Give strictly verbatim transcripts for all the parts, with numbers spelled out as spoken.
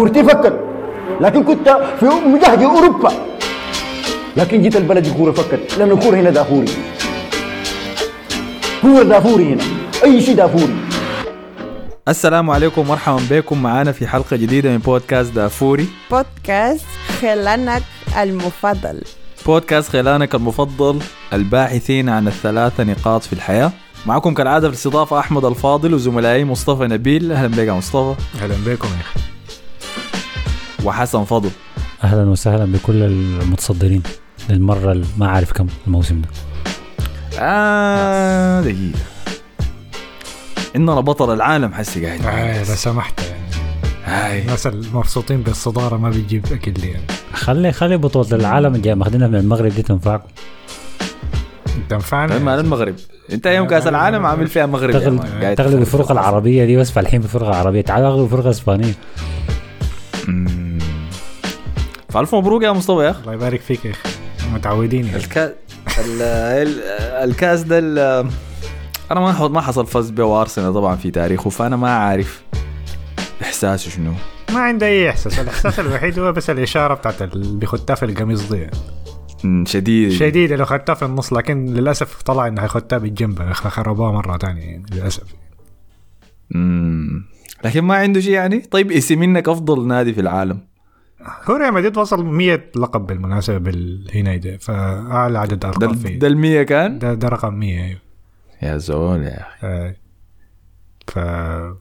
كورتي فكت، لكن كنت في مجهد اوروبا، لكن جيت البلد الكوره فكت، لأن الكوره هنا دافوري، هو دافوري هنا، اي شيء دافوري. السلام عليكم ومرحبا بكم معانا في حلقه جديده من بودكاست دافوري، بودكاست خلانك المفضل، بودكاست خلانك المفضل، الباحثين عن الثلاثه نقاط في الحياه. معكم كالعاده في الاستضافه احمد الفاضل وزملائي مصطفى نبيل. اهلا بك يا مصطفى. اهلا بكم يا اخي. وحسن فضل. اهلا وسهلا بكل المتصدرين للمره ما عارف كم الموسم ده. اه دقيقه اننا بطل العالم حسي قاعد آه لو سمحت يعني. هاي الناس المبسوطين بالصداره ما بتجيب اكل لي يعني. خلي خلي بطوله العالم الجايه ماخدينها من المغرب دي تنفعكم. تنفعنا تمام. المغرب انت يوم كاس العالم عامل فيها مغرب، قاعد تغلب الفرق العربيه دي بس، فالحين بفرقه عربيه تعال اغلب فرقه اسبانيه. فالف مبروك يا مصطفى يا اخ. الله يبارك فيك يا اخي، متعودين يعني. الكاس الكاس ده انا ما ما حصل فاز بيه أرسنال طبعا في تاريخه، فانا ما عارف احساسه شنو. ما عندي اي احساس، الاحساس الوحيد هو بس الاشاره بتاعت اللي بيخدها في القميص دي شديد شديد، اللي خدتها في النص، لكن للاسف طلع انها خدتها بالجنب، خربوها مره ثانيه يعني للاسف. امم لكن ما عنده شيء يعني. طيب اسم منك افضل نادي في العالم هو ريال مدريد، وصل مية لقب بالمناسبة بالهنايدة، فأعلى عدد ألقاب فيه ده المية كان؟ ده, ده رقم مية. أيوه يا زول يا أخي. آه. ف...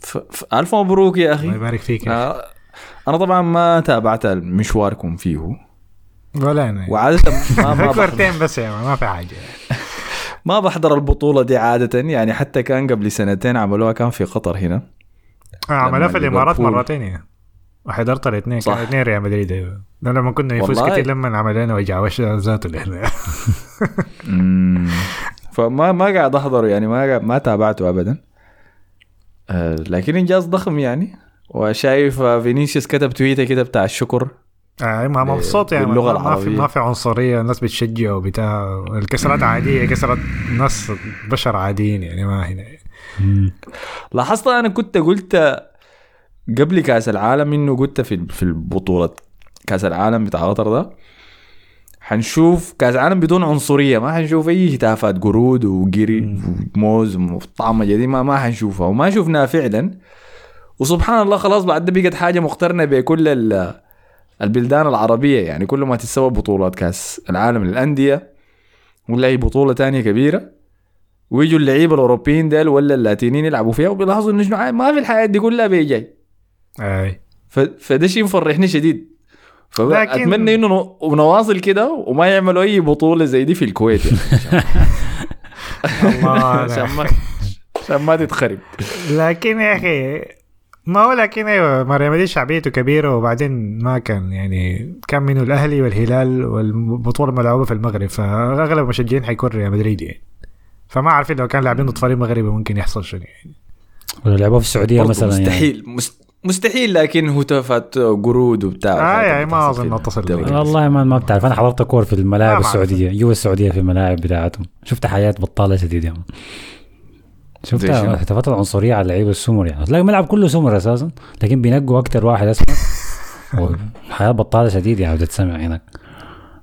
ف... ف... ألف مبروك يا أخي. الله يبارك فيك يا أخي. أنا طبعا ما تابعت مشواركم فيه ولا أنا وعادة ما, ما كورتين بس يا ما في حاجة ما بحضر البطولة دي عادة يعني، حتى كان قبل سنتين عملوها كان في قطر هنا، عملها في الإمارات مرتين يعني. وحضرت الاثنين كان اثنين ريال مدريد. ايوه لما كنا يفوز كتير لما عملنا وجعوش ذاته اللي احنا فما ما قاعد احضره يعني، ما ما تابعته ابدا. آه لكن انجاز ضخم يعني. وشايف فينيسيوس كتب تويته كده بتاع الشكر. اه ما مبسوط يعني، باللغة العربية. ما في ما في عنصريه، الناس بتشجع وبتاع، الكسرات عاديه، كسرات ناس بشر عاديين يعني ما هنا. لاحظت انا كنت قلت قبل كاس العالم انه قلت في في البطوله كاس العالم بتاع قطر ده حنشوف كاس عالم بدون عنصريه، ما حنشوف اي هتافات قرود وجري وموز وطعمه جديده، ما ما حنشوفها وما شفناها فعلا. وسبحان الله خلاص بعد بقت حاجه مقترنه بكل البلدان العربيه يعني. كل ما تتسوى بطولات كاس العالم للانديه ولا اي بطوله تانية كبيره، ويجوا اللعيبه الاوروبيين ديل ولا اللاتينيين يلعبوا فيها، وبيلاحظوا انه ما في الحياه دي كلها بيجي. اي فده شيء مفرحني شديد، فاتمنى انه نواصل كده وما يعملوا اي بطوله زي دي في الكويت يعني. الله عشان ما تتخرب. لكن يا اخي ما هو لكن ايوه ريال مدريد شعبيته كبيره، وبعدين ما كان يعني كان منه الاهلي والهلال والبطوله ملعوبه في المغرب، فاغلب المشجعين حيكون ريال مدريد يعني. فما عارفين لو كان لاعبين ضد فريق مغربي ممكن يحصل شنو يعني، ولا لعبوا في السعوديه مثلا مستحيل يعني. مست... مستحيل لكن هتافات قرود وبتاع. آه يعني ما أظن أتصل. والله ما ما بتعرف، أنا حضرت كور في الملاعب السعودية، جوا السعودية في الملاعب بتاعتهم، شفت حياة بطالة جديدة، شفت هتافات العنصرية على لعيبة السمر يعني. لا ملعب كله سمر أساسا، لكن بينقوا أكتر واحد أسمر وحياة بطالة جديدة يعني. بتسمع هناك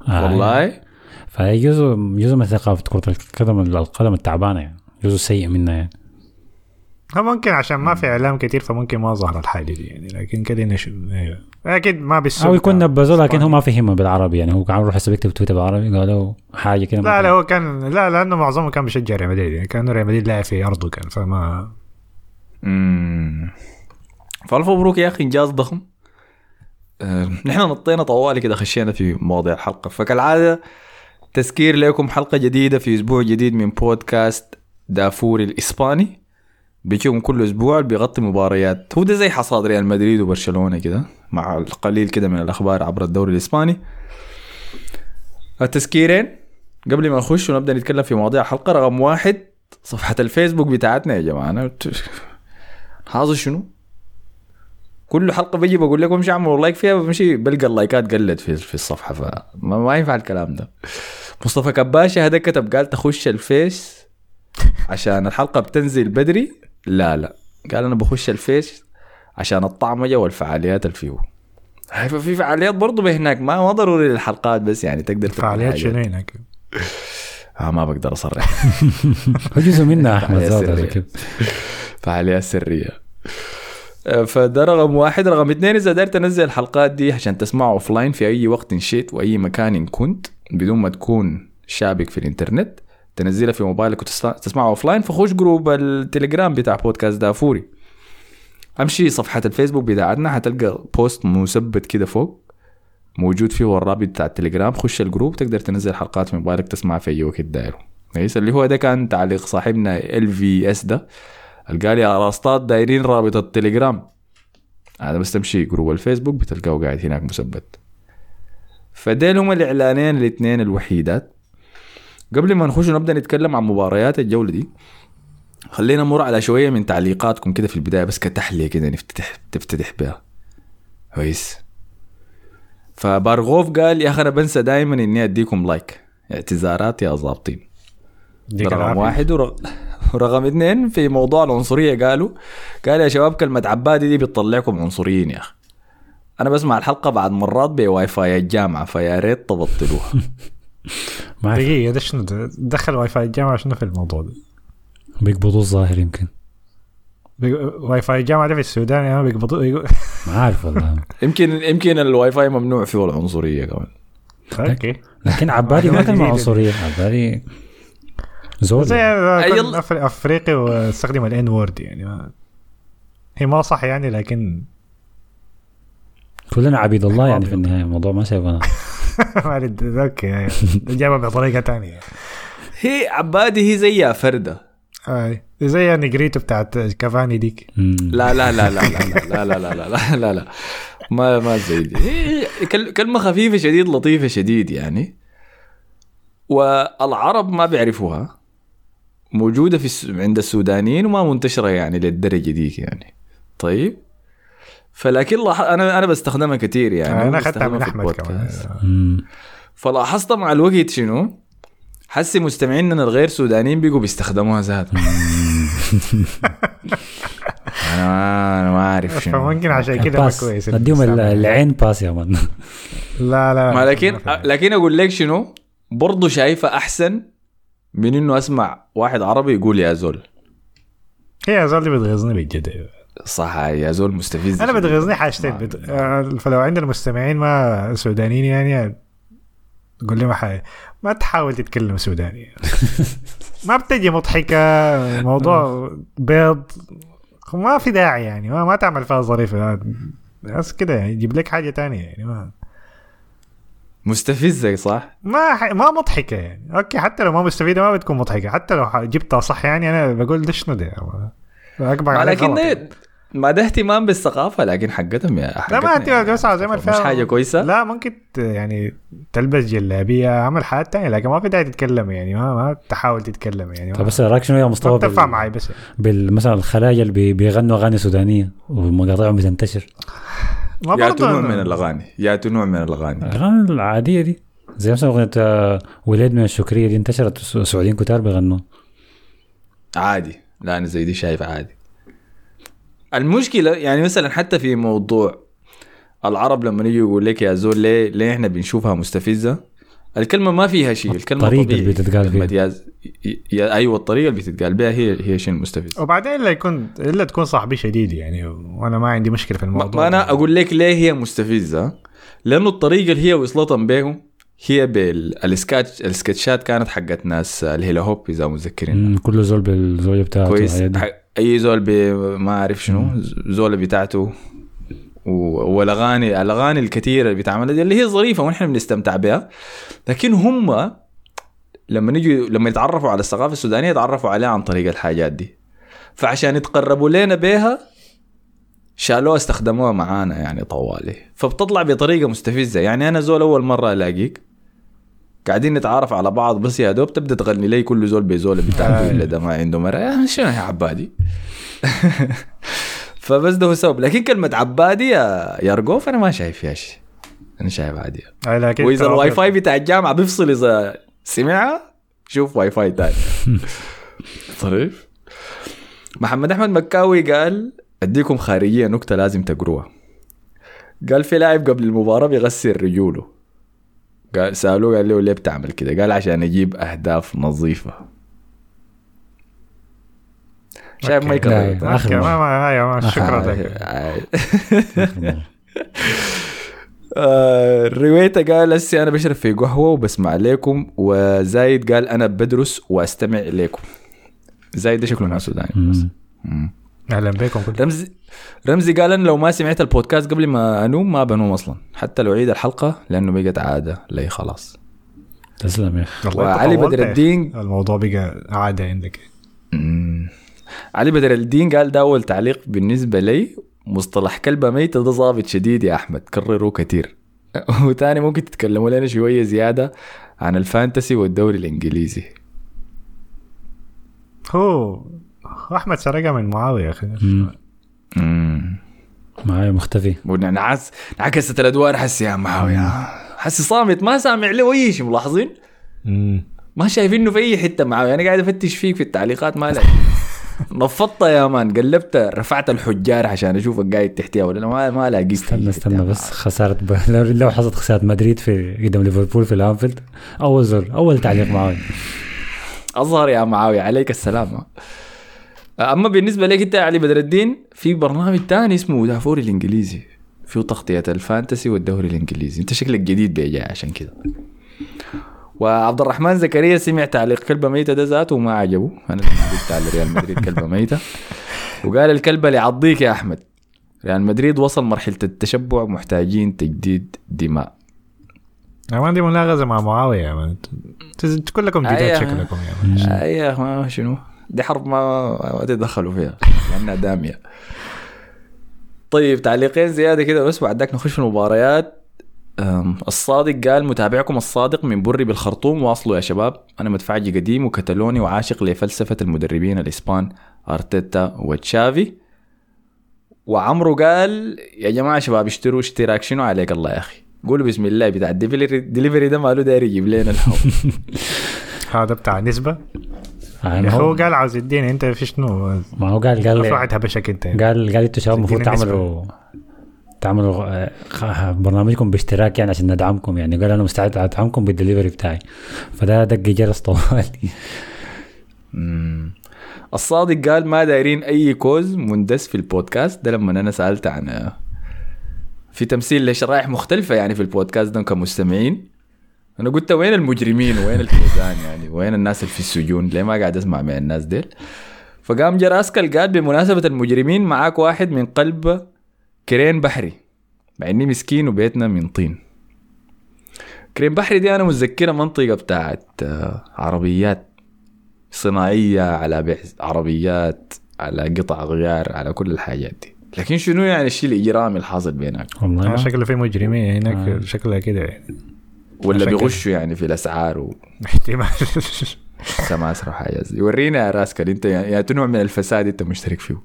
آه والله. فهي جزء جزء من ثقافة كرة القدم القدم التعبانة يعني، جزء سيء منها يعني. ممكن عشان ما في إعلام كتير فممكن ما ظهر الحالة دي يعني، لكن كده نشوف أيوة. أكيد ما بالسوق. أو يكون نبذوا لكن هو ما فهمه بالعربي يعني، هو كان يروح حسب يكتب تويتر بالعربي قالوا حاجة كده. لا لا هو كان لا لأنه معظمه كان بيشجع ريال مدريد يعني، كان ريال مدريد لاعب في أرضه كان فما. أمم فألف مبروك يا أخي، إنجاز ضخم. أه نحن نطينا طوالي كده خشينا في مواضيع الحلقة، فكالعادة تذكير لكم حلقة جديدة في أسبوع جديد من بودكاست دافوري الإسباني. بيجيهم كل أسبوع بيغطي مباريات، هو ده زي حصاد ريال مدريد وبرشلونة كده مع القليل كده من الأخبار عبر الدوري الإسباني. التذكيرين قبل ما نخش ونبدأ نتكلم في مواضيع الحلقة. رقم واحد صفحة الفيسبوك بتاعتنا يا جماعة، حاصل شنو؟ كل حلقة بيجي بقول لكم مش عملوا لايك فيها، بمشي بلقى اللايكات قلت في في الصفحة، فما ما ينفع الكلام ده. مصطفى كباشة هذا كتب قال تخش الفيس عشان الحلقة بتنزل بدري. لا لا قال أنا بخش الفيس عشان الطعمية والفعاليات الفيو. هيبقى في فعاليات برضو هناك, ما ما ضروري للحلقات بس يعني تقدر فعاليات شنو هناك. اه ما بقدر اصرح جزء منها احمد زاد كده فعاليات سريه. فده رقم واحد. رقم اثنين, اذا قدرت انزل الحلقات دي عشان تسمعوا اوفلاين في اي وقت شئت واي مكان كنت بدون ما تكون شابك في الانترنت, تنزلها في موبايلك وتسمعها اوفلاين. فخش جروب التليجرام بتاع بودكاست دافوري, امشي صفحه الفيسبوك بتاعتنا هتلقى بوست مثبت كده فوق موجود فيه الرابط بتاع التليجرام. خش الجروب تقدر تنزل حلقات من موبايلك تسمعها في اي وقت دايره. كويس. اللي هو ده كان تعليق صاحبنا ال في اس ده, قال لي اراسطاد دايرين رابط التليجرام. انا بس تمشي جروب الفيسبوك بتلقاه قاعد هناك مثبت. فدول هم الاعلانين الاثنين الوحيدات. قبل ما نخش نبدأ نتكلم عن مباريات الجولة دي, خلينا نمر على شوية من تعليقاتكم كده في البداية بس كتحلية كده نفتتح تفتتح بها. كويس. فبارغوف قال يا أخي أنا بنسى دائما إني أديكم لايك, اعتذارات يا ظابطين. رقم واحد. ورقم اثنين في موضوع العنصرية قالوا قال يا شباب كلمة عبادي دي بتطلعكم عنصريين يا أخي. أنا بسمع الحلقة بعد مرات بواي فاي الجامعة, فيا ريت تبطلوها. دقيقة ده شنو دخل واي فاي الجامعة شنو في الموضوع ده؟ بيقبضوا الظاهر يمكن بي... واي فاي الجامعة ده في السودان يعني بيقبضوا يقو... ما عارف والله. يمكن يمكن الواي فاي ممنوع فيه العنصرية كمان. اوكي لكن, لكن عبالي ما كان عنصرية, عبالي زول أيل... افريقي واستخدم الان وورد يعني ما... هي ما صح يعني, لكن كلنا عبيد الله يعني في النهاية. الموضوع ما سيبنا مالد ذكي جابها بطريقة تانية. هي عبادي هي زيها فردة, هاي زيها نجريتو بتاعت كافاني ديك. لا لا لا لا لا لا لا لا لا لا ما ما زي دي. هي كلمة خفيفة شديد لطيفة شديد يعني, والعرب ما بيعرفوها, موجودة في عند السودانيين وما منتشرة يعني للدرجة ديك يعني. طيب فلكن لاح... انا انا بستخدمها كتير يعني, انا اخذتها من احمد كمان. فلاحظت مع الوقت شنو حسي مستمعيننا الغير سودانيين بيجوا بيستخدموها زاد. انا انا ما عارف شنو, فممكن عشان كده ما كويس اديهم العين باس يا مان. لا لا ما لكن لكن اقول لك شنو برضو شايفه احسن من انه اسمع واحد عربي يقول يا زول. هي يا زول اللي بتغيظني بجد صح, يا زول مستفز. انا بتغيظني حاجتين بت... فلو عند المستمعين ما سودانيين يعني قول لي ما حاجة. ما تحاول تتكلم سوداني ما بتجي مضحكة, موضوع بيض ما في داعي يعني, ما, ما تعمل فيها ظريفة بس كده يعني, يجيب لك حاجة تانية يعني ما مستفزة صح, ما ح... ما مضحكة يعني. اوكي حتى لو ما مستفيدة ما بتكون مضحكة, حتى لو جبتها صح يعني. انا بقول ده شنو ده لكن ما ده اهتمام بالثقافة لكن حقتهم يا حقتهم. لا ما انت يعني وسع زي ما الفعل مش حاجة كويسة. لا ممكن يعني تلبس جلابية عمل حاجات تانية لكن ما في داعي تتكلم يعني, ما ما تحاول تتكلم يعني. طب بس راك شنو يا مصطفى تفهم معي بس بالمثلا الخلايا اللي بيغنوا أغاني سودانية ومقاطعهم بتنتشر يا نوع من الأغاني يا نوع من الأغاني الأغاني العادية دي زي مثلا أغنية ولاد من الشكرية دي انتشرت سعوديين كتار بيغنوا عادي. لا أنا زي دي شايف عادي. المشكلة يعني مثلا حتى في موضوع العرب لما يجي يقول لك يا زول ليه ليه احنا بنشوفها مستفزة, الكلمة ما فيها شيء, الكلمة الطريقة اللي بتتقال فيها يا ايوه الطريقة اللي بتتقال بها هي هي شيء مستفز. وبعدين لا يكون الا تكون صاحبي شديد يعني, وانا ما عندي مشكلة في الموضوع. ما انا اقول لك ليه هي مستفزة, لانه الطريقة اللي هي وصلتها بهم هي بالسكتش. السكتشات كانت حقت ناس الهلا هوب اذا متذكرين, كل زول بالزاوية بتاعته, اي زول ما اعرف شنو زول بتاعته, والاغاني الاغاني الكثيره اللي بتعملها دي اللي هي ظريفه ونحن بنستمتع بها. لكن هم لما نيجوا لما يتعرفوا على الثقافه السودانيه يتعرفوا عليها عن طريق الحاجات دي, فعشان يتقربوا لنا بها شالوها استخدموها معانا يعني طوالي, فبتطلع بطريقه مستفزه يعني. انا زول اول مره الاقيك قاعدين نتعارف على بعض بس يا دوب تبدأ تغني لي كل زول بيزول بتاعته اللي ده ما عنده مرة شنو يا عبادي. فبس ده هو سبب. لكن كلمة عبادي يا يا رجوف أنا ما شايف يا شيء, أنا شايف عادي. وإذا الواي فاي بتاع الجامعة بيفصل إذا سمعها شوف واي فاي تاني. طريف. محمد أحمد مكاوي قال أديكم خارجية نكتة لازم تقروها. قال في لاعب قبل المباراة بيغسل رجوله، قال سألوه قال له ليه بتعمل كده؟ قال عشان أجيب أهداف نظيفة. شايف ما يكرر آخر ما شكرا لك. الرويتة قال لسي أنا بشرب في قهوة وبسمع عليكم، وزايد قال أنا بدرس وأستمع إليكم. زايد ده شكله مع سوداني بس. أهلا بكم. رمزي رمزي قال أنا لو ما سمعت البودكاست قبل ما أنوم ما بنوم أصلا، حتى لو عيد الحلقة لأنه بقت عادة لي خلاص. تسلم يا أخي. وعلي بدر الدين الموضوع بقى عادة عندك. مم. علي بدر الدين قال ده أول تعليق بالنسبة لي، مصطلح كلبة ميتة ده ضابط شديد يا أحمد كرروا كتير. وتاني ممكن تتكلموا لنا شوية زيادة عن الفانتسي والدوري الإنجليزي. هو أحمد سرقة من معاوية أخي معاوية مختفي ونعس نعكست الأدوار. حسي يا معاوية حسي صامت ما سامع له أي شيء، ملاحظين ما شايفينه في أي حتة. معاوية أنا قاعد أفتش فيك في التعليقات ما لك. نفضتها يا مان، قلبتها، رفعت الحجار عشان أشوفك قاعد تحتيها ولا ما ما لاقيت. استنى استنى بس خسارة ب... لو حصلت خسارة مدريد في قدام ليفربول في الأنفيلد أول زر أول تعليق معاوية. أظهر يا معاوية عليك السلام. أما بالنسبة لك أنت يا علي بدر الدين في برنامج تاني اسمه دافوري الإنجليزي فيه تغطية الفانتسي والدوري الإنجليزي، أنت شكلك جديد بيجي عشان كده. وعبد الرحمن زكريا سمع تعليق كلبة ميتة ده ذاته وما عجبه، أنا قلت على ريال مدريد كلبة ميتة وقال الكلبة لعضيك يا أحمد، ريال مدريد وصل مرحلة التشبع محتاجين تجديد دماء. أنا ما عندي ملاغزة مع معاوية، تقول لكم جديد شكلكم يا أيه ما شنو دي حرب ما تدخلوا فيها لأنها دامية. طيب تعليقين زيادة كده بس بعدك نخش في المباريات. الصادق قال متابعكم الصادق من بري بالخرطوم، واصلوا يا شباب، أنا مدفعجي قديم وكتالوني وعاشق لفلسفة المدربين الإسبان أرتيتا وتشافي. وعمرو قال يا جماعة شباب اشتروا اشتراك شنو عليك الله يا أخي، قولوا بسم الله بتاع الديليفري ده ماله داري يجيب لنا الحب. هذا بتاع نسبة هو قال عاوز الدين انت في شنو ما هو قال قال رفعتها بشكل انت قال قال انتوا شباب المفروض تعملوا تعملوا برنامجكم باشتراك يعني عشان ندعمكم، يعني قال انا مستعد ادعمكم بالدليفري بتاعي، فده دق جرس طوالي. الصادق قال ما دايرين اي كوز مندس في البودكاست ده، لما انا سالت عن في تمثيل لشرائح مختلفه يعني في البودكاست ده كمستمعين، أنا قلت وين المجرمين وين الكوزان يعني وين الناس اللي في السجون ليه ما قاعد أسمع مع الناس ديل. فقام جراسكل قال بمناسبة المجرمين معاك واحد من قلب كريم بحري، مع إني مسكين وبيتنا من طين. كريم بحري دي أنا متذكرة منطقة بتاعت عربيات صناعية على عربيات على قطع غيار على كل الحاجات دي، لكن شنو يعني الشيء الإجرامي الحاصل بينك؟ والله شكله في مجرمين هناك آه. شكله كده يعني ولا بيغشوا يعني في الأسعار و... احتمال سماسر وحاجة زي ورينا يا راسكال انت يعني تنوع من الفساد انت مشترك فيه.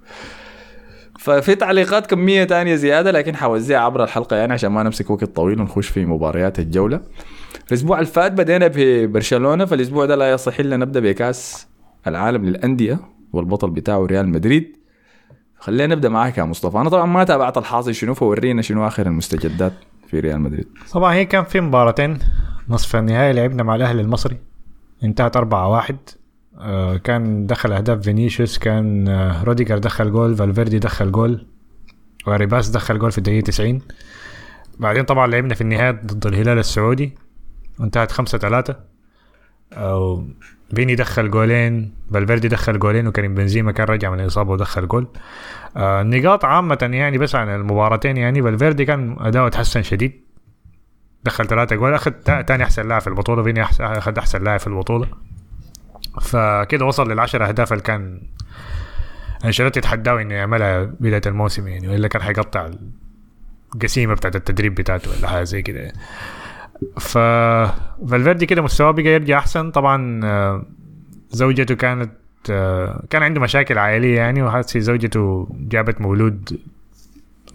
ففي تعليقات كمية تانية زيادة لكن حوزيها عبر الحلقة يعني عشان ما نمسك وقت طويل ونخش في مباريات الجولة. الأسبوع الفات بدينا ببرشلونة، فالأسبوع ده لا يصح إلا نبدأ بكأس العالم للأندية والبطل بتاعه ريال مدريد. خلينا نبدأ معاك يا مصطفى، أنا طبعا ما تابعت الحاصل شنو، فورينا شنو آخر المستجدات في ريال مدريد. طبعا هي كان في مباراتين نصف النهائي لعبنا مع الأهلي المصري انتهت أربعة واحد، كان دخل أهداف فينيسيوس، كان رودريجر دخل جول، فالفيردي دخل جول، وريباس دخل جول في الدقيقة تسعين. بعدين طبعا لعبنا في النهائي ضد الهلال السعودي انتهت خمسة ثلاثة، فيني دخل جولين، بالفيردي دخل جولين، وكريم بنزيما كان رجع من الإصابة ودخل جول. آه نقاط عامة يعني بس عن المباراتين، يعني بالفيردي كان أداؤه تحسن شديد، دخل ثلاثة جول، أخذ تاني أحسن لاعب في البطولة، فيني أخذ أحسن لاعب في البطولة، فكده وصل للعشر أهداف اللي كان أنشلوتي يتحداه إنه يعملها بداية الموسم يعني، وإلا كان حيقطع القسيمة بتاعت التدريب بتاعته ولا حاجة زي كده. فالفيردي كده مستواه بقى يرجع أحسن. طبعا زوجته كانت كان عنده مشاكل عائلية يعني، وحاسس زوجته جابت مولود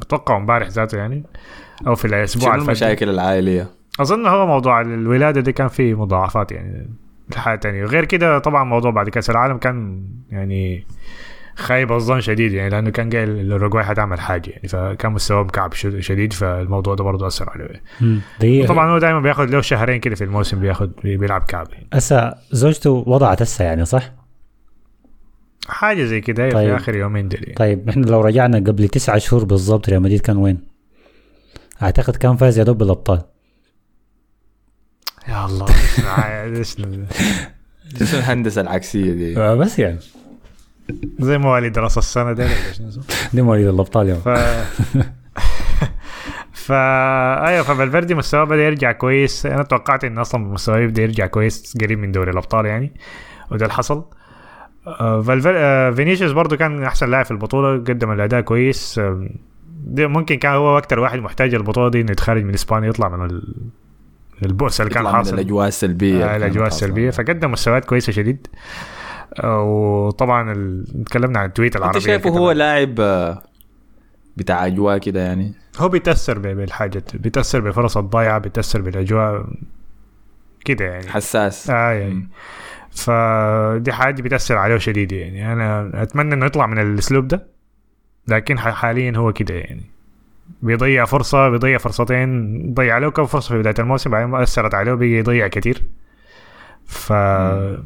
متوقع مبارح ذاته يعني أو في الأسبوع الفات. المشاكل العائلية أظن هو موضوع الولادة دي كان فيه مضاعفات يعني الحالة تانية غير كده. طبعا موضوع بعد كأس العالم كان يعني خايب أصلاً شديد يعني، لأنه كان قال الأوروغواي هتعمل حاجة يعني، فكان مستواه مكعب شديد، فالموضوع ده برضو أثر عليه. طبعاً هو دائماً بياخد له شهرين كده في الموسم بياخد بيلعب كعب. أسا زوجته وضعت أسا يعني صح؟ حاجة زي كده طيب. في آخر يومين دلوقتي. طيب إحنا لو رجعنا قبل تسعة شهور بالضبط ريال مدريد كان وين؟ أعتقد كان فاز يا دوب بالأبطال. يا الله ليش ليش الهندسة العكسية دي؟ آه بس يعني. زي مواليد رأس السنة ده ليش نسوا؟ دي مواليد الأبطال يوم. ف... فا أيوة فبالفيردي مستواه بدأ يرجع كويس، أنا توقعت إن أصلاً مستواه بدأ يرجع كويس قريب من دوري الأبطال يعني، وده اللي حصل. فالفير فينيسيوس برضو كان أحسن لاعب في البطولة، قدم الأداء كويس، ده ممكن كان هو أكتر واحد محتاج البطولة دي إنه يتخرج من إسبانيا يطلع من ال... البؤس اللي كان حاصل، الأجواء السلبية. آه الأجواء السلبية، فقدم مستويات كويسة شديد. وطبعا نتكلمنا عن التويت العربي، انت شايفه هو لاعب بتاع اجواء كده يعني، هو بيتاثر بالحاجه، بيتاثر بالفرص الضايعه، بيتاثر بالاجواء كده يعني، حساس اه يعني، فدي حاجه بتاثر عليه شديد يعني. انا اتمنى انه يطلع من الاسلوب ده، لكن حاليا هو كده يعني، بيضيع فرصه بيضيع فرصتين، ضيع له كم فرصه في بدايه الموسم بعدين اثرت عليه بيضيع كتير، ف مم.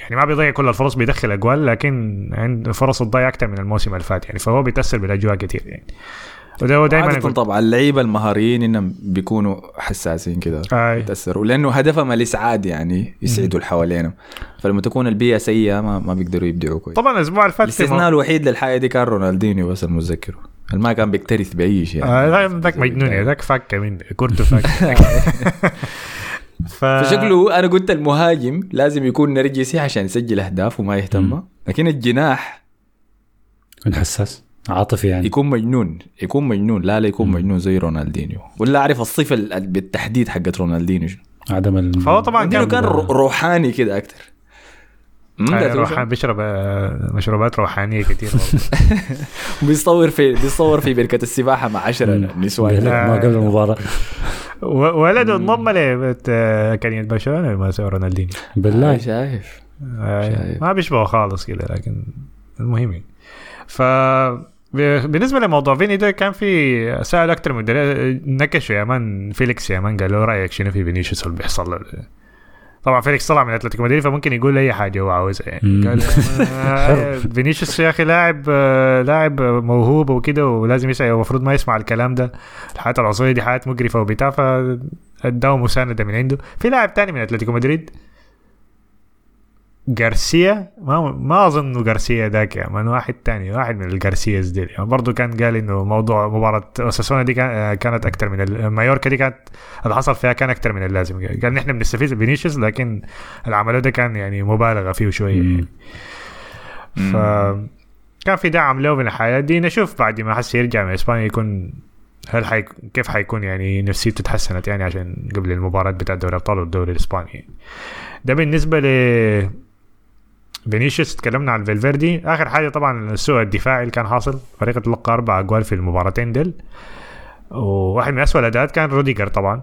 يعني ما بيضيع كل الفرص، بيدخل أجوال لكن عند فرص الضياع أكتر من الموسم الفات يعني، فهو بيتأثر بالأجواء كتير يعني. وده دائما طبعا اللعيبة المهاريين إنهم بيكونوا حساسين كده بيتأثروا، لأنه هدفهم الإسعاد يعني، يسعدوا اللي حوالينهم، فلما تكون البيئة سيئة ما ما بيقدروا يبدعوا كويس. طبعا الأسبوع الفات الاستثناء الوحيد للحاجة دي كان رونالدينيو بس المتذكر، ما كان بيكترث بأي شيء يعني، ذاك مجنون ذاك فك من كورته فك ف... فشكله أنا قلت المهاجم لازم يكون نرجسي عشان يسجل أهداف وما يهتمه، لكن الجناح حساس عاطفي يعني، يكون مجنون يكون مجنون لا لا يكون مم. مجنون زي رونالدينيو، ولا أعرف الصفة بالتحديد حقت رونالدينيو عدم ال... فهو طبعا كان, كان روحاني كده أكتر، روحان بيشرب مشروبات روحانية كتير بيصور في بيصور في بركة السباحة مع عشرة نسوان ما قبل المباراة. ولده الضمة كان برشلونة ما سوى رونالدينيو بالله شايف ما بيشبهه خالص كده، لكن المهم ف بالنسبة لموضوع فيني ده كان في سؤال أكتر من نكشوا يا مان فيليكس يا مان قالوا رأيك شنو في فينيسيوس اللي بيحصل له؟ طبعا فيليكس طلع من أتلتيكو مدريد فممكن يقول أي حاجة هو عاوزها يعني، قال فينيسيوس يا أخي لاعب لاعب موهوب وكده ولازم يسعى، المفروض ما يسمع الكلام ده، الحياة العصرية دي حياة مقرفة وبتاع، فأداه مساندة من عنده. في لاعب تاني من أتلتيكو مدريد غارسيا، ما ما أظن غارسيا ذاك يعني، من واحد تاني واحد من الغارسياز دي يعني، برضو كان قال إنه موضوع مباراة أساسونا دي كانت أكتر من مايوركا دي كانت اللي حصل فيها كان أكتر من اللازم، قال نحن بنستفيد بفينيسيوس لكن العمله ده كان يعني مبالغة فيه شوية يعني. فكان في دعم له من الحياة دي، نشوف بعد ما حس يرجع من إسبانيا يكون هل حي... كيف حيكون يعني نفسيته تحسنت يعني، عشان قبل المباراة بتاع دوري الأبطال والدوري الإسباني يعني. ده بالنسبة ل فينيسيوس. تكلمنا عن فالفيردي، آخر حاجة طبعا السوء الدفاعي اللي كان حاصل، فريقه تلقى أربع أجوال في المباراتين دل، وواحد من أسوأ الأداءات كان رودريجر طبعا،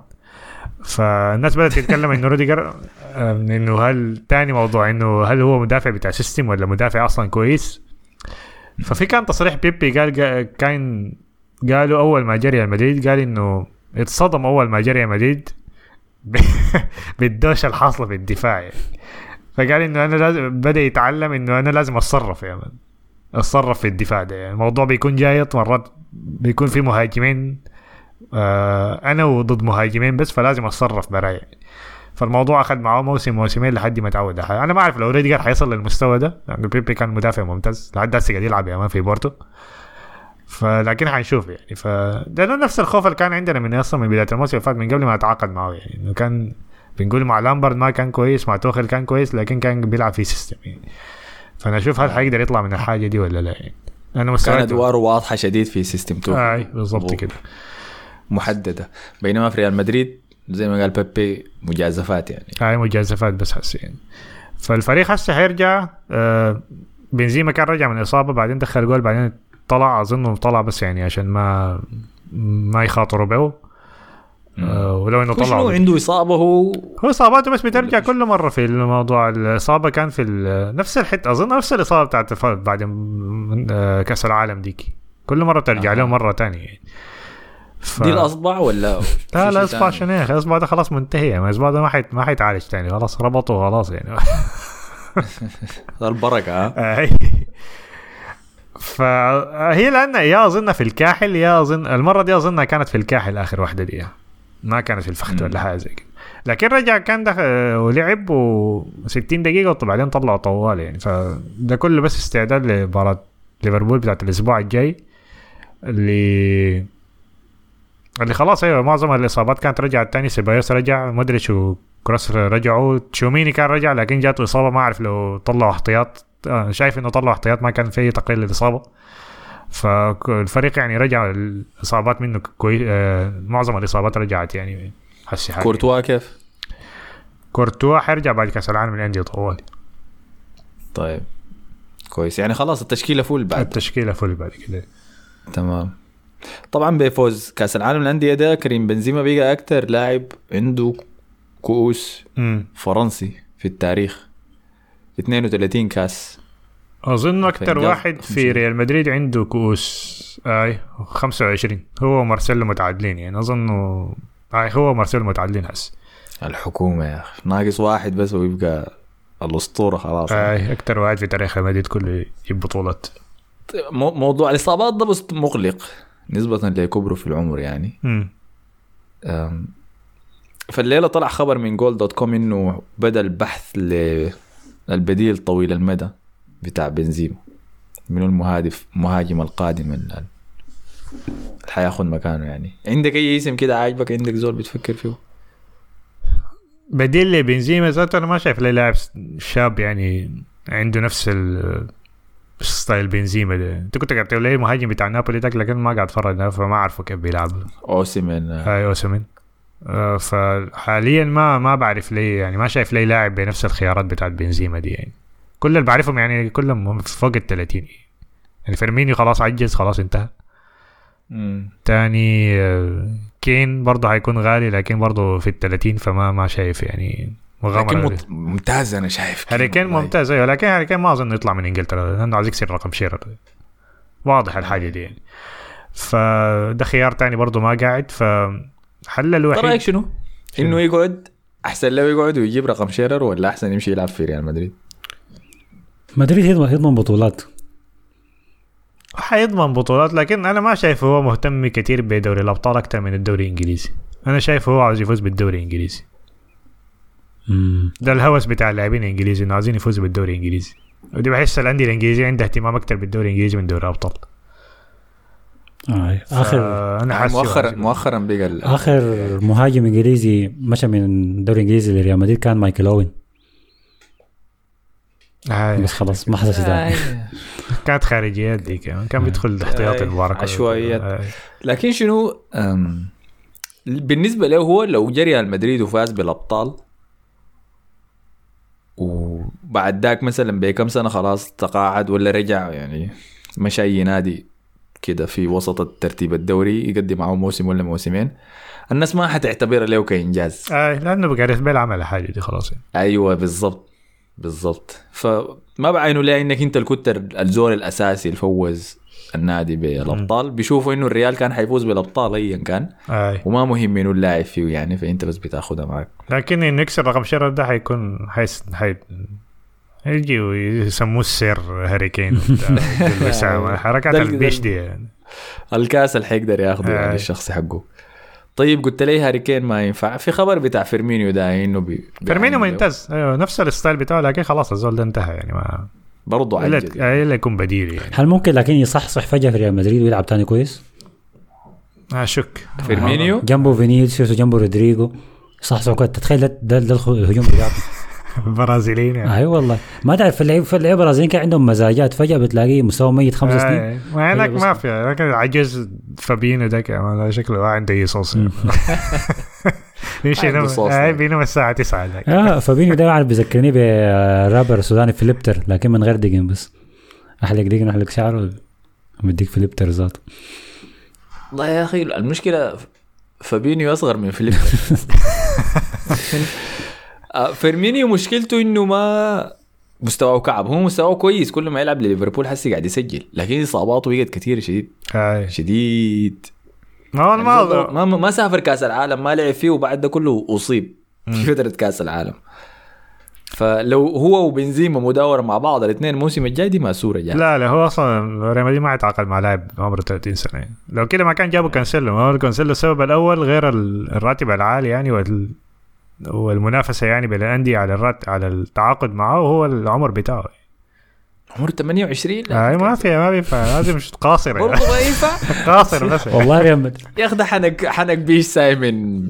فالناس بدأت تتكلم إنه رودريجر إنه هل تاني موضوع إنه هل هو مدافع بتاع سيستم ولا مدافع أصلا كويس. ففي كان تصريح بيبي قال كان قالوا أول ما جري المدريد قال إنه اتصدم أول ما جري المدريد بالدوشة الحاصلة في الدفاع يعني. فقال إنه أنا لازم بدأ يتعلم إنه أنا لازم أتصرف يعني أتصرف في الدفاع ده يعني. الموضوع بيكون جايط مرات بيكون في مهاجمين آه أنا وضد مهاجمين بس، فلازم أتصرف براي. فالموضوع أخذ معه موسم موسمين لحد ما تعود. أنا ما أعرف لو رودريجر حيصل للمستوى ده يعني، بيبي كان مدافع ممتاز لحد هسه قاعد يلعب يا مان في بورتو، فلكن حنشوف يعني. فده نفس الخوف اللي كان عندنا من أصلا من بداية الموسم فات من قبل ما أتعاقد معه يعني، إنه كان بنقول مع لامبرد ما كان كويس، مع توخيل كان كويس لكن كان بيلعب في سيستم يعني. فانا اشوف هل حيقدر يطلع من الحاجه دي ولا لا يعني. انا مستعد، ادواره واضحه شديد في سيستم توخيل آه بالضبط كده محدده، بينما في ريال مدريد زي ما قال بيبي مجازفات يعني آه مجازفات بس حسين يعني. فالفريق هسه حيرجع آه بنزيما كان رجع من اصابه بعدين دخل جول بعدين طلع، اظنه طلع بس يعني عشان ما ما يخاطروا به آه ولو انه طلع عنده اصابه هو هو اصاباته بس بترجع كل مره في الموضوع. الاصابه كان في نفس الحته اظن نفس الاصابه بتاعت بعد كاس العالم ديك كل مره ترجع آه. له مره تانية يعني ف... دي الاصبع ولا لا الاصبع شنيخ الاصبع ده خلاص منتهيه ما الاصبع ده ما حيت ما حيتعالج تاني خلاص ربطه خلاص يعني البركه فهي لأن يا أظن في الكاحل يا أظن المرة دي أظنها كانت في الكاحل آخر واحدة دي ما كانت في الفخت ولا حاجة زي كده لكن رجع كان دخل ولعب وستين دقيقة وبعدين طلعوا طوال يعني فده كله بس استعداد لمباراة ليفربول بتاعت الأسبوع الجاي اللي اللي خلاص أيوة معظم الإصابات كانت رجعت تاني. سيبايوس رجع ما أدري شو كروس رجعوا تشوميني كان رجع لكن جاته إصابة ما أعرف لو طلعوا احتياط شايف انه طلع احتياط ما كان فيه تقليل الاصابه فالفريق يعني رجع الاصابات منه كويس آه معظم الاصابات رجعت يعني حسي حاجه. كورتوا كيف كورتوا حيرجع بعد كاس العالم الانديه طوالي طيب كويس يعني خلاص التشكيله فول بعد التشكيله فول بعد كده تمام. طبعا بفوز كاس العالم الانديه ده كريم بنزيما بيجي اكتر لاعب عنده كؤوس فرنسي في التاريخ اثنين وثلاثين كاس اظن اكتر واحد في ريال مدريد عنده كؤوس اي خمسة وعشرين هو مارسيلو متعادلين يعني اظن اي هو مارسيلو متعادلين هسه الحكومه يا اخي ناقص واحد بس ويبقى الاسطوره خلاص اي اكتر واحد في تاريخ مدريد كله يجيب بطولات. موضوع الاصابات ده بس مقلق نسبه لكبره في العمر يعني امم فالليله طلع خبر من جول دوت كوم انه بدا البحث ل البديل طويل المدى بتاع بنزيما من المهادف مهاجم القادم الآن حياخد مكانه. يعني عندك أي اسم كده عاجبك عندك زول بتفكر فيه بديل لبنزيما؟ ذاته أنا ما شايف لي لاعب شاب يعني عنده نفس الستايل بنزيما ده. أنت كنت قاعد تقول لي مهاجم بتاع نابولي تاك لكن ما قاعد أتفرج فما أعرفه كيف بيلعب. أوسمين هاي أوسمين آه فحاليا ما ما بعرف ليه يعني ما شايف ليه لاعب بنفس الخيارات بتاعت بنزيما دي يعني كل اللي بعرفهم يعني كلهم فوق الثلاثين يعني فيرمينيو خلاص عجز خلاص انتهى مم. تاني آه كين برضه هيكون غالي لكن برضه في الثلاثين فما ما شايف يعني مغامرة لكن ممتاز. أنا شايف هاري كين ممتاز أيوة لكن هاري كين ما أظن يطلع من إنجلترا لأنه عايز يكسر رقم شيرر واضح الحاجة دي يعني فده خيار تاني برضه ما قاعد ف حل الوحيد طريق شنو؟ شنو انه يقعد احسن لو يقعد ويجيب رقم شيرر ولا احسن يمشي يلعب في ريال مدريد؟ مدريد هيضمن بطولات هيضمن بطولات لكن انا ما شايفه هو مهتم كتير بدوري الابطال اكتر من الدوري الانجليزي. انا شايفه هو عاوز يفوز بالدوري الانجليزي امم ده الهوس بتاع اللاعبين الانجليزي انه عايزين يفوزوا بالدوري الانجليزي ودي بحس الانديه الانجليزيه عندها اهتمام اكتر بالدوري الانجليزي من دوري الابطال. آه آخر أنا مؤخرا مؤخرا بيجل آخر مهاجم إنجليزي مشى من الدوري الإنجليزي لريال مدريد كان مايكل أوين آه بس خلاص ما حدث ده كانت خارجيات دي كمان كان بيدخل احتياطي المباركة عشوائيات آه. لكن شنو بالنسبة له هو لو جري ريال مدريد وفاز بالأبطال وبعد ذاك مثلا بكم سنة خلاص تقاعد ولا رجع يعني مشى أي نادي كده في وسط الترتيب الدوري يقدم معه موسم ولا موسمين الناس ما هتعتبره له كإنجاز آه لأنه بقى رسمي العمل حاجة دي خلاص يعني. أيوة بالضبط بالضبط فما بعينه ليه إنك أنت الكتر الزور الأساسي الفوز النادي بالأبطال بيشوفوا إنه الريال كان حيفوز بالأبطال أيا كان آه. وما مهم إنه اللاعب فيه يعني فأنت بس بتاخدها معك لكن إنه يكسر رقم شرر ده هيكون حيس حي يجي ويسموه السير هاري كين حركات البيش دي يعني. الكاس اللي حيقدر ياخده يعني الشخص حقه. طيب قلت لي هاري كين ما ينفع في خبر بتاع فيرمينيو ده انه بي... فيرمينيو ما ينتز ايوه نفس الستايل بتاعه لكن خلاص الزول ده انتهى يعني ما برضه عاجز الا يكون بديل يعني. هل ممكن لكن يصحصح فجأة في ريال مدريد ويلعب تاني كويس؟ اشك فيرمينيو جنبه فينيسيوس وجنبه رودريجو صحصح كويس تتخيل ده الهجوم بتاعه برازيليين يعني. اي والله ما تعرف اللعيبه في اللعيبه البرازيليين كان عندهم مزاجات فجاه بتلاقيه مستوى ميت خمس آه سنين وعينك ما في لكن عجز فابينو ده كمان شكله ما عنده صوص ماشي انا بينه الساعه تسعة اه فابينو ده عارف بيذكرني برابر سوداني فليبتر لكن من غير دقن بس احلق دقن احلق شعره مديك فليبتر ذاته. والله يا اخي المشكله فابينيو أصغر من فيليب. فيرمينيو مشكلته إنه ما مستواه كعب، هو مستواه كويس كل ما يلعب لليفربول حسي قاعد يسجل، لكن إصاباته بقت كتير شديد آه. شديد يعني ما ما سافر كأس العالم، ما لعب فيه، وبعد ده كله أصيب في فترة كأس العالم. فلو هو وبنزيما مداور مع بعض الاثنين الموسم الجاي دي ماسوره يعني. لا لا هو اصلا ريال مدريد ما يتعاقد مع لاعب عمره ثلاثين سنه يعني. لو كده ما كان جابوا كانسيلو، هو كانسيلو السبب الاول غير الراتب العالي يعني والمنافسه يعني بين الانديه على الراتب على التعاقد معه، هو العمر بتاعه عمره ثمانية وعشرين. اي ما في ما بينفع، لازم قاصر يعني. قاصر بس والله يا مدري ياخذ حنك حنك بيش سايمن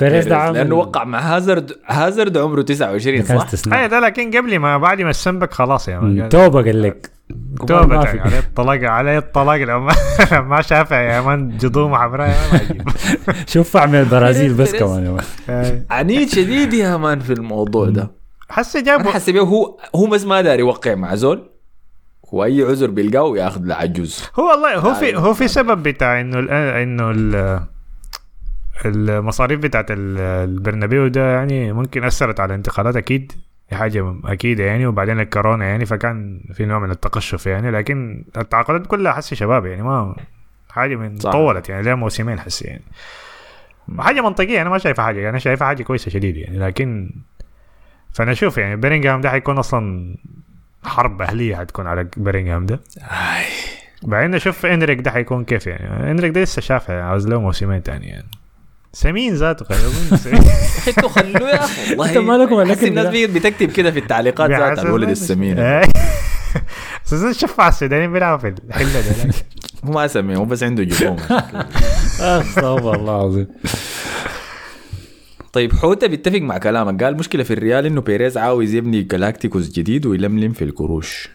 بيريز ده، لأنه وقع مع هازارد هازارد عمره تسعة وعشرين صح؟ أي ده لكن قبل ما بعد ما السنبك خلاص يعني توبة قال لك توبة يعني عليه الطلاق عليه الطلاق لما ما شافها يا مان جدومة حمراء شوف عمل البرازيل بس كمان عنيد شديد يا مان في الموضوع ده. حسي جابه حسي بيه هو هو بس ما داري يوقع مع زول، هو أي عذر بيلقاه يأخذ لعجوز. هو والله هو في هو في سبب بتاع إنه إنه المصاريف بتاعت البرنابيو ده يعني ممكن أثرت على انتقالات أكيد حاجة أكيد يعني، وبعدين الكورونا يعني فكان في نوع من التقشف يعني، لكن التعاقدات كلها حسي شباب يعني ما حاجة من طولت يعني لها موسمين حسي يعني حاجة منطقية. أنا ما شايفة حاجة يعني، أنا شايفة حاجة كويسة شديد يعني، لكن فأنا أشوف يعني بيرينغهام ده هيكون أصلا حرب أهلية هتكون على بيرينغهام ده. بعدين أشوف إنريك ده هيكون كيف يعني، إنريك ده لسه شافه عاوز له موسمين تاني يعني سمين ذاته خلوه حتى خلوه يا اخي والله انت مالك مالك الناس بتكتب كده في التعليقات ذات الولد السمين اساسا شفع السودانيين بيلعبوا في الحله ده هو ما سمين هو بس عنده جبون استغفر الله العظيم. طيب حوته بيتفق مع كلامك، قال مشكله في الريال انه بيريز عاوز يبني جالاكتيكوس جديد ويلملم في القروش.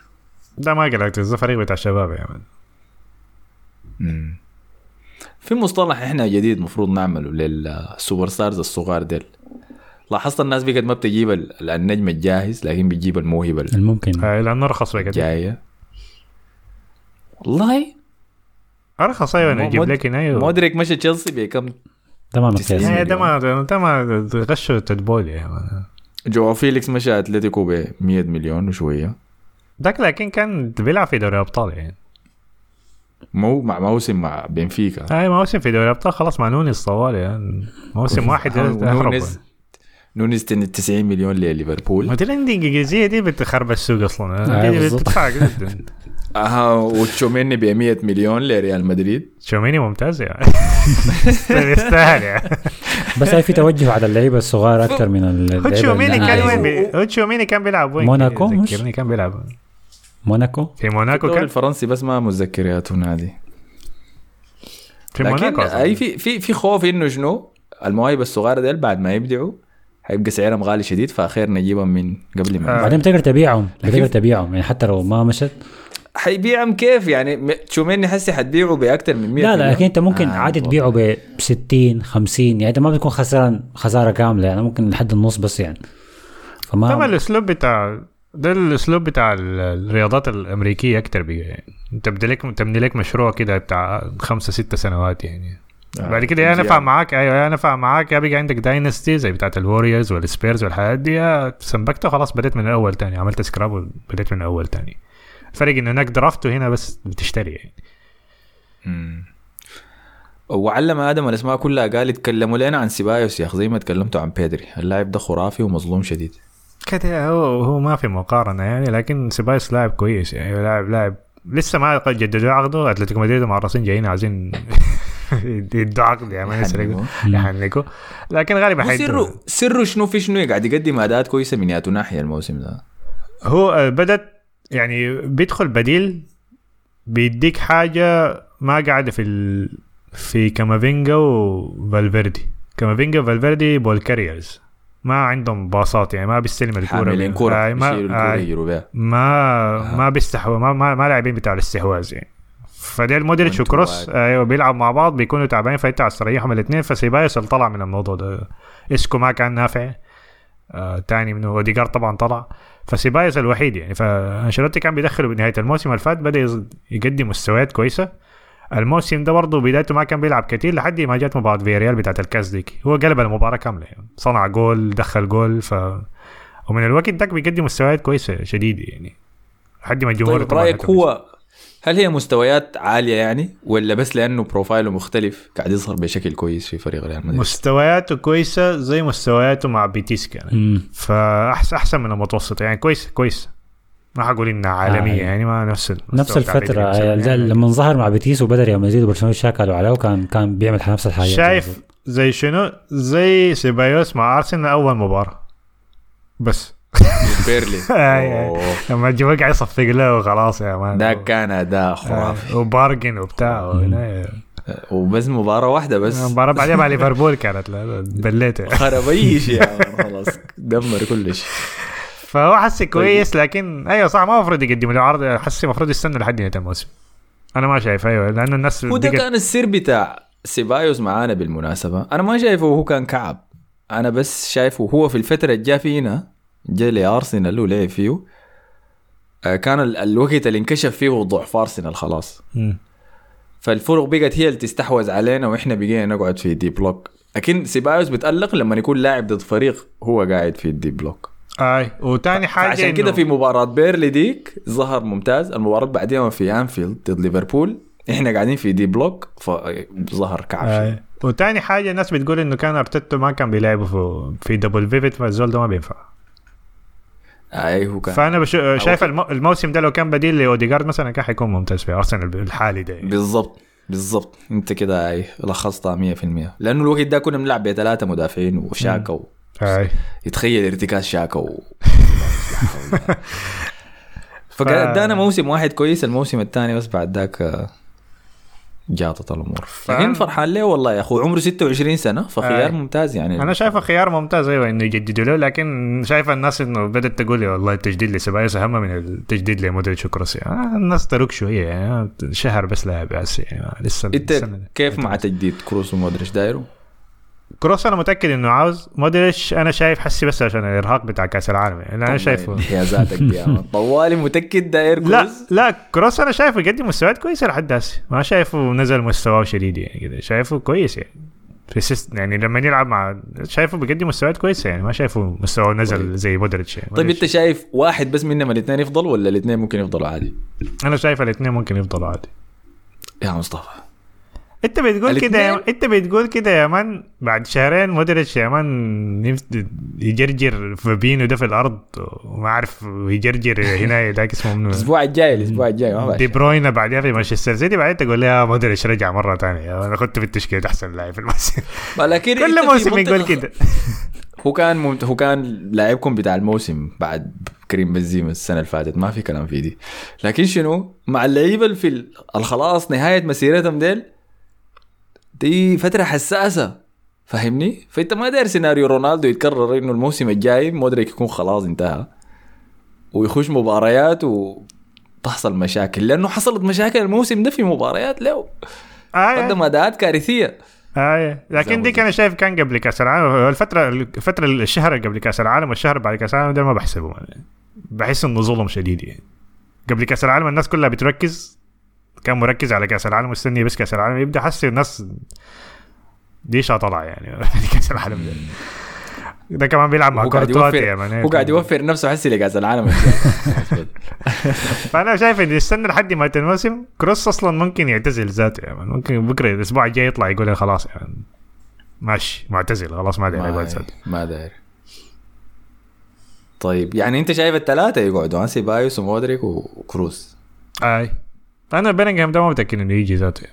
ده ما جالاكتيكوس ده فريق بتاع الشباب يا مان. امم في مصطلح احنا جديد مفروض نعمله للسوبر ستارز الصغار ديل. لاحظت الناس بقد ما بتجيب النجم الجاهز لكن بتجيب الموهبه الممكن. هاي لانه رخص بقد جايه والله ارخص. ايوه انا اجيب لك هنا مودريك مشى تشيلسي بكم تمام يا تمام تمام غشوا التدبول يا مان. جو فيليكس مشى اتلتيكو ب مية مليون وشويه داك، لكن كان بيلعب في دوري ابطال يعني مو مع موسم مع بنفيكا. اي موسم في دوري الابطال خلاص مع نونيز الصوالي يعني موسم واحد هرب. نونيز تسعين مليون لليفربول. ما تلندي الانجليزيه دي بتخرب السوق اصلا بتدفع جدا. اه وتشوميني ب مية مليون لريال مدريد. تشوميني ممتاز يعني يستاهل يعني. بس هاي في توجه على اللعيبه الصغار اكثر من اللعيبه. تشوميني كان وين تشوميني كان بيلعب وين موناكو ذكرني كان بيلعب موناكو في موناكو كان الفرنسي بس ما مذكريات هنادي في موناكو. اي في في في خوف انه شنو المواهب الصغار ديل بعد ما يبدعوا هيبقى سعرهم غالي شديد، فاخير نجيبهم من قبل ما آه. بعدين تقدر تبيعهم تقدر تبيعهم يعني حتى لو ما مشت حيبيعهم كيف يعني. شو مني حسي حتبيعه باكثر من مية. لا لا لكن انت ممكن آه عادي تبيعه ب ستين خمسين يعني انت ما بتكون خسران خساره كامله يعني، ممكن لحد النص بس يعني. فما طبعا الاسلوب بتاع ده الاسلوب بتاع الرياضات الامريكيه اكتر بيه يعني. انت بدلك تمنيلك مشروع كده بتاع خمسة ستة سنوات يعني آه. بعد كده انا فاهم معاك ايوه انا فاهم معاك ابقى عندك داينستي زي بتاعه الوريورز والسبيرز والحاجات دي سمبكته خلاص بديت من الاول تاني عملت سكراب وبديت من الاول تاني. الفرق ان هناك درافت وهنا بس بتشتري يعني. امم وعلم ادم الاسماء كلها قال يتكلموا لنا عن سيبايوس يا اخ زي ما تكلمتوا عن بيدري. اللاعب ده خرافي ومظلوم شديد كده هو هو ما في مقارنه يعني، لكن سيبايوس لاعب كويس يعني لاعب لاعب لسه ما قد جددوا عقده اتلتيكو مدريد مع الرصين جايين عايزين يدوا عقد يعني يسرقوا يحنكوا، لكن غالبا حيدوا سر سر شنو في شنو قاعد يقدم اداءات كويسه من ياتو ناحيه الموسم ده. هو بدت يعني بيدخل بديل بيديك حاجه ما قاعده في ال... في كامافينجا وفالفيردي. كامافينجا وفالفيردي بول كاريرز ما عندهم باصات يعني ما بيستلم الكرة يعني ما ما ما بيستحوا ما ما, ما لاعبين بتاع الاستحواذ يعني. فده المودريتش وكروس ايوه بيلعبوا مع بعض بيكونوا تعبانين فيتعوا يستريحوا الاثنين. فسيبايوس طلع من الموضوع ده، اسكو ما كان نافع آه، تاني منه اوديجارد طبعا طلع، فسيبايوس الوحيد يعني. فانشيلوتي كان بيدخله بنهايه الموسم الفات بدا يقدم مستويات كويسه الموسم ده برضه بدايته ما كان بيلعب كتير لحد ما جت مباراه فياريال بتاعه الكاس ديك، هو قلب المباراه كامله يعني، صنع جول دخل جول، ف ومن الوقت ده بيقدم مستويات كويسه شديده يعني لحد ما الجمهور. طيب رايك هو هل هي مستويات عاليه يعني ولا بس لانه بروفايله مختلف قاعد يظهر بشكل كويس في فريق ريال مدريد؟ مستوياته كويسه زي مستوياته مع بيتيس يعني، فاحسن احسن من المتوسط يعني، كويس كويس ما هقول انها عالميه آه. يعني ما نفس نفس الفتره يعني. لما ظهر مع بيتيس وبدر يا مزيد وبرشلونه شاكلوا عليه وكان كان بيعمل نفس الحاجه. شايف زي شنو؟ زي سيبايوس مع ارسنال اول مباراه بس بيرلي لما جوك قاعد يصفق له وخلاص يا مان، ده كان اداء خرافي وبارجن وبتاع هنا وبس، مباراه واحده بس، مباراه بعدها مع ليفربول كانت بليته خرب اي شيء خلاص دمر كل شيء، فهو حسي كويس لكن ايوه صح ما المفروض يقدم العرض، حسي المفروض يستنى لحد نهايه الموسم انا ما شايف. ايوه لان الناس وده كان السر بتاع سيبايوس معانا بالمناسبه، انا ما شايفه هو كان كعب، انا بس شايفه هو في الفتره الجايه فينا جاي لأرسنال ولعب فيه، كان الوقت اللي انكشف فيه ضعف أرسنال خلاص م. فالفرق بقت هي اللي تستحوذ علينا وإحنا بقينا نقعد في دي بلوك، لكن سيبايوس بتقلق لما يكون لاعب ضد فريق هو قاعد في الدي بلوك. اي وتاني حاجه عشان كده في مباراه بيرلي ديك ظهر ممتاز، المباراه بعديها في أنفيلد ضد ليفربول احنا قاعدين في دي بلوك فظهر كعب. وتاني حاجه الناس بتقول انه كان ارتيتا ما كان بيلعبه في دبل فيفيت، فالزول ده ما بينفع. ايوه كان، فانا بش... شايف الم... الموسم ده لو كان بديل لاوديغارد مثلا كان حيكون ممتاز في ارسنال الحالي ده يعني. بالضبط بالضبط انت كده اي لخصتها مية بالمية، لانه الوقت ده كنا بنلعب بثلاثه مدافعين وشاكا و... يتخيل ارتكاز شاكا و... فقدنا موسم واحد كويس، الموسم الثاني بس بعد ذاك جاطت الامور. فين فرحان ليه والله يا اخوي، عمره ستة وعشرين سنه فخيار آه. ممتاز يعني، انا شايفه خيار ممتاز ايوه انه يجددوا له، لكن شايفه الناس انه بدات تقول والله التجديد لسبايوس اهم من التجديد لمودريتش وكروس يعني. الناس ترك شويه يعني شهر بس لاعب بس يعني لسه. انت كيف مع تجديد كروس ومودريتش دايره؟ كروس انا متاكد انه عاوز، مودريتش انا شايف حسي بس عشان الارهاق بتاع كاس العالم يعني انا شايفه يا ذاتك يا طوالي متاكد داير كروس. لا لا كروس انا شايفه يقدم مستويات كويسه لحد هسه، ما شايفه نزل مستواه شديد يعني كده، شايفه كويس يعني في سيست يعني لما يلعب مع، شايفه بيقدم مستويات كويسه يعني ما شايفه مستواه نزل زي مودريتش يعني. طيب انت شايف واحد بس منهم الاثنين يفضل ولا الاثنين ممكن يفضلوا عادي؟ انا شايف الاثنين ممكن يفضلوا عادي يا مصطفى. انت بتقول كده، انت بتقول كده يا مان بعد شهرين مودريتش يا مان يجرجر فابينو ده في الارض وما عارف يجرجر هنا ده اسمه منو الاسبوع الجاي الاسبوع الجاي دي بروين بعدها في مانشستر سيتي، بعدين تقول لي يا مودريتش رجع مره ثانيه انا كنت في التشكيله احسن لاعب في الموسم كل موسم يقول كده. هو كان ممت... هو كان لاعبكم بتاع الموسم بعد كريم بنزيما السنه اللي فاتت، ما في كلام في دي، لكن شنو مع اللعيبه في الخلاص نهايه مسيرتهم ديل دي فترة حساسة فهمني، فأنت ما داير سيناريو رونالدو يتكرر إنه الموسم الجاي مودريتش يكون خلاص انتهى ويخش مباريات وتحصل مشاكل، لأنه حصلت مشاكل الموسم ده في مباريات له قدم أداءات كارثية. آه لكن دي كان شايف كان قبل كأس العالم الفترة الفترة الشهر قبل كأس العالم والشهر بعد كأس العالم ده ما بحسبه، بحس إنه ظلم شديد يعني. قبل كأس العالم الناس كلها بتركز، كان مركز على كأس العالم مستني بس كأس العالم يبدأ، حس الناس ديش طلع يعني كأس العالم ده. ده كمان بيلعب مع كورتواتي يعني، هو قاعد يوفر نفسه حسي لكأس العالم. فأنا شايف إن يستنى لحد ما الموسم، كروس أصلا ممكن يعتزل ذاته يعني، ممكن بكرة الأسبوع الجاي يطلع يقول خلاص يعني ماشي معتزل خلاص ما داير يبغى يسد ما داير. طيب يعني أنت شايف الثلاثة يقعدوا عن سيبايوس ومودريك وكروس؟ أي أنا بيرنغهام ده ما متأكد إنه يجي ذاته.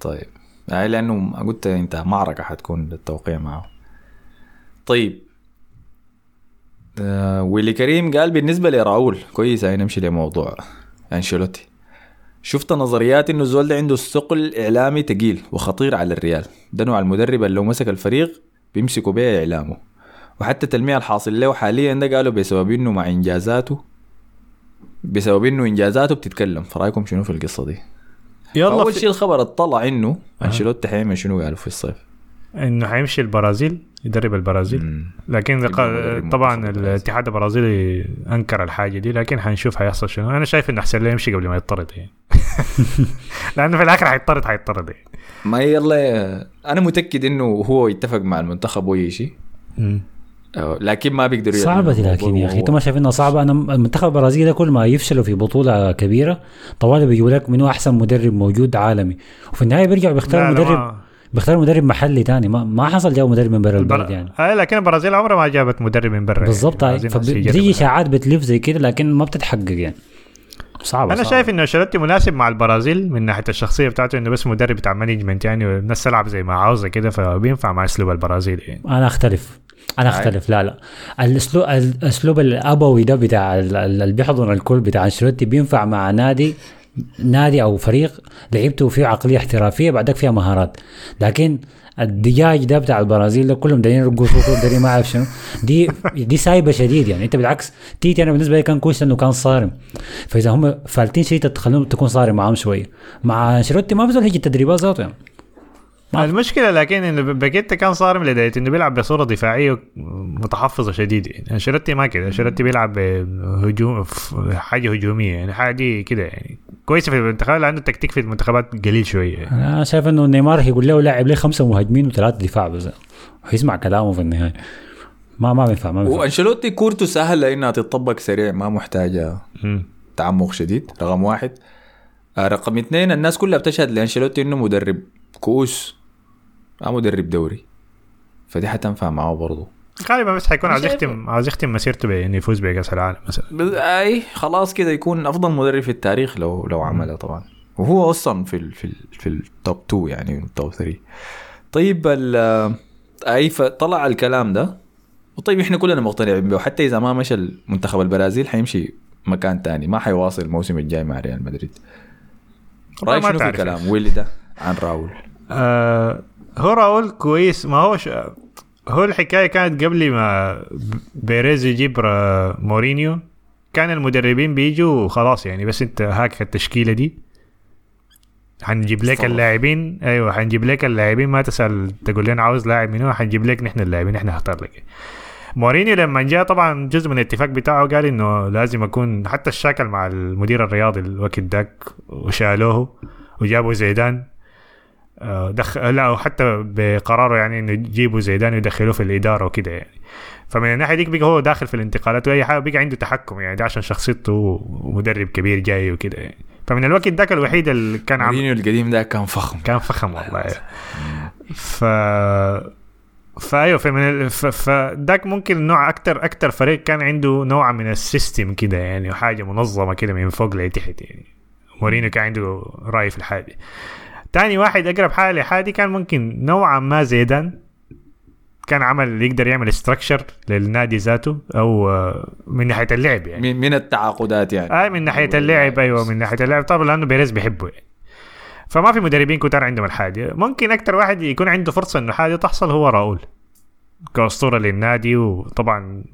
طيب يعني لأنه قلت أنت معركة حتكون للتوقيع معه. طيب واللي كريم قال بالنسبة لراول كويس، يعني نمشي لموضوع أنشيلوتي. شفت نظريات إنه الزول ده عنده ثقل إعلامي تقيل وخطير على الريال، ده نوع المدرب اللي لو مسك الفريق بيمسكوا بيه إعلامه، وحتى التلميع الحاصل له حاليا ده قالوا بسبب إنه مع إنجازاته بسبب انه انجازاته بتتكلم، فرايكم شنو في القصه دي؟ يلا اول شيء الخبر اطلع انه انشيلوتي حيمشي، شنو قالوا في الصيف انه حيمشي البرازيل يدرب البرازيل مم. لكن طبعا الاتحاد البرازيلي انكر الحاجه دي، لكن حنشوف حيحصل شنو. انا شايف انه احسن له يمشي قبل ما يضطرد يعني. لأنه في الآخر هيطرد هيطرد يعني. ما يلا أنا متأكد إنه هو يتفق مع المنتخب وأي شيء. لكن ما بيقدروا. صعبة لكن يا أخي أنت ما شايفينها صعبة؟ أنا المنتخب البرازيلي ده كل ما يفشلوا في بطولة كبيرة طوال بيجوا لك منو أحسن مدرب موجود عالمي، وفي النهاية بيرجعوا بيختاروا مدرب بيختار مدرب محلي تاني. ما ما حصل جاء مدرب من برا البلد يعني. آه لكن البرازيل عمره ما جابت مدرب من برا بالضبط يعني. فبتجي شاعات بتلف زي كده لكن ما بتتحقق يعني. صعب. أنا صعب. شايف إنه شلتي مناسب مع البرازيل من ناحية الشخصية بتاعته، إنه بس مدرب بتاع مانجمنت يعني، والناس تلعب زي ما عاوزة كده، فبينفع مع أسلوب البرازيل يعني. أنا أختلف أنا أختلف لا لا الأسلوب الأسلوب الأبوي ده بتاع اللي بيحضن الكل بتاع شلتي بينفع مع نادي نادي أو فريق لعبته فيه عقلية احترافية بعدك فيها مهارات. لكن الدجاج ده بتاع البرازيل ده كلهم دارين رقصوا كلهم دارين ما أعرف شنو دي دي سايبة شديد يعني. أنت بالعكس تيتي أنا بالنسبة لي كان كويس لأنه كان صارم، فإذا هم فالتين شيء تتخلون تكون صارم معهم شوية. مع أنشيلوتي ما بزول هيجي التدريبات ذاته يعني. المشكلة لكن إنه باكيتا كان صارم لدايت إنه بيلعب بصورة دفاعية متحفظة شديدة. أنشيلوتي ما كده، أنشيلوتي بيلعب هجوم حاجة هجومية يعني حاجة كده يعني. كويس في المنتخب لأنه التكتيك في المنتخبات قليل شوية. أنا شايف إنه نيمار يقول له لاعب ليه خمسة مهاجمين وثلاثة دفاع بس، هيسمع كلامه في النهاية. ما ما بينفع ما بينفع. وأنشيلوتي كورته سهلة إنها تتطبق سريع، ما محتاجة تعمق شديد. رقم واحد. رقم اثنين، الناس كلها بتشهد لأنشيلوتي إنه مدرب كؤوس ما مدرب دوري، فدي حتنفع معه برضو غالبا. بس حيكون عايز يختم عايز يختم مسيرته بأنه يفوز بكأس العالم مثلا. اي خلاص كده يكون افضل مدرب في التاريخ لو لو عمله طبعا، وهو اصلا في ال في ال في التوب تو يعني التوب ثلاثة. طيب اي طلع الكلام ده، وطيب احنا كلنا مقتنعين بيه، وحتى اذا ما مشى المنتخب البرازيل حيمشي مكان تاني، ما حيواصل الموسم الجاي مع ريال مدريد. رايك شنو في الكلام واللي ده عن راول؟ آه هو راول كويس. ما هو هو الحكاية كانت قبل ما بيريز يجيب مورينيو كان المدربين بيجوا وخلاص يعني، بس انت هاك التشكيلة دي هنجيب لك اللاعبين. ايوه هنجيب لك اللاعبين، ما تسأل تقول لنا عاوز لاعب منو، هنجيب لك نحن اللاعبين، احنا هختار لك. مورينيو لما جاء طبعا جزء من الاتفاق بتاعه قال انه لازم اكون، حتى الشاكل مع المدير الرياضي الوقت داك وشالوه وجابوا زيدان دخ... لا حتى بقراره يعني انه يجيبوا زيدان ويدخلوه في الاداره وكده يعني. فمن الناحيه ديك بقى هو داخل في الانتقالات واي حاجه بقى عنده تحكم يعني، عشان شخصيته مدرب كبير جاي وكده يعني. فمن الوقت ذاك الوحيد اللي كان عامل مورينيو القديم ده كان فخم كان فخم والله يعني. ف فايوه فمن ال... ف... فداك ممكن نوع اكتر اكتر فريق كان عنده نوع من السيستم كده يعني، وحاجه منظمه كده من فوق لتحت يعني. مورينيو كان عنده راي في الحاجه. تاني واحد أقرب حاجة لحادي كان ممكن نوعا ما زيدان، كان عمل يقدر يعمل استراكشر للنادي ذاته أو من ناحية اللعب يعني، من التعاقدات يعني. آه من ناحية اللعب أيوة من ناحية اللعب طبعا لأنه بيريز بيحبه يعني. فما في مدربين كتار عندهم الحادي. ممكن أكتر واحد يكون عنده فرصة إنه حادي تحصل هو راؤول كأسطورة للنادي، وطبعا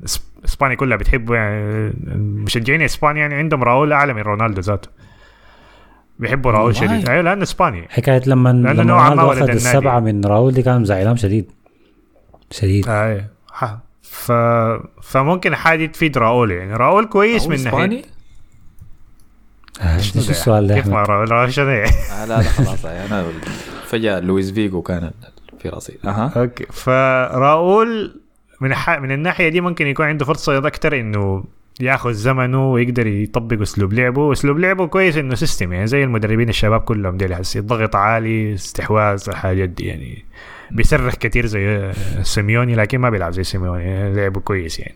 إسبانيا كلها بتحبه يعني، مشجعين إسبانيا يعني عندهم راؤول أعلى من رونالدو ذاته، بيحبوا راول شديد. أيوة لأن إسبانيا حكاية لما رونالدو أخذ السبعة من راول دي كان زعلان شديد شديد. أيوة ف فممكن حاجة تفيد راول يعني. راول كويس من ناحية شو السؤال ده كيف ما راول راول شنو يعني. لا لا خلاص أنا فجأة لويس فيجو كان في رأسي. أها أوكي. فراول من حا... من الناحية دي ممكن يكون عنده فرصة أكتر إنه ياخذ زمنه ويقدر يطبق اسلوب لعبه. اسلوب لعبه كويس انه سيستم يعني، زي المدربين الشباب كلهم ديل حسي ضغط عالي استحواذ الحاجات دي يعني. بيصرخ كتير زي سيميوني لكن ما بيلعب زي سيميوني، لعبه كويس يعني.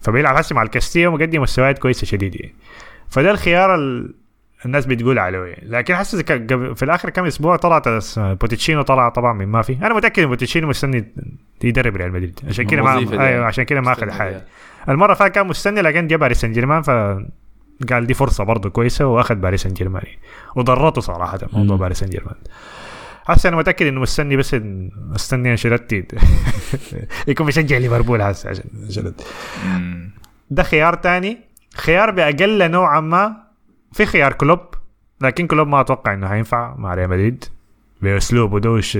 فبيلعب حسي مع الكاستيا ومقدم مستويات كويسه شديده يعني. فده الخيار ال... الناس بتقول عليه يعني. لكن حسي في الاخر كم اسبوع طلعت بوتشينو طلع طبعا من ما في. انا متاكد بوتشينو مستني يدرب ريال مدريد عشان كده ما ايوه عشان كده ما اخذ حاجه. المرة فا كان مستني لكن جاب باريس سان جيرمان، فقال دي فرصة برضو كويسة وأخذ باريس سان جيرمان وضرته صراحة موضوع باريس سان جيرمان. حسي أنا متأكد إنه مستني بس مستني أنشيلوتي يكون مشجع ليفربول حسي عشان أنشيلوتي. ده خيار تاني، خيار بأقل نوعا ما. في خيار كلوب لكن كلوب ما أتوقع إنه هينفع مع ريال مدريد بأسلوبه ودوش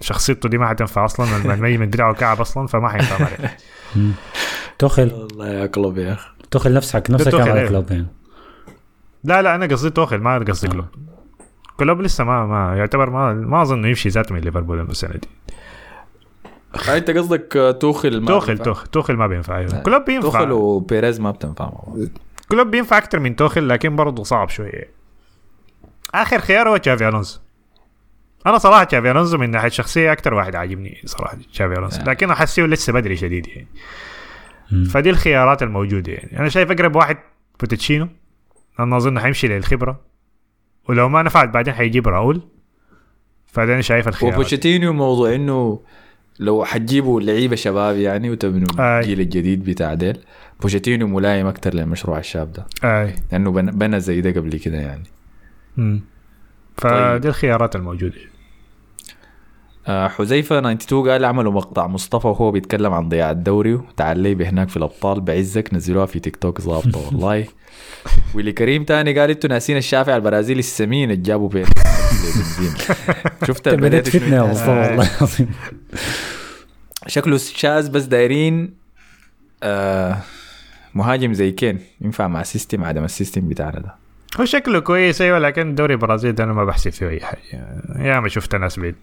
شخصيته دي ما هتنفع أصلا، الميم بتاعه كعب أصلا فما هينفع مع ريال. توخيل والله يا كلوب يا أخي. توخيل نفسك نفسك على كلوب يعني. لا لا أنا قصدي توخيل ما قصدي كلوب. كلوب لسه ما ما يعتبر ما ما أظن يمشي ذات من ليفربول السنة دي. أنت قصدك توخيل ما توخيل بينفع. توخيل ما بينفع أيوة. كلوب بينفع. توخيل وبيريز ما بتنفع. كلوب بينفع أكتر من توخيل لكن برضو صعب شوية. آخر خيار هو تشافي ألونسو. أنا صراحة تشافي ألونسو من ناحية شخصية أكتر واحد عاجبني صراحة تشافي ألونسو يعني. لكن أحسيه لسه بدري شديد يعني. فدي الخيارات الموجودة يعني. أنا شايف أقرب واحد بوتشينو. أنا أظن حيمشي للخبرة ولو ما نفعت بعدين حيجيب راول. فده أنا شايف الخيارات. وبوتشينو موضوع إنه لو حتجيبوا لعيبة شباب يعني وتبنوا الجيل الجديد بتاع ديل. بوتشينو ملائم أكتر للمشروع الشاب ده. أي. لأنه بنا بنا زي ده قبل كده يعني. أمم. فدي طيب. الخيارات الموجودة. حذيفة اثنين وتسعين قال عملوا مقطع مصطفى وهو بيتكلم عن ضياع الدوري وتعلي بهناك في الأبطال بعزك نزلوها في تيك توك ظابطة والله. واللي كريم تاني قال انتوا ناسين الشافي على البرازيل السمين اللي جابوا بين بنزيما. شفت البداية شنو مصطفى والله العظيم شكله شاذ بس دايرين آه مهاجم زي كين ينفع مع سيستم عدم السيستم بتاعنا ده. هو شكله كويس ايوه لكن الدوري البرازيل ده انا ما بحسب فيه اي حاجة يا ما شفت ناس بيد.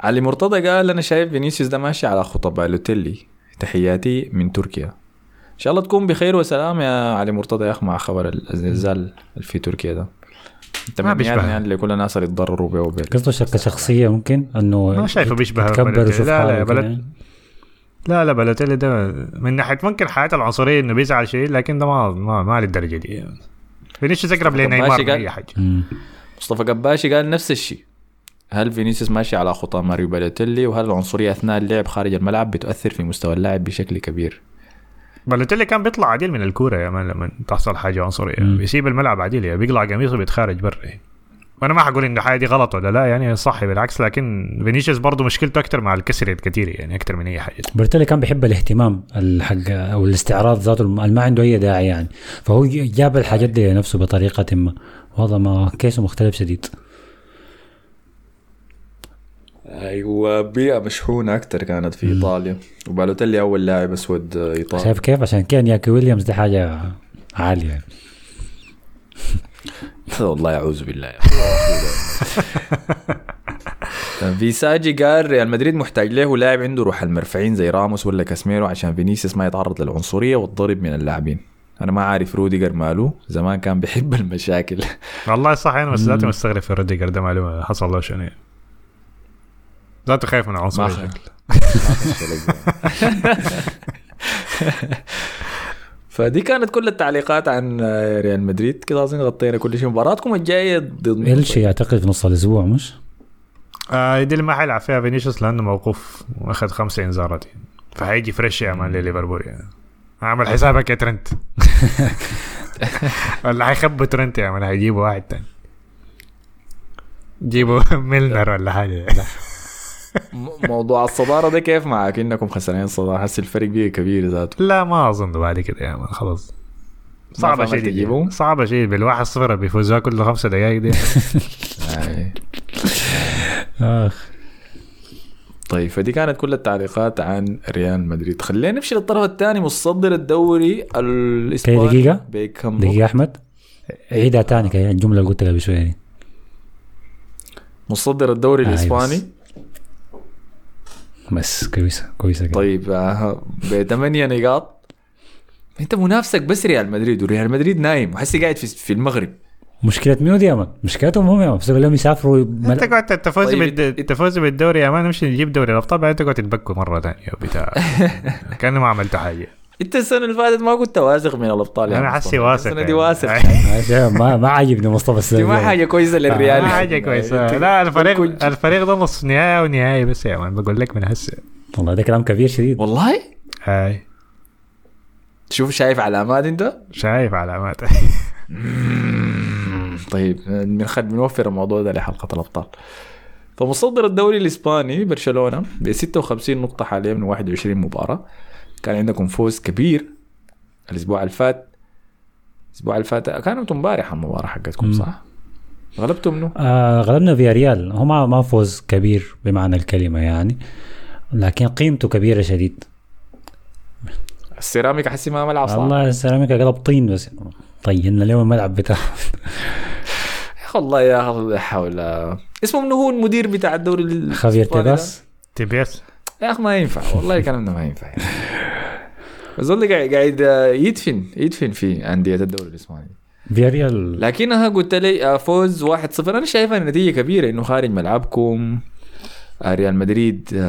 علي مرتضى قال أنا شايف فينيسيوس ده ماشي على خطة بالوتيلي. تحياتي من تركيا. إن شاء الله تكون بخير وسلام يا علي مرتضى يا أخ مع خبر الزلزال في تركيا ده. ما بيشبه يعني لكل الناس اللي تضرروا بيه وبيه. قصده شكة شخصية ممكن إنه. ما شايفه بيشبه. لا لا بلد. لا لا بالوتيلي ده من ناحية ممكن حياة العنصرية إنه بيزعل شيء لكن ده ما ما ما للدرجة دي. فينيسيوس أقرب لنيمار أي حاجة. مصطفى قباشي قال نفس الشيء. هل فينيسيوس ماشي على خطى ماريو بالوتيلي وهل العنصرية أثناء اللعب خارج الملعب بتؤثر في مستوى اللاعب بشكل كبير؟ بالوتيلي كان بيطلع عديل من الكورة يا مان لما تحصل حاجة عنصرية م. بيسيب الملعب عديل يا بيقلع قميصه بيتخارج بره. وأنا ما هقول إن الحاجة دي غلط ولا لا يعني صح بالعكس لكن فينيسيوس برضو مشكلته أكتر مع الكسر كتير يعني أكتر من أي حاجة. بالوتيلي كان بيحب الاهتمام الحق أو الاستعراض ذاته ما عنده أي داعي يعني فهو جاب الحاجات دي لنفسه بطريقة ما وهذا ما كيسه مختلف شديد. ايوه بيئة مشحونة اكتر كانت في ايطاليا وبالوتيلي اول لاعب اسود ايطالي شايف كيف عشان كان ياكي ويليامز دي حاجة عالية والله يعوذ بالله في ساجي قال ريال مدريد محتاج له لاعب عنده روح المرفعين زي راموس ولا كاسميرو عشان فينيسيوس ما يتعرض للعنصرية والضرب من اللاعبين. انا ما عارف روديجر ماله زمان كان بيحب المشاكل والله صح انا بس ذاتي مستغرب في روديجر ده ماله حصل له شنو لا تخاف من عنصري شكل فدي كانت كل التعليقات عن ريال مدريد كده اظن غطينا كل شيء. مباراتكم الجايه ضد ايش شيء اعتقد في نص الاسبوع مش آه دي اللي ما حيلعب فيها فينيسيوس لانه موقف واخذ خمسة انذارات فهيجي فريش يا مان لليفربول يعني اعمل حسابك يا ترنت ولا هيخبي ترنت يا مان هيجيبوا واحد ثاني جيبوا ميلنر ولا حاجه. موضوع الصدارة ده كيف معك إنكم خسرانين صدارة حس الفريق بيه كبير ذاته لا ما أظن بعد كده يا مان خلاص صعبة شيء صعبة شيء بالواحد صفر بيفوزها كل خمسة دقايق دي طيب فدي كانت كل التعليقات عن ريال مدريد. خلينا نمشي للطرف الثاني مصدر الدوري الإسباني دقيقة دقيقة أحمد عيدها تاني كي الجملة اللي قلت لها بشوية دي مصدر الدوري الإسباني بس كويسة كويسة طيب آه بثمانية نقاط انت منافسك بس ريال مدريد وريال مدريد نايم وحسي قاعد في في المغرب. مشكلة مين دي يا مان مشكلتهم هم يا مان بس لما يسافروا مل... انت قاعد تفوز طيب بالد... التفوز بالدوري يا مان نمشي نجيب دوري الابطال بعدين تقعد تبكوا مرة ثانية وبتاع كأنه ما عملت حاجة. انت السنة اللي فاتت ما كنت واثق من الابطال انا حسي واثق السنة دي واثق ما ما عاجبني مصطفى السنة دي ما حاجة كويسة للريال ما حاجة كويسة لا الفريق الفريق ده نص نهائي ونهائي بس يا مان بقول لك من هسه والله ده كلام كبير شديد والله هاي شوف شايف علامات انت شايف علامات طيب بنخد بنوفر الموضوع ده لحلقة الابطال. فمصدر الدوري الاسباني برشلونة ب ستة وخمسين نقطة حاليا من واحد وعشرين مباراة. كان عندكم فوز كبير الأسبوع الفات الأسبوع الفات كانتم مبارح المباراة حقتكم صح؟ غلبتم منه؟ آه غلبنا فياريال هما ما فوز كبير بمعنى الكلمة يعني لكن قيمته كبيرة شديد. السيراميكا حسي ما ملعب صح؟ والله السيراميكا قلب طين بس طينا اليوم الملعب بتاعه. والله يا حول اسمه منه هو المدير بتاع الدوري خافير تيباس تيباس يا اخ ما ينفع والله كلامنا ما ينفع يعني. اظن قاعد يدفن يدفن في انديه الدوري الاسباني فياريال لكنها قلت لي فوز واحد صفر. انا شايفها نتيجه كبيره انه خارج ملعبكم ريال مدريد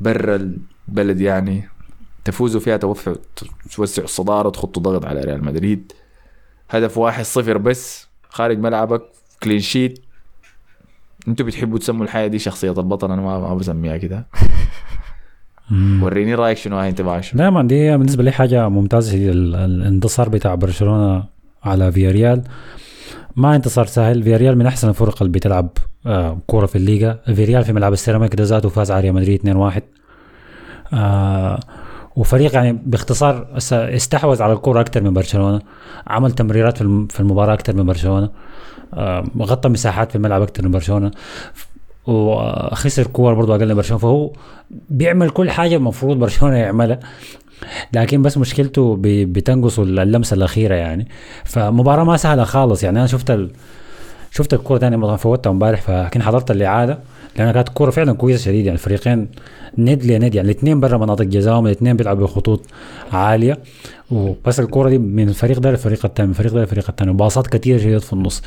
برا البلد يعني تفوزوا فيها توفوا توسعوا الصداره تحطوا ضغط على ريال مدريد هدف واحد صفر بس خارج ملعبك كلين شيت. انتوا بتحبوا تسموا الحياة دي شخصية البطل انا ما بسميها كده. وريني رأيك شنو هاي انتباعك. لا ما دي بالنسبة لي حاجة ممتازة الانتصار بتاع برشلونة على فياريال. ما انتصار سهل. فياريال من احسن الفرق اللي بتلعب كورة في الليغا. فياريال في ملعب السيراميك ده ذاته فاز على ريال مدريد اتنين واحد وفريق يعني باختصار استحوذ على الكرة أكتر من برشلونة عمل تمريرات في المباراة أكتر من برشلونة غطى مساحات في الملعب أكتر من برشلونة وخسر كور برضو أقل من برشلونة فهو بيعمل كل حاجة مفروض برشلونة يعملها لكن بس مشكلته بتنقص اللمسة الأخيرة يعني فمباراة ما سهلة خالص يعني أنا شفت ال... شفت الكرة تاني ما فوتها مبارح فكن حضرت الإعادة لأن كانت كرة فعلا كويسة شديد يعني الفريقين ند لند يعني الاثنين برا مناطق جزاهم الاثنين بيلعبوا بخطوط عالية وبس الكرة دي من الفريق ده للفريق التاني من الفريق ده للفريق التاني وباصات كتير شديد في النص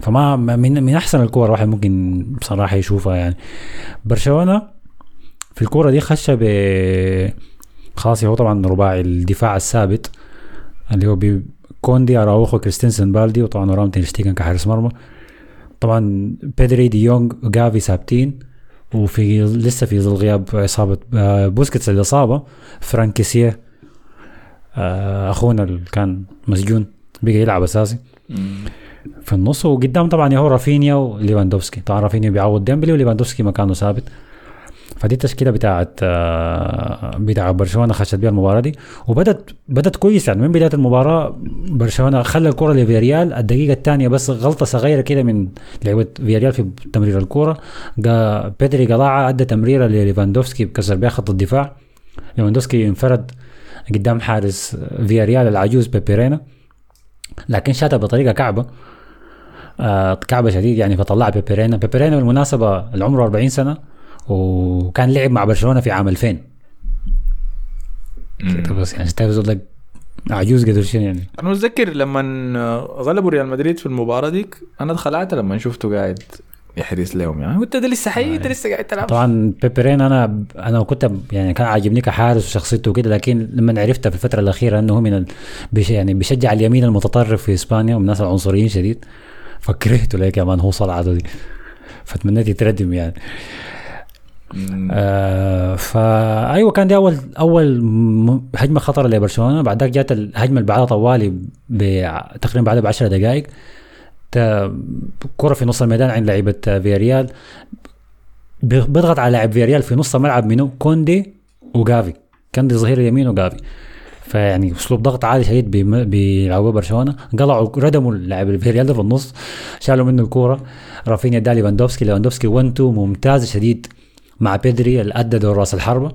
فما من من أحسن الكرة واحد ممكن بصراحة يشوفها يعني برشلونة في الكرة دي خشة خلاص هو طبعا رباعي الدفاع الثابت اللي هو بكوندي أراوخو كريستنسن بالدي وطبعا ورام تنشتيجن كحارس مرمى طبعا بيدري ديونج جافي ثابتين وفي لسه في ظل غياب اصابه بوسكتس الاصابه فرانكيسيه اخونا اللي كان مسجون بيجي يلعب اساسي في النص وقدام طبعا هو رافينيا وليفاندوفسكي طبعا رافينيا بيعوض ديمبيلي وليفاندوفسكي مكانه ثابت فدي التشكيله بتاعت بتاع برشلونه خشت بيها المباراه دي وبدت بدت كويس يعني من بدايه المباراه برشلونه خلى الكره لفياريال الدقيقه الثانيه بس غلطه صغيره كده من لعيبه فياريال في تمرير الكره جا بيدري قلعها ادى تمريره لليفاندوفسكي بكسر بها خط الدفاع ليفاندوفسكي انفرد قدام حارس فياريال العجوز بيبيرينا لكن شاتها بطريقه كعبه كعبه شديد يعني فطلع بيبيرينا بيبيرينا بالمناسبه العمر أربعين سنه وكان لعب مع برشلونة في عام ألفين بس يعني استفزوا لك عجوز قدر شين يعني أنا أتذكر لما غلبوا ريال مدريد في المباراة ديك أنا دخلعت لما شفته قاعد يحريس لهم يعني وأنت لسه حي أنت لسه قاعد تلعب طبعا بيبيرين أنا أنا كنت يعني كان عاجبني كحارس وشخصيته وكده لكن لما عرفته في الفترة الأخيرة أنه هو من ال... بش... يعني بيشجع اليمين المتطرف في إسبانيا ومن الناس العنصريين شديد فكرهته لك يا مان هو صلعة دي فاتمنيت يتردم يعني آه فا أيوة كان دي أول أول هجمة خطرة لبرشلونة بعد ذاك جات الهجمة بعدها طوالي بتقريبا بعدها بعشر دقائق كرة في نص الميدان عند لعيبة فياريال بيضغط على لاعب فياريال في نص الملعب منه كوندي وجافي كوندي ظهير يمين وجافي فيعني أسلوب ضغط عالي شديد بيلعبوا برشلونة قلعوا ردموا اللاعب الفياريال ده في النص شالوا منه الكرة رافينيا دا ليفاندوفسكي ليفاندوفسكي وانتو ممتاز شديد مع بيدري اللي أدى دور راس الحربة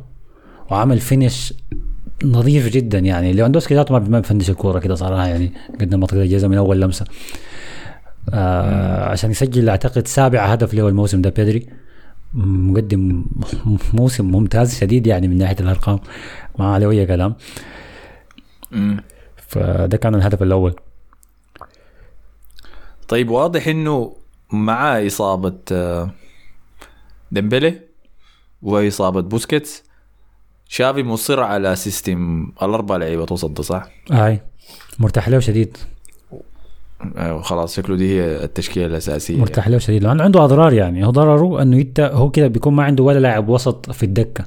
وعمل فينيش نظيف جدا يعني ليفاندوفسكي ذاته ما بفندش الكورة كده صراحة يعني قدم منطقة الجزاء من أول لمسة آه عشان يسجل أعتقد سابع هدف له الموسم ده بيدري مقدم موسم ممتاز شديد يعني من ناحية الأرقام ما عليه أي كلام فده كان الهدف الأول. طيب واضح إنه مع إصابة ديمبيلي وإصابة بوسكيتس شافي مصر على سيستم الأربعة لعيبة وسط صح؟ آه مرتاح له شديد خلاص شكله دي هي التشكيلة الأساسية مرتاح له شديد لأنه عنده أضرار يعني هو ضرره أنه هو كده بيكون ما عنده ولا لاعب وسط في الدكة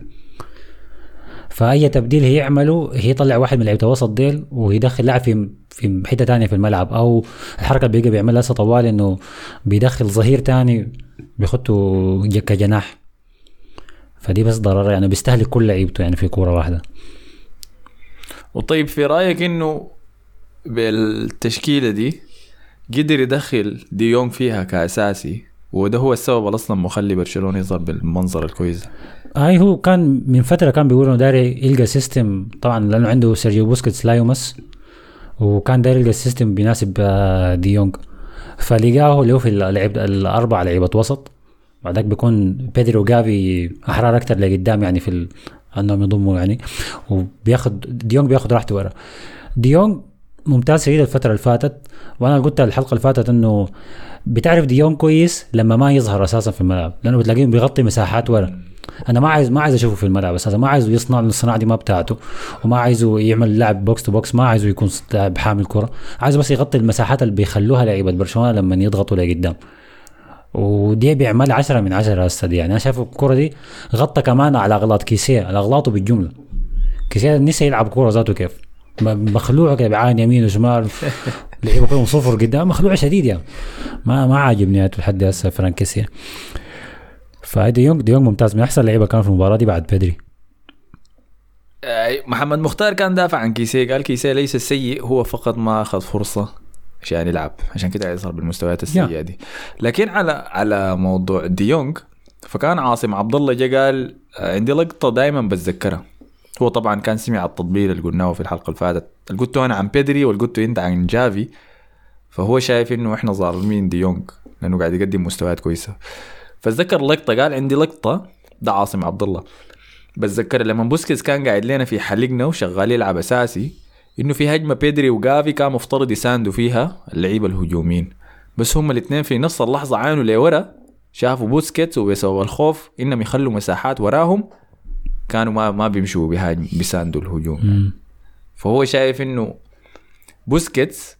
فأي تبديل هيعمله هيطلع واحد من لعيبة وسط ديل ويدخل لاعب في في حتة تانية في الملعب أو الحركة اللي بيجي بيعملها طوال أنه بيدخل ظهير تاني بيخطه كجناح فدي بس ضرر يعني بيستهلك كل لعيبته يعني في كورة واحدة. وطيب في رأيك إنه بالتشكيلة دي قدر يدخل ديونج فيها كأساسي وده هو السبب أصلا مخلي برشلونة يظهر بالمنظر الكويس؟ هاي هو كان من فترة كان بيقولوا داري يلقى سيستم طبعا لأنه عنده سيرجيو بوسكيتس لا يمس وكان داير يلقى السيستم بيناسب ديونج، فلقاه له في اللعب الاربع لعيبه وسط، بعدك بيكون بيدري وجافي احرار اكتر لقدام يعني في ال... انهم يضموا يعني، وبياخد ديونج بياخد راحته ورا. ديونج ممتاز شديد الفتره اللي فاتت، وانا قلت الحلقه اللي فاتت انه بتعرف ديونج كويس لما ما يظهر اساسا في الملعب، لانه بتلاقيه بيغطي مساحات ورا. انا ما عايز ما عايز اشوفه في الملعب اساسا، ما عايزه يصنع الصناعه دي ما بتاعته، وما عايزه يعمل لعب بوكس تو بوكس، ما عايزه يكون لاعب حامل كره، عايز بس يغطي المساحات اللي بيخلوها لعيبه برشلونه لما يضغطوا لقدام، ودي بيعمل عشرة من عشرة هسه دي. يعني انا شايف الكره دي غطى كمان على اغلاط كيسيه، الاغلاطه بالجمله كيسيه نسى يلعب كره ذاته كيف مخلوع كده، بعين يمين وشمال لعيبه كلهم صفر قدام، مخلوع شديد يعني. ما ما عاجبني لحد هسه فرانكيسيا. فادي يونغ ديونغ ممتاز، من احسن لعيبه كان في المباراه دي بعد بيدري. محمد مختار كان دافع عن كيسيه، قال كيسيه ليس سيء، هو فقط ما اخذ فرصه عشان يلعب، عشان كده يظهر بالمستويات السيئه دي. لكن على على موضوع ديونج، فكان عاصم عبد الله جا قال عندي لقطه دائما بتذكرها. هو طبعا كان سمع التطبيل اللي قلناه في الحلقه اللي فاتت، قلت انا عن بيدري وقلت انت عن جافي، فهو شايف انه احنا ظالمين ديونج لانه قاعد يقدم مستويات كويسه. فذكر لقطه، قال عندي لقطه، ده عاصم عبد الله، بتذكر لما بوسكتس كان قاعد لنا في حلقنا وشغال يلعب اساسي، انه في هجمه بيدري وجافي كان مفترض يساندوا فيها اللعيبه الهجوميين، بس هم الاثنين في نفس اللحظه عانوا لورا، شافوا بوسكيتس وبيسوا الخوف انهم يخلوا مساحات وراهم، كانوا ما ما بيمشوا بهاجم بيساندوا الهجوم م. فهو شايف انه بوسكيتس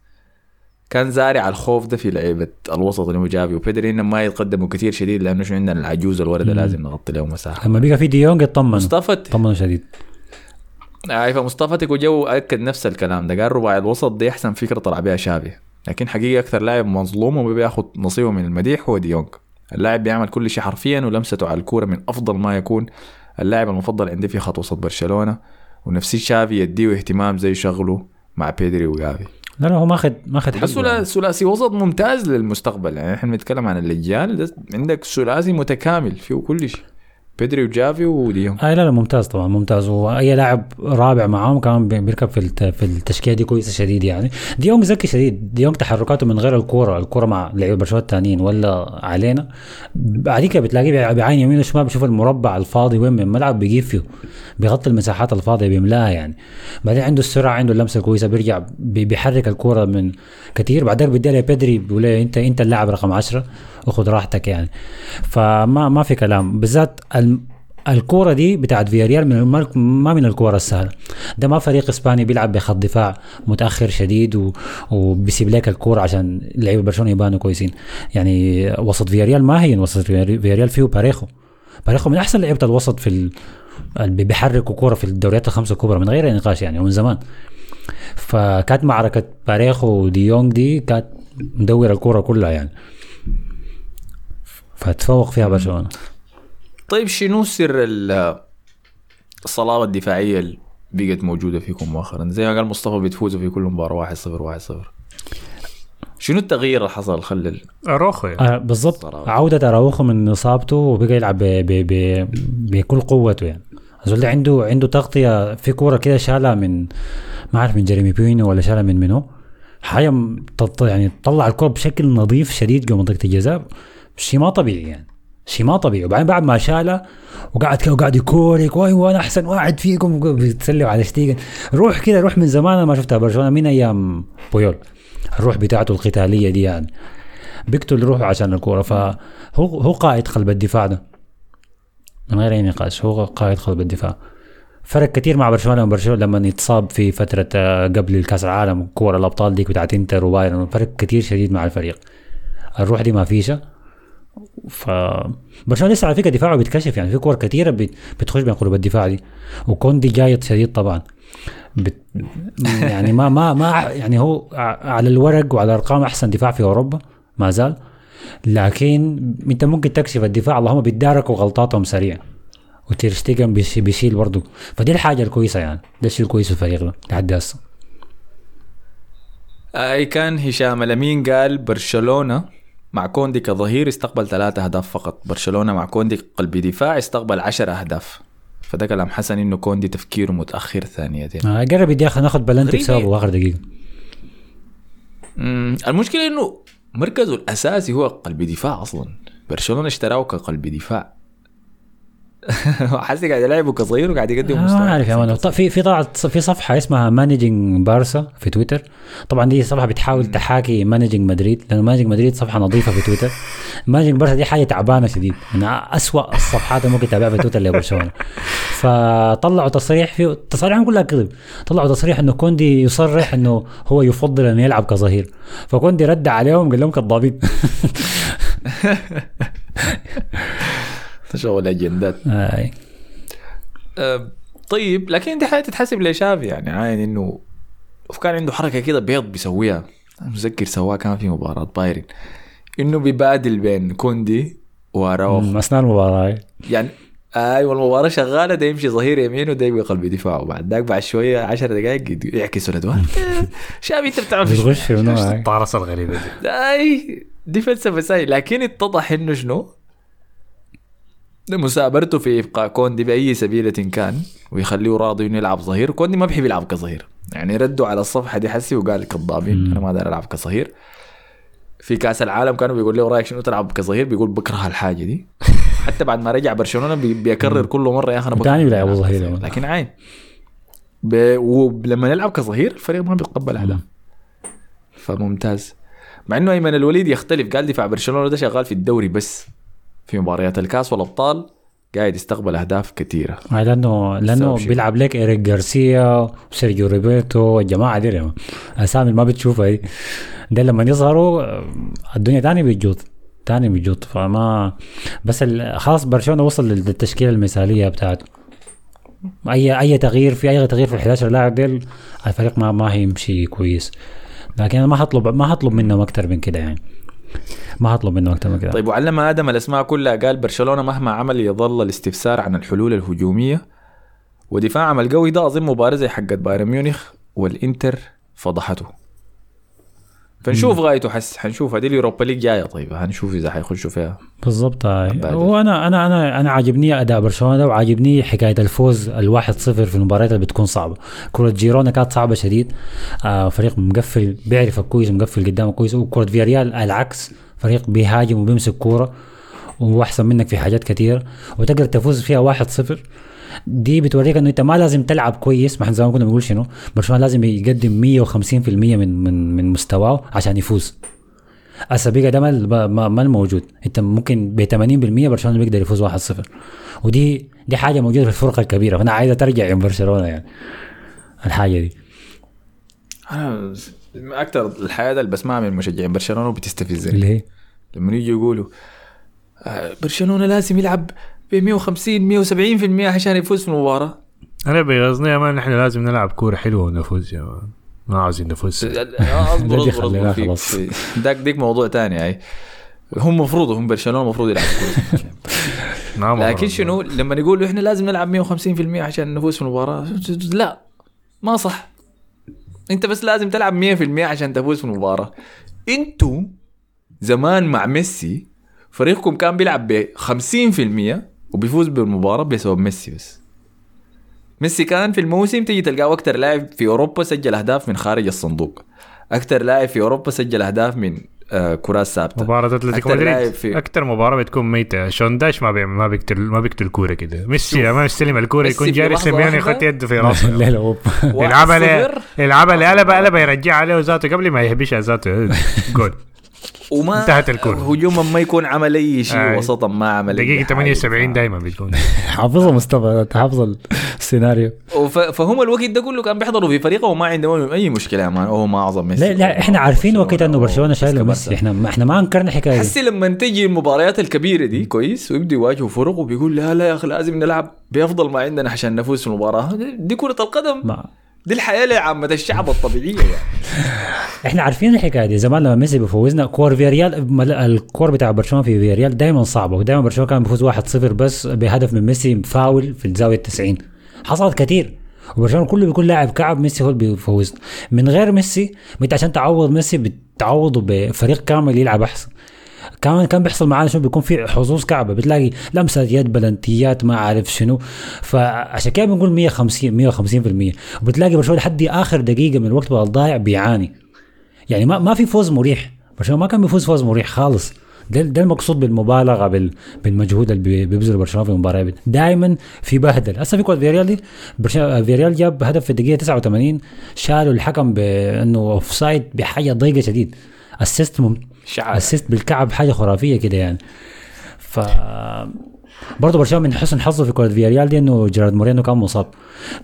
كان زارع الخوف ده في لعيبه الوسط اللي هو جافي وبيدري انهم ما يتقدموا كتير شديد، لانه شو عندنا العجوز الورده لازم نغطي له مساحه. لما بيجي في ديونج يطمن طمن شديد، عارفه مصطفى تيجو جو اكد نفس الكلام ده، قال رباعي الوسط دي احسن فكره طلع بها شافي، لكن حقيقه اكثر لاعب مظلوم وبياخذ نصيبه من المديح هو ديونج. اللاعب بيعمل كل شيء حرفيا، ولمسته على الكوره من افضل ما يكون، اللاعب المفضل عندي في خط وسط برشلونه، ونفسي شافي يديه اهتمام زي شغله مع بيدري وجافي. لا لا هو ماخذ ماخذ حلو، ثلاثي وسط ممتاز للمستقبل. يعني احنا بنتكلم عن اللجان، عندك ثلاثي متكامل فيه كل شيء، بيدري وجافي وديونج. آه لا لا ممتاز طبعا ممتاز، واي لاعب رابع معاهم كان بيركب في في التشكيله دي كويسه شديد يعني. ديونج ذكي شديد، ديونج تحركاته من غير الكوره، الكوره مع لعيبه برشلونه الثانيين ولا علينا عليك، بتلاقيه بعين يمين وشمال بشوف المربع الفاضي وين من الملعب بيجيب فيه، بيغطي المساحات الفاضيه بيملاها يعني. بعدين عنده السرعه، عنده اللمسه الكويسه، بيرجع بيحرك الكوره من كثير، بعدين بدي له بيدري بيقول له انت انت اللاعب رقم عشرة وخذ راحتك يعني. فما ما في كلام، بالذات الكرة دي بتاعت فياريال من الملك ما من الكرة السهلة. ده ما فريق اسباني بيلعب بخط دفاع متأخر شديد و... وبيسيب لك الكرة عشان لعيبة برشلونة يبانوا كويسين يعني. وسط فياريال ما هي وسط فياريال، فيه باريخو باريخو من أحسن لعيبة الوسط في ال... بيحركوا كرة في الدوريات الخمسة الكبرى من غير نقاش يعني من زمان. فكانت معركة باريخو وديونج دي كانت مدور الكرة كلها يعني، فتفوق فيها برشلونة. طيب شنو سر الصلابة الدفاعية اللي بقت موجودة فيكم مؤخرا؟ زي ما قال مصطفى بتفوزوا في كل مباراة واحد صفر واحد صفر. شنو التغيير اللي حصل خلل أراوخو يعني. آه بالضبط، عودة أراوخو من إصابته وبقى يلعب ب ب ب بكل قوته يعني. أزول عنده عنده تغطية في كورة كده شالها من ما عارف من جيريمي بينو ولا شالها من منو حاجة يعني، طلع الكرة بشكل نظيف شديد جوا منطقة الجزاء، شيء ما طبيعي يعني شيء ما طبيعي. وبعدين بعد ما شاله وقعد كده وقعد يكورك وانا احسن واحد فيكم بيتسلوا على شتيجن، روح كده روح من زمان ما شفتها برشلونة من ايام بويول، الروح بتاعته القتالية دي يعني، بيقتل روحه عشان الكورة. فهو هو قائد قلب الدفاع ده من غير اي نقاش، هو قائد قلب الدفاع. فرق كتير مع برشلونة وبرشلونة لما يتصاب في فترة قبل الكاس العالم كورة الابطال ديك بتاعت انتر وبايرن، فرق كتير شديد مع الفريق، الروح دي ما فيشة. ف برشلونة لسه على فكره دفاعه بيتكشف يعني، في كور كتيره بتخش بين قلوب الدفاع دي، وكوندي جايط شديد طبعا بت... يعني ما ما ما يعني هو على الورق وعلى ارقام احسن دفاع في اوروبا ما زال، لكن انت ممكن تكشف الدفاع، اللهم بيتداركوا غلطاتهم سريعا، وتيرشتيجن بيشيل برضه، فدي الحاجه الكويسه يعني، ده الشيء الكويس في الفريق ده لحد هسه. اي كان هشام لمين قال برشلونة مع كوندي كظهير استقبل ثلاثة أهداف فقط، برشلونة مع كوندي قلب دفاع استقبل عشرة أهداف. فده كلام حسن إنه كوندي تفكيره متأخر ثانيتين. آه قرب يدي أخ نأخذ بلنتي بسبب آخر دقيقة. المشكلة إنه مركزه الأساسي هو قلب دفاع أصلاً. برشلونة اشتراه كقلب دفاع. حاسس قاعد يلعبه كصغير وقاعد يقدم مستوى. ما أعرف يا مان. في في طلعت في صفحة اسمها مانجينج بارسا في تويتر. طبعاً دي صفحة بتحاول تحاكي مانجينج مدريد لأن مانجينج مدريد صفحة نظيفة في تويتر. مانجينج بارسا دي حاجة تعبانة شديد. من أسوأ الصفحات ممكن تتابعها في تويتر لبرشلونة. فطلعوا تصريح فيه تصريحهم كلها كذب. طلعوا تصريح إنه كوندي يصرح إنه هو يفضل إنه يلعب كظهير. فكوندي رد عليهم قال لهم كالضابط. شغل أجندات. آه. آه طيب لكن دي حاجة تتحسب لشافي يعني عاين إنه وكان عنده حركة كده بيض بيسويها متذكر سواها كان في مباراة بايرن إنه بيبادل بين كوندي وراول أثناء المباراة يعني آي آه والمباراة شغالة ده يمشي ظهير يمين وده يبقى قلب دفاع وبعد ذاك بعد شوية عشر دقايق يعكسوا الأدوار شافي أنت بتعرف غش منو طارس الغريبة دي أي دي فلسفة ساي لكن اتضح إنه شنو مسابرته في إبقاء كوندي بأي سبيلة كان ويخليه راضي إنه يلعب ظهير كوندي ما بحب يلعب كظهير يعني ردوا على الصفحة دي حسي وقال كضابين أنا ما أقدر ألعب كظهير في كأس العالم كانوا بيقول له رأيك شنو تلعب كظهير بيقول بكره الحاجة دي حتى بعد ما رجع برشلونة بيكرر كل مرة يا أخي أنا بكره لكن عين ب... ولما نلعب كظهير الفريق ما بيتقبل هذا فممتاز مع إنه أيمن الوليد يختلف قال دفاع برشلونة ده شغال في الدوري بس في مباريات الكاس والابطال قاعد يستقبل اهداف كثيره لانه لانه بيلعب لك إيريك جارسيا وسيرجيو ريبيرتو والجماعه دي ريما. اسامي ما بتشوفها دي ده لما يظهروا الدنيا ثاني بيجوط ثاني بيجوط فما بس خلاص برشلونه وصل للتشكيله المثاليه بتاعته اي اي تغيير في اي تغيير في إحدى عشر لاعب ديل الفريق ما ما هيمشي كويس لكن انا ما هطلب ما هطلب منهم اكثر من كده يعني ما هطلب منه أكتر من كده. طيب وعلم آدم الأسماء كلها قال برشلونة مهما عمل يظل الاستفسار عن الحلول الهجومية ودفاعهم القوي ده أظن مبارزة حقت بايرن ميونخ والإنتر فضحته فنشوف غايته حس هنشوف هذه اليوروبا ليج جاية طيب هنشوف إذا حيخشوا فيها بالضبط وأنا أنا أنا أنا عاجبني أداء برشلونة وعاجبني حكاية الفوز الواحد صفر في المباريات اللي بتكون صعبة كرة جيرونا كانت صعبة شديد آه فريق مقفل بيعرف كويس مقفل قدامه كويس وكرة فياريال العكس فريق بيهاجم وبيمسك كرة وأحسن منك في حاجات كتير وتقدر تفوز فيها واحد صفر دي بتوريك انه انت ما لازم تلعب كويس ما احنا زي ما كنا بنقول شنو برشلونة لازم يقدم مية وخمسين بالمية من من من مستواه عشان يفوز السابقة ده ما ما الموجود انت ممكن ب ثمانين بالمية برشلونة بيقدر يفوز واحد صفر ودي دي حاجه موجوده في الفرقه الكبيره فانا عايز ارجع برشلونة يعني الحاجه دي انا اكثر الحياه اللي بسمعها من مشجعين برشلونة وبتستفزني ليه لما يجي يقولوا برشلونة لازم يلعب بمية وخمسين مية وسبعين بالمية عشان يفوز في المباراة أنا بيغزني يا مان نحن لازم نلعب كورة حلوة ونفوز يا مان ما عاوزين نفوز أصبر أصبر خلاص داك ديك موضوع تاني أي هم مفروض هم برشلونة مفروض يلعب كورة لكن شنو لما يقولوا إحنا لازم نلعب مية وخمسين بالمية عشان نفوز في المباراة لا ما صح أنت بس لازم تلعب مية بالمية عشان تفوز في المباراة أنتوا زمان مع ميسي فريقكم كان بيلعب بخمسين في المية وبيفوز بالمباراة بسبب ميسي بس ميسي كان في الموسم تجي تلقاه أكتر لاعب في أوروبا سجل أهداف من خارج الصندوق أكتر لاعب في أوروبا سجل أهداف من آه كرات ثابتة مباراة أتلتيكو مدريد في... أكتر مباراة بتكون ميتة شون داش ما بي... ما بيقتل ما بيقتل كورة كده ميسي لما يستلم الكورة يكون جاري سميان يخط يده في راسه لا لا يلعبها ل يلعبها لقلب قلب يرجع عليه ذاته قبل ما يهبش ذاته جول وما انتهت الكورة هجوما ما يكون عمل أي شيء آه. وسطا ما عمل دقيقة ثمانية وسبعين دايما بتكون حافظه مصطفى حافظ السيناريو فهم الوقت ده كله كان بيحضروا في فريقه وما عندهم أي مشكلة يا مان هو ما أعظم ميسي لا, لا احنا عارفين وقت أنه برشلونة شايله ميسي احنا ما احنا ما انكرنا حكاية حسي لما تجي المباريات الكبيرة دي كويس ويبدي يواجهوا فرق وبيقول لا لا يا أخي لازم نلعب بأفضل ما عندنا عشان نفوز في المباراة دي كرة القدم ما. دي الحياة عامة الشعب الطبيعية يعني. إحنا عارفين الحكاية دي زمان لما ميسي بفوزنا كور فياريال الكور بتاع برشلونة في فياريال دايما صعبة ودايما برشلونة كان بيفوز واحد صفر بس بهدف من ميسي فاول في الزاوية التسعين حصلت كتير وبرشلونة كله بيكون لاعب كعب ميسي هو بيفوز من غير ميسي مت عشان تعوض ميسي بتعوضه بفريق كامل يلعب أحسن كمان كان بيحصل معانا شنو بيكون في حظوظ كعبة بتلاقي لمسات يد بلنتيات ما عارف شنو فعشان كده بنقول مية وخمسين مية وخمسين بالمية وبتلاقي برشلونة لحد اخر دقيقة من الوقت بقى الضايع بيعاني يعني ما ما في فوز مريح. برشلونة ما كان بيفوز فوز مريح خالص. ده ده المقصود بالمبالغه بال بالمجهود اللي بيبذله برشلونه في المباراه. دائما في بهدل. هسه في كره فياريال دي فياريال جاب هدف في الدقيقه تسعة وثمانين, شالوا الحكم بانه اوف سايد بحاجه ضيقه شديد. اسيست اسيست بالكعب, حاجه خرافيه كده يعني. ف برضه برشلونه من حسن حظه في كره فياريال دي انه جيرارد مورينو كان مصاب,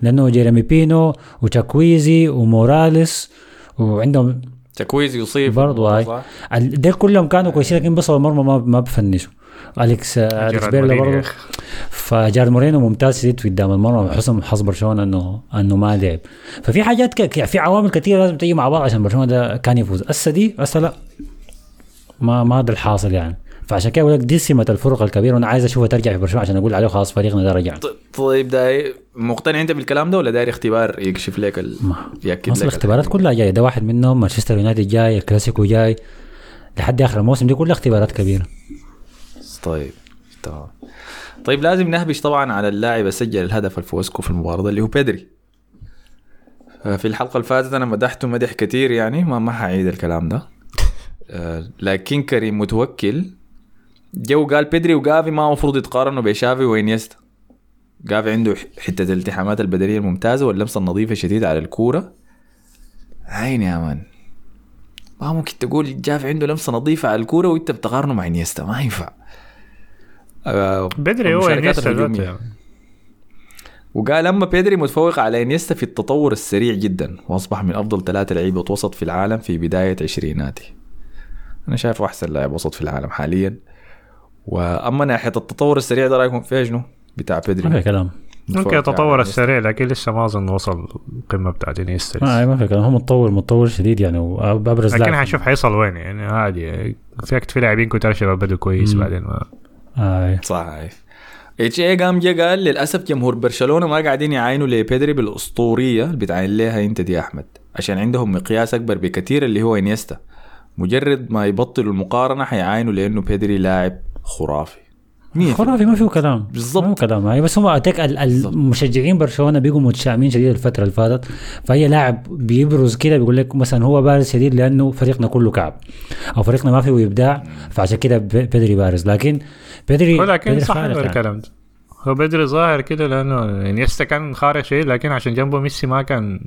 لانه جيرمي بينو وتشاكويزي وموراليس وعندهم تكويز يصيب برضه, هاي ده كلهم كانوا كويسين لكن بصوا المرمى ما ما بفنشوا. أليكس ريسبيرلا برضه, فجار مورينو ممتاز شديد قدام المرمى. حسن حظ برشلونة انه انه ما لعب. ففي حاجات كك في عوامل كثيره لازم تيجي مع بعض عشان برشلونة ده كان يفوز. هسه دي هسه لا ما ما هذا الحاصل يعني. فعشان كده اقول لك دي سمه الفرقه الكبيره, وانا عايز اشوفها ترجع في برشلونة عشان اقول عليه خلاص فريقنا ده رجع. طيب داي مقتنع انت بالكلام ده ولا داير اختبار يكشف لك ال... ياكد لك الاختبارات كلها جايه؟ ده واحد منهم, مانشستر يونايتد جاي, الكلاسيكو جاي, لحد اخر الموسم دي كلها اختبارات كبيره. طيب طيب, طيب لازم نهبش طبعا على اللاعب اللي سجل الهدف الفوزكو في المباراه اللي هو بيدري. في الحلقه اللي فاتت انا مدحته مدح كتير يعني, ما ما حعيد الكلام ده. لكن كريم متوكل جو قال بيدري وجافي ما مفروض يتقارنوا بشافي وينيستا. جافي عنده حتة الالتحامات البدنية الممتازة واللمسة النظيفة شديدة على الكورة. عيني يا مان, ما ممكن تقول جافي عنده لمسة نظيفة على الكورة وانت بتقارنه مع ينيستا, ما ينفع. بيدري هو ينيستا. وقال أما بيدري متفوق على ينيستا في التطور السريع جدا, وأصبح من أفضل ثلاثة لعيبة وسط في العالم في بداية عشريناته. أنا شايفه أحسن لاعب وسط في العالم حاليا. وأما ناحية التطور السريع ده رأيكم فيه شنو بتاع بيدري؟ ما في كلام. ممكن يتطور السريع لكن لسه ما أظن وصل القمة بتاعت ينيستا. ما ما في كلام, هو متطور متطور شديد يعني, وأبرز لكن هنشوف حيصل وين يعني. عادي فيك في لاعبين كنت أرى شباب بدوا كويس بعدين ما آه. صحيح. اتش اي قام جا قال للأسف جمهور برشلونة ما قاعدين يعاينوا لبيدري بالأسطورية اللي بتعاين لها انت دي أحمد, عشان عندهم مقياس أكبر بكثير اللي هو إنيستا. مجرد ما يبطلوا المقارنة حيعاينوا لأنه بيدري لاعب خرافي خرافي ما فيه كلام بالضبط كلام يعني. بس هم أتاك المشجعين برشلونة بيجوا متشائمين شديد الفترة اللي فاتت, فهي لاعب بيبرز كده بيقول لك مثلا هو بارز شديد لأنه فريقنا كله كعب أو فريقنا ما فيه إبداع, فعشان كده بيدري بارز. لكن بيدري ولكن صح الكلام ده, هو بيدري ظاهر كده لأنه إنيستا كان خارق شيء, لكن عشان جنبه ميسي ما كان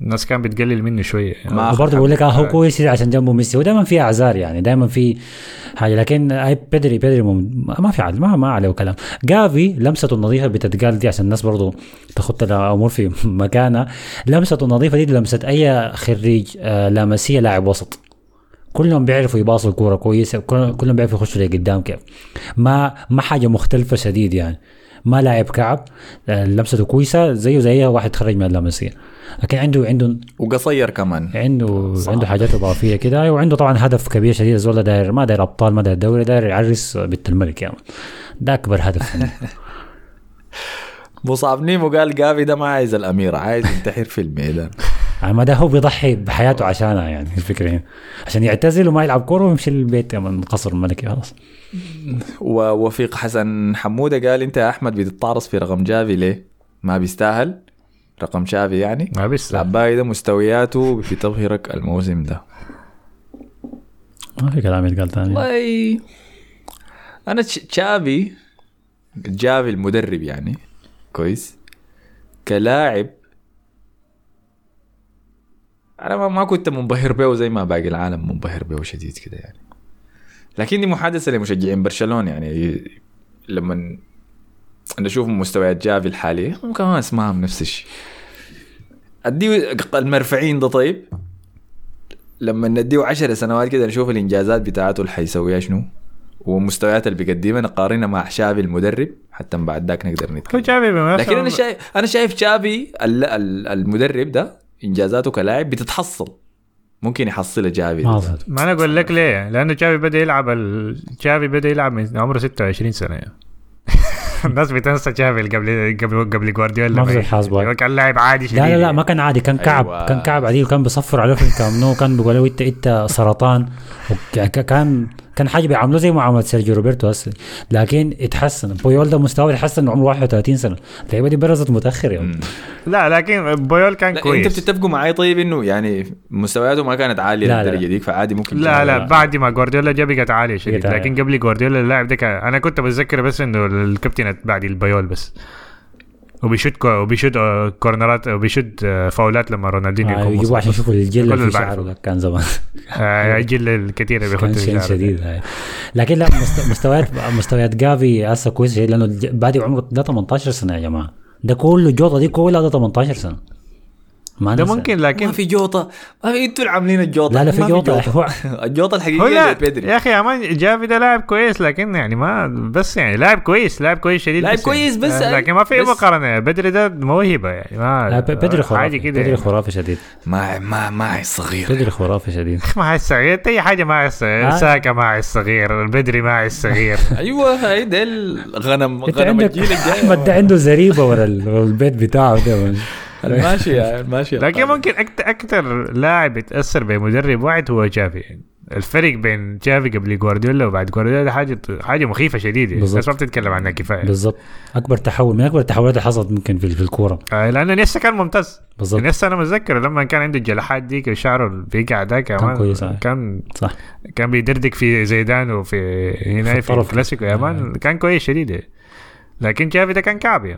الناس كان بتقلل منه شوية يعني. وبرضه بقول لك اه هو كويس عشان جنبه ميسي, ودائما في اعذار يعني, دائما في حاجه. لكن اي بيدري بيدري ما في عدل, ما ما عليه كلام. جافي لمسته النظيفه بتتقال دي عشان الناس برضه تاخد الامور في مكانها. لمسته النظيفه دي, دي لمسه اي خريج لامسيه لاعب وسط, كلهم بيعرفوا يباصوا الكوره كويسه, كلهم بيعرفوا يخشوا لقدام كيف, ما ما حاجه مختلفه شديد يعني. ما لاعب كعب لمسته كويسه زيه زيها واحد خرج من اللامسيه, لكن عنده عنده وقصير كمان, عنده صح. عنده حاجات اضافيه كده, وعنده طبعا هدف كبير شديد. زول داير ما داير ابطال, ما داير دوري, داير يعرس بيت الملك يعني. ده اكبر هدف. مصابني وقال جافي ده ما عايز الاميره, عايز ينتحر في الميدان. ما ده هو بيضحي بحياته عشانها يعني الفكرة, عشان يعتزل وما يلعب كورة ويمشي للبيت من قصر الملكي خلاص. ووفيق حسن حمودة قال انت يا احمد بتتعرص في رقم جافي ليه؟ ما بيستاهل رقم شافي يعني, ما بيستاهل العباية ده مستوياته في تظهيرك الموسم ده. ما في كلام يتقال تاني والله. انا شافي جافي المدرب يعني كويس كلاعب, أنا ما كنت منبهر به زي ما باقي العالم منبهر به شديد كده يعني. لكن دي محادثة لمشجعين برشلونة يعني, لما نشوف مستويات جافي الحالية ممكن ما اسمعها من نفس الشيء. أديه المرفعين ده, طيب لما نديه عشر سنوات كده نشوف الإنجازات بتاعته اللي حيسويها شنو ومستويات اللي بيقدمها, نقارنها مع شافي المدرب حتى بعد ذاك نقدر نتكلم. لكن أنا شايف أنا شايف شافي المدرب ده إنجازاته كلاعب بتتحصل, ممكن يحصل جافي. ما أنا أقول لك ليه, لأنه جافي بدأ يلعب ال... جافي بدأ يلعب من عمره ستة وعشرين سنة. الناس بتنسى جافي قبل قبل قبل غوارديولا. كان لاعب عادي شديد. لا لا لا ما كان عادي, كان كعب. أيوة. كان كعب عادي, وكان بيصفر عليه في الكامنو, كان بيقولوا إنت إنت سرطان, وكان كان حاجه بيعاملوه زي ما عملت سيرجيو روبرتو اصلا، لكن اتحسن. بويول ده مستواه اتحسن، عمره واحد وثلاثين سنه، اللعيبه دي برزت متاخر يعني. لا لكن بويول كان كويس. انت بتتفقوا معي طيب انه يعني مستوياته ما كانت عاليه للدرجه دي، فعادي ممكن لا لا بعد ما جوارديولا جاب بقت عاليه شديد، لكن قبل جوارديولا اللاعب ده كان... انا كنت بتذكر بس انه الكابتن بعد البويول بس، وبيشد كو... وبيشد كورنرات وبيشد فاولات لما رونالدينيو آه يكون مصاب. شوفوا الجل في شعره كان زمان آه الجل الكثير اللي بيخطه في شعره. لكن لا مستويات مستويات جافي هسه كويس لانه بادي عمره ده ثمانية عشر سنه يا جماعه، ده كله الجوطه دي كلها ده ثمانية عشر سنه ده ممكن. لكن ما في جوطه، ما في انتوا عاملين الجوطه. لا لا في جوطه، الجوطه الحقيقيه لبيدري يا اخي. عمال جافي ده لاعب كويس، لكن يعني ما بس يعني لاعب كويس، لاعب كويس شديد، لاعب كويس بس يعني. لكن ما في مقارنه، بدري ده موهبه يعني. ما بدري خرافي، بدري خرافي شديد، ما ما ما صغير بدري خرافي شديد، ما الصغير اي حاجه ما ساكه، ما الصغير البدري ما الصغير ايوه هاي ده الغنم، غنم الجيل الجاي. احمد ده عنده زريبه ورا البيت بتاعه ده ماشي يعني ماشي. لكن ممكن أكتر لاعب يتأثر بمدرب واحد هو جافي يعني. الفرق بين جافي قبل جوارديولا وبعد جوارديولا حاجة حاجة مخيفة شديدة، الناس ما بتتكلم عنها كفاية. بالضبط، أكبر تحول من أكبر التحولات اللي حصلت ممكن في الكورة. آه لأنه نيستا كان ممتاز. بالضبط. نيستا أنا متذكر لما كان عنده الجلحات ديك وشعره بيقع ده كمان. كان, كان صح. كان بيدردك في زيدان وفي هنا في الكلاسيكو يا مان آه. كان كويس شديدة. لكن جافي ده كان كعبي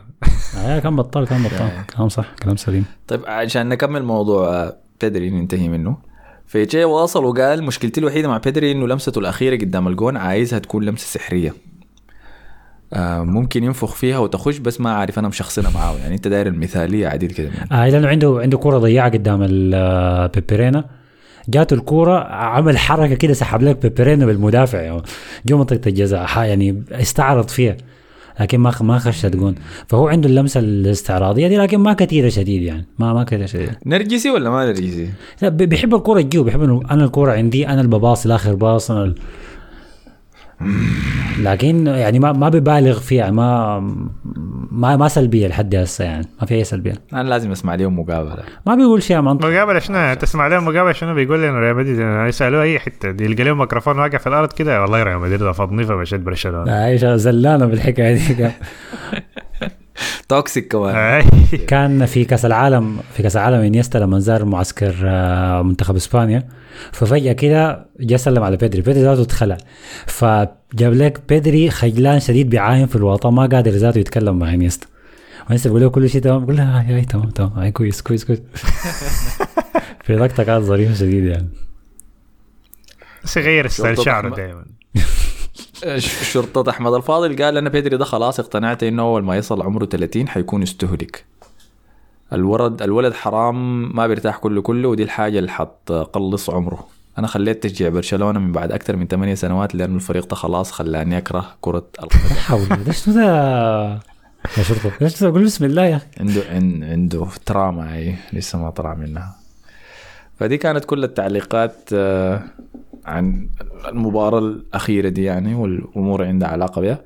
آه كان بطل كان بطل كلام صح كلام سليم. طيب عشان نكمل موضوع بيدري ننتهي منه، فيجي واصل وقال مشكلتي الوحيدة مع بيدري إنه لمسته الأخيرة قدام الجون عايزها تكون لمسة سحرية آه ممكن ينفخ فيها وتخش، بس ما عارف أنا مشخصنا معاه يعني. أنت داير المثالية عديد كده آه لأنه عنده عنده كرة ضيعة قدام البيبيرينا، جاته الكرة عمل حركة كده سحب لك بيبيرينا بالمدافع يعني جو منطقة الجزاء يعني استعرض فيها، لكن ما ما خشت جون. فهو عنده اللمسه الاستعراضيه دي لكن ما كثيره شديد يعني ما ما كثيره شديد. نرجسي ولا ما نرجسي؟ لا بيحب الكره تجيو، بيحب انا الكره عندي انا الباص الاخر باص أنا ال... لكن يعني ما ما ببالغ فيها، ما ما ما سلبيه لحد هسه يعني ما في اي سلبيه. انا لازم اسمع لهم مقابله، ما بيقول شيء ما مقابله شنو تسمع لهم مقابله شنو بيقول لنا ريال مدريد يسالوه اي حته دي يلقى لهم ميكروفون واقع في الارض كده والله ريال مدريد رفضني فمشيت برشلونه. ايش زلانه بالحكايه دي توكسيك كمان. كان في كاس العالم في كاس العالم انيستا لما زار معسكر منتخب اسبانيا، ففجاه كده جاء سلم على بيدري، بيدري ذاته اتخلع، فجاب لك بيدري خجلان شديد بيعاين في الوطن ما قادر ذاته يتكلم مع انيستا، وانيستا بيقول له كل شيء تمام، بيقول له هاي تمام تمام هاي كويس كويس كويس في لقطه كانت ظريفه شديد يعني. صغير استل شعره دائما. شرطة أحمد الفاضل قال أنا بيدري ده خلاص اقتنعت إنه أول ما يصل عمره ثلاثين حيكون استهلك. الولد الولد حرام ما بيرتاح كله كله، ودي الحاجة اللي حتقلص عمره. أنا خليت تشجيع برشلونة من بعد أكثر من ثمانية سنوات لأن الفريق ده خلاص خلاني أكره كرة القدم. حاول ده شو ده يا شرطة؟ ليش تقول بسم الله يا أخي؟ عنده عنده تراما هي لسه ما طلع منها. فدي كانت كل التعليقات عن المباراة الأخيرة دي يعني والأمور عندها علاقة بها.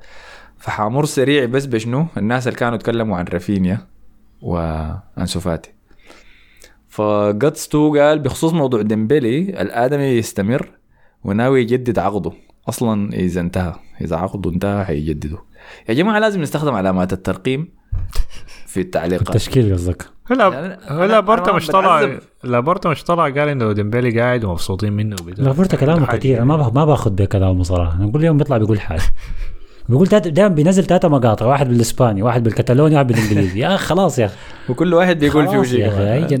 فحامر سريع بس بشنو الناس اللي كانوا تكلموا عن رافينيا وأنسو فاتي. فقدستو قال بخصوص موضوع ديمبيلي الآدمي يستمر وناوي يجدد عقده أصلا، إذا انتهى إذا عقده انتهى هيجدده. يا جماعة لازم نستخدم علامات الترقيم في التعليقات التشكيل قصدك. هلا هلا بورتا مش طلع، لا بورتا مش طلع قال انه ديمبيلي قاعد ومبسوطين منه. لا بورتا كلامه كتير، انا ما ما باخد بكلامه صراحه. انا كل يوم بيطلع بيقول حاجه، بيقول دائما بينزل ثلاثه مقاطع، واحد بالاسباني واحد بالكتالوني واحد بالانجليزي يا خلاص يا اخي، وكل واحد بيقول في وجهه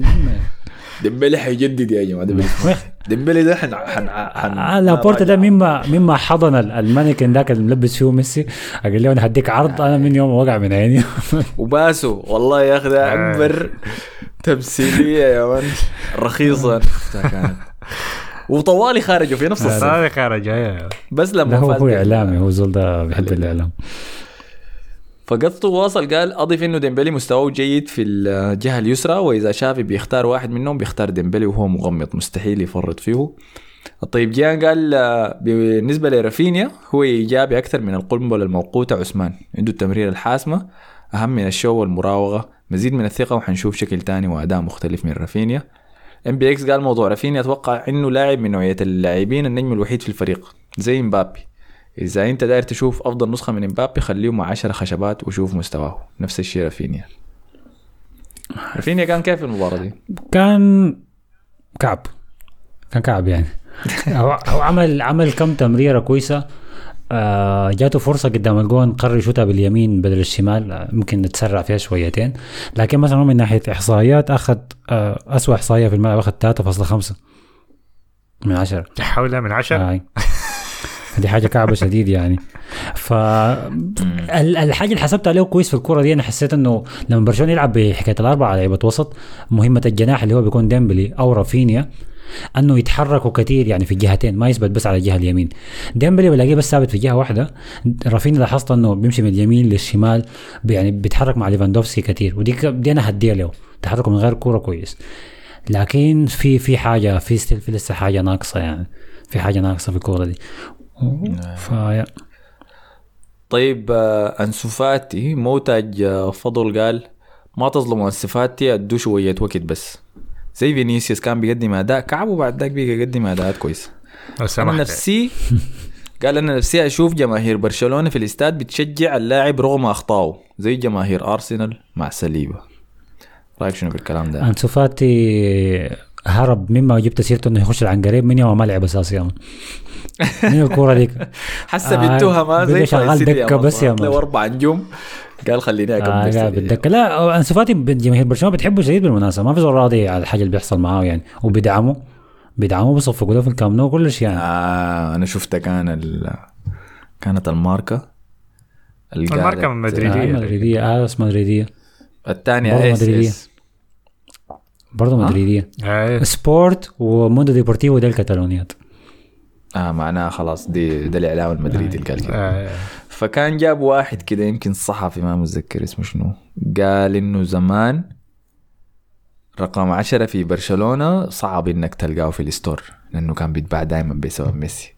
ديمبيلي حيجدد يا جماعه. ديمبيلي ده حن حن لا بورتا ده مما مما حضن المانيكن ذاك اللي ملبس فيه ميسي، قال لي انا هديك عرض انا من يوم وقع من عيني وباسو والله ياخذ اكبر تمثيليه يا ولد رخيصه كانت وطوالي خارجه في نفس الصف طوالي خارجه بس لما هو هو اعلامي هو زول ده بيحب الاعلام. فقط واصل قال أضيف إنه ديمبيلي مستواه جيد في الجهة اليسرى، وإذا شافي بيختار واحد منهم بيختار ديمبيلي وهو مغمض مستحيل يفرط فيه. طيب جيان قال بالنسبة لرافينيا هو إيجابي أكثر من القنبلة الموقوتة. عثمان عنده التمرير الحاسمة أهم من الشو والمراوغة، مزيد من الثقة وحنشوف شكل تاني وأداء مختلف من رافينيا. إم بي إكس قال موضوع رافينيا أتوقع إنه لاعب من نوعية اللاعبين النجم الوحيد في الفريق، زي مبابي. إذا أنت داير تشوف أفضل نسخة من مبابي خليه مع عشر خشبات وشوف مستواه. نفس الشيء رافينيا. رافينيا كان كيف المباراة دي؟ كان كعب كان كعب يعني. هو عمل عمل كم تمريرة كويسة. آه جاته فرصة قدام الجون قرر يشوتها باليمين بدل الشمال, ممكن نتسرع فيها شويتين. لكن مثلا من ناحية إحصائيات أخذ آه أسوأ إحصائية في الملعب, أخذ ثلاثة فاصلة خمسة من عشرة. حولها من عشرة. آه. دي حاجة كعبة شديد يعني. فالحاجة اللي حسبت عليه كويس في الكرة دي, أنا حسيت إنه لما برشلونة يلعب بحكاية الأربعة لعيبة وسط مهمة الجناح اللي هو بيكون ديمبيلي أو رافينيا أنه يتحركوا كتير يعني في الجهتين, ما يثبت بس على الجهة اليمين. ديمبلي بلاقيه بس ثابت في جهة واحدة, رافينيا لاحظت أنه بيمشي من اليمين للشمال, يعني بيتحرك مع ليفاندوفسكي كتير, ودي دي أنا هديه له تحركه من غير كورة كويس. لكن في في حاجة في ستيل في لسه حاجة ناقصة يعني, في حاجة ناقصة في الكورة دي. فايا طيب أنسو فاتي منتج فضل قال ما تظلموا أنسو فاتي, أدوا شوية وقت بس. زي فينيسيوس كان بيقدم أداء كعب وبعد ذاك بيقدم أداءات كويسة. أنا نفسي قال أنا نفسي أشوف جماهير برشلونة في الاستاد بتشجع اللاعب رغم أخطائه زي جماهير أرسنال مع سليبة. رأيك شنو بالكلام ده؟ أنسو فاتي هرب مما جبت سيرته إنه يخش العنقريب من يوم ما لعب أساسيا من الكورة ديك. حسب انتوها ما زي شغال دكة بس يا مال أربع نجوم قال خليني أكمل. آه بالدكة. لا أنسو فاتي جماهير برشلونة بتحبه شديد بالمناسبة, ما في زول راضي على الحاجة اللي بيحصل معاه يعني, وبدعمه بدعمه بصفقه له في الكامب نو كل شيء يعني. آه أنا شفته كان ال... كانت الماركة الماركة مدريدية. آه مدريدية آه اسم مدريدية. الثانية إيس إيس برضو مدريدية. آه. سبورت وموندو ديبورتيفو ديل كاتالونيات. آه معناها خلاص دي ده الإعلام المدريدي اللي قال كده. آه. فكان جاب واحد كده يمكن صحفي ما متذكر اسمه شنو, قال إنه زمان رقم عشرة في برشلونة صعب إنك تلقاه في الستور لأنه كان بيتباع دائما بسبب ميسي.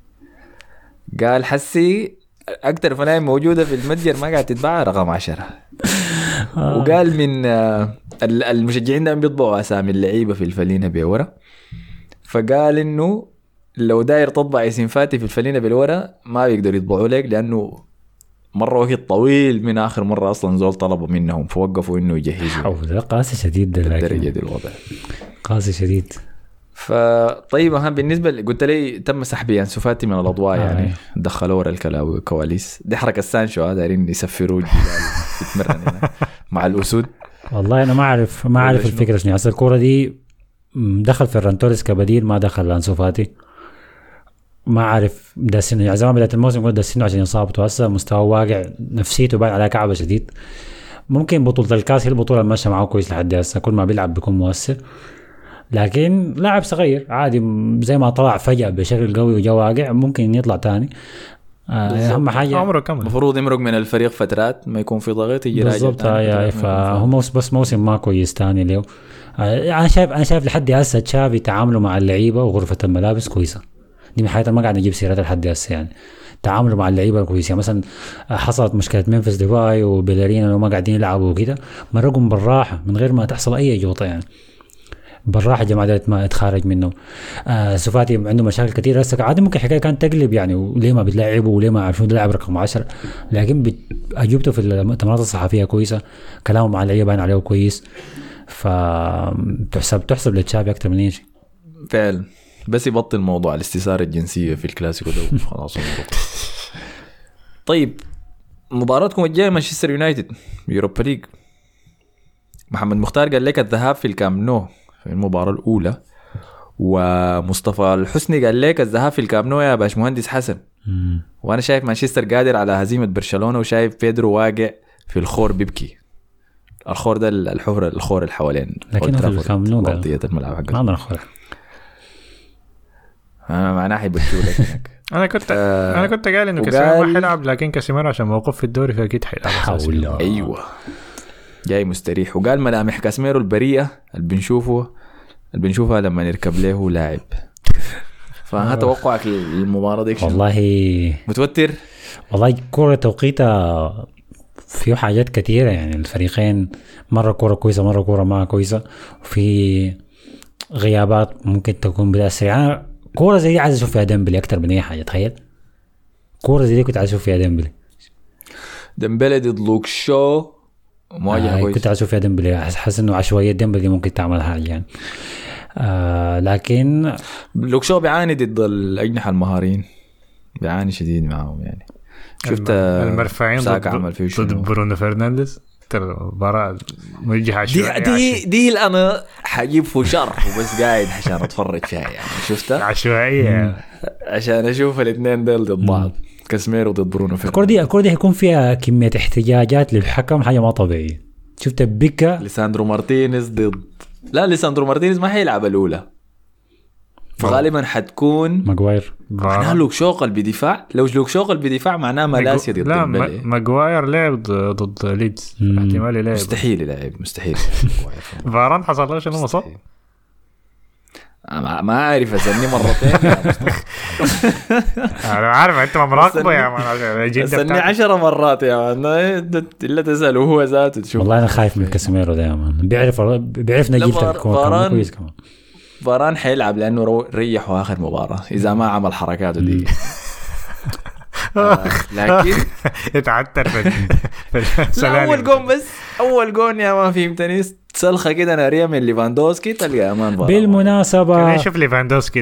قال حسي أكتر فنانة موجودة في المتجر ما قاعد تتباع رقم عشرة. وقال من المشجعين ده بيطبعوا أسامي اللعيبة في الفلينة بورا, فقال إنه لو داير تطبع اسم فاتي في الفلينة بالورا ما بيقدر يطبعوا لك لأنه مرة وقت طويل من آخر مرة أصلا زول طلبوا منهم فوقفوا إنه يجهزوا. ده قاسي شديد درجة دي الوضع قاسي شديد. فطيب أهم بالنسبة اللي قلت لي تم سحبي أنسو فاتي من الأضواء. آه. يعني دخلوا ورا الكواليس دي حركة سانشو دايرين يسفروا يتمرن هنا مع الأسود. والله أنا ما أعرف ما أعرف الفكرة شنو. أصل الكورة دي دخل في الرانتوريس كبديل ما دخل أنسو فاتي, ما عارف ده سنه يعني زمان بداية الموسم قلت ده سنه عشان يصابته هسه مستوى واقع, نفسيته باين على كعبة شديد. ممكن بطولة الكاس هي البطولة اللي ماشية معه كويس لحد هسه, كل ما بيلعب بيكون مؤثر. لكن لاعب صغير عادي زي ما طلع فجأة بشكل قوي وجا واقع ممكن يطلع تاني. اهم حاجة المفروض يمرق من الفريق فترات ما يكون في ضغط يجي راجع تاني. فهم بس موسم ما كويس تاني له. انا شايف انا شايف لحد هسه شافي تعامله مع اللعيبة وغرفة الملابس كويسة, دي من حياتنا ما قاعد نجيب سيرات لحد هسه يعني. تعامله مع اللعيبه كويس يعني, مثلا حصلت مشكله منفس ديفاي وبيلارينا لو ما قاعدين يلعبوا وكده مرقهم بالراحه من غير ما تحصل اي جوطه يعني, بالراحه جماعه ما اتخارج منه. آه سوفاتي عنده مشاكل كتير هسه عادي, ممكن حكايه كانت تقلب يعني, وليه ما بتلاعبه وليه ما عارفين لاعب رقم عشرة. لكن اجوبته في التمريرات الصحفيه كويسه, كلامه مع اللعيبه باين عليه كويس, فتحسب تحسب لتشافي اكثر من شيء فعلا. بس يبطل موضوع الاستثارة الجنسية في الكلاسيكو ده خلاص. طيب مباراتكم الجاية مانشستر يونايتد يوروبا ليج. محمد مختار قال لك الذهاب في الكامب نو في المباراة الأولى, ومصطفى الحسني قال لك الذهاب في الكامب نو يا باشمهندس حسن. وأنا شايف مانشستر قادر على هزيمة برشلونة, وشايف بيدرو واقع في الخور بيبكي. الخور ده الحفرة الخور اللي حوالين لكن في الكامب نو غلطية الملعب حقه ما نخور. أنا معناه حيبتشولك هناك. أنا كنت آه أنا كنت قال إنه كاسيميرو ما حيلعب, لكن كاسيميرو عشان موقف في الدوري فأكيد حيلعب. أيوة جاي مستريح. وقال ملامح كاسيميرو البريئة اللي بنشوفه اللي بنشوفها لما نركب له لاعب. فهتوقعك المباراة دي؟ والله متوتر والله. كرة توقيتها فيه حاجات كتيرة يعني, الفريقين مرة كرة كويسة مرة كرة ما كويسة, وفي غيابات ممكن تكون بدأ سريعة. كورة زي دي عايز اشوف فيها ديمبلي اكتر من اي حاجه. تخيل كورة زي دي كنت عايز اشوف فيها ديمبيلي. ديمبيلي ضد لوك شو مواجهة كويسة. آه كنت عايز اشوف فيها ديمبيلي. حاسس انه عشوائية ديمبيلي ممكن تعملها يعني. آه لكن لوك شو بيعاني ضد الأجنحة المهارين, بيعاني شديد معهم يعني. شفت المرفعين ضد برونو فرنانديز المباراة موجهة عشوائية. دي دي اللي أنا حجيب فيه شرح وبس قاعد عشان أتفرج فيها يعني. شفتها عشوائية عشان أشوف الاثنين ديل ضد بعض, كاسميرو ضد برونو. الكرة دي الكرة دي هيكون فيها كمية احتجاجات للحكم حاجة ما طبيعية. شفتها بيكا ليساندرو مارتينيز ضد لا ليساندرو مارتينيز ما هيلعب الأولى, فغالبا حتكون ماغواير. معناه لوك شوقل بدفاع, لو لوك شوقل بدفاع معناه ملاسيا ضد ديمبلي. لا ماغواير لعب ضد ليدز احتمال يلعب. مستحيل يلعب مستحيل. فاران حصل له شيء انه مصاب, ما عارف اسني مرتين. انا عارف انت مراقبه يا مان, اسني عشر مرات يا مان الا تساله هو ذاته تشوف. والله انا خايف من كاسيميرو ده يا مان, بيعرف بيعرف نجيب لك كوره كويس. كمان فاران حيلعب لأنه ريحوا آخر مباراة إذا ما عمل حركاته دي. آه لكن اتعتر أول جون بس أول جون يا ما في متنس سلخة كده نارية من ليفاندوفسكي تلقى أمان بارا. بالمناسبة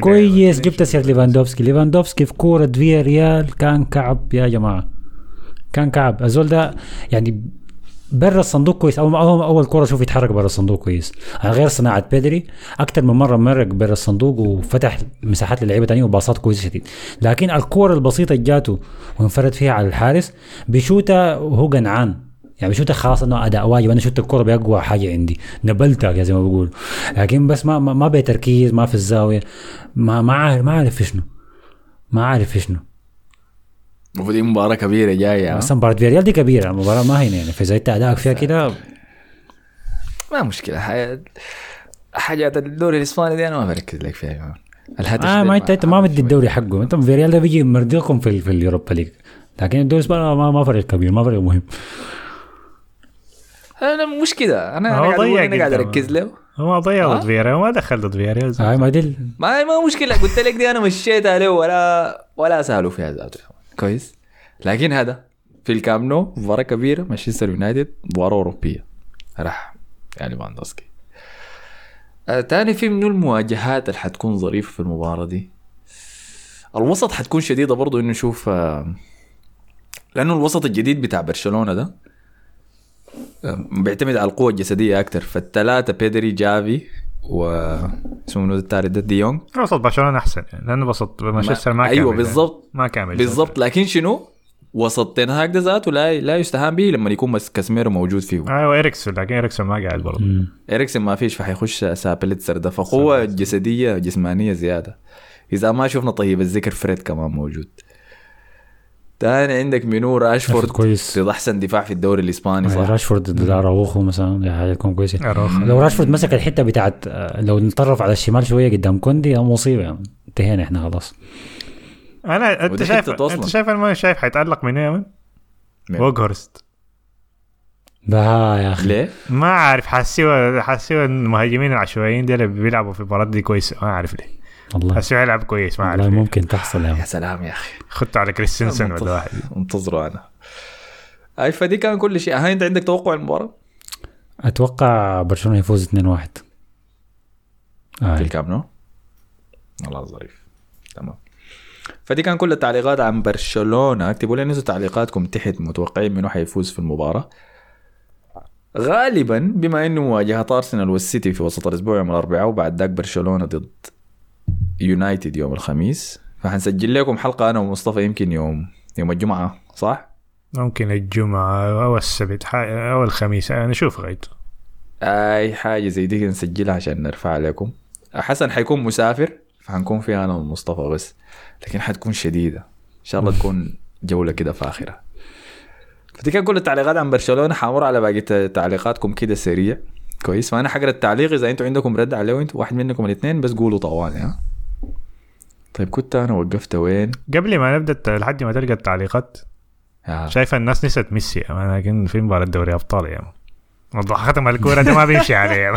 كويس جبت سير ليفاندوفسكي. ليفاندوفسكي في كورة فياريال كان كعب يا جماعة, كان كعب. أزول ده يعني برا الصندوق كويس. أول أول كرة شوف يتحرك برا الصندوق كويس, غير صناعة بيدري أكتر من مرة مرق برا الصندوق وفتح مساحات للعيبة تانية وباصات كويسة شديد. لكن الكرة البسيطة جاته وانفرد فيها على الحارس بشوتة وهو جنعان يعني, بشوتة خاصة إنه أداء واجب. أنا شوت الكرة بأقوى حاجة عندي نبلتها زي ما بقول, لكن بس ما ما بتركيز, ما في الزاوية, ما ما عارف ما عارف شنو ما عارف شنو وفدي مباراة كبيرة جاية. أصلاً مباراة فياريال دي كبيرة, مباراة ما هي يعني فإذا أنت أداءك فيها كده ما مشكلة. حاجة حاجة الدوري الإسباني دي أنا ما بركز لك فيها يعني. الهدف آه ما أنت أنت ما بدي الدوري حقه. أنت فياريال ده بيجي مرضيكم في في الأوروبا ليج, لكن الدوري الإسباني ما ما فرق كبير, ما فرق مهم. أنا مش كده, أنا قاعد أنا قاعد أركز له. ما ضيعت فياريال وما دخلت فياريال. آه ما دل ما ما مشكلة, قلت لك دي أنا مشيت عليه ولا ولا سهلوا فيها ذاته كويس. لكن هذا في الكامب نو مباراة كبيرة, مانشستر يونايتد مباراة أوروبية راح يعني باندوسكي. تاني في منو المواجهات اللي حتكون ظريفة في المباراة دي؟ الوسط حتكون شديدة برضو, إنه نشوف لأنه الوسط الجديد بتاع برشلونة ده بيعتمد على القوة الجسدية أكتر. فالثلاثة بيدري جافي واسمه منو الثالث ده ديونج. وسط برشلونة أحسن لأنه وسط مانشستر ما, ما أيوة بالضبط ما كامل بالضبط. لكن شنو وسط تن هاك ده ذاته لا لا يستهان به لما يكون بس كاسميرو موجود فيه. أيوة إريكسون, لكن إريكسون ما قاعد برضه. إريكسون ما فيش, فحيخش سابليتسر ده فقوة جسدية جسمانية زيادة. إذا ما شفنا طيب الذكر فريد كمان موجود. تاني عندك منو راشفورد كويس ضد أحسن دفاع في الدوري الإسباني صح. راشفورد ضد أراوخو مثلا يعني هيكون كويس. لو راشفورد مسك الحتة بتاعت لو نطرف على الشمال شوية قدام كوندي مصيبة, انتهينا احنا خلاص. أنا أنت شايف أنت شايف المهم شايف حيتألق من يمين ووغورست بها يا أخي ليه؟ ما عارف حاسيو حاسيو المهاجمين العشوائيين دي اللي بيلعبوا في المباراة دي كويس, ما عارف ليه والله. حاسيو يلعب كويس ما عارف ممكن تحصل يا سلام يا أخي. خدت على كريستنسن ولا واحد انتظروا أنا أي. فدي كان كل شيء. هاي أنت عندك توقع المباراة؟ أتوقع برشلونة يفوز اثنين واحد في الكامب نو. الله ظريف تمام. فدي كان كل التعليقات عن برشلونة. اكتبوا لنا تعليقاتكم تحت متوقعين منو حيفوز في المباراة. غالبا بما انه مواجهة أرسنال والسيتي في وسط الاسبوع يوم الاربعاء وبعد ذاك برشلونة ضد يونايتد يوم الخميس, فحنسجل لكم حلقة انا ومصطفى يمكن يوم يوم الجمعة صح, ممكن الجمعة او السبت او الخميس نشوف غايته اي حاجة زي دي نسجلها عشان نرفع لكم. حسن حيكون مسافر فهنكون فيها أنا ومصطفى بس, لكن حتكون شديدة إن شاء الله, تكون جولة كده فاخرة. فدي كان كل التعليقات عن برشلونة. حامر على باقي تعليقاتكم كده سريع كويس, وأنا حقرأ التعليق إذا أنتوا عندكم رد عليه, وأنتوا واحد منكم الاثنين بس قولوا طوال ها. طيب كنت أنا وقفت وين قبل ما نبدأ لحد ما تلقى التعليقات آه. شايف الناس نسيت ميسي أنا كنت في مباراة دوري أبطال يعني. والله ختم الكورة ده ما بيمشي عليه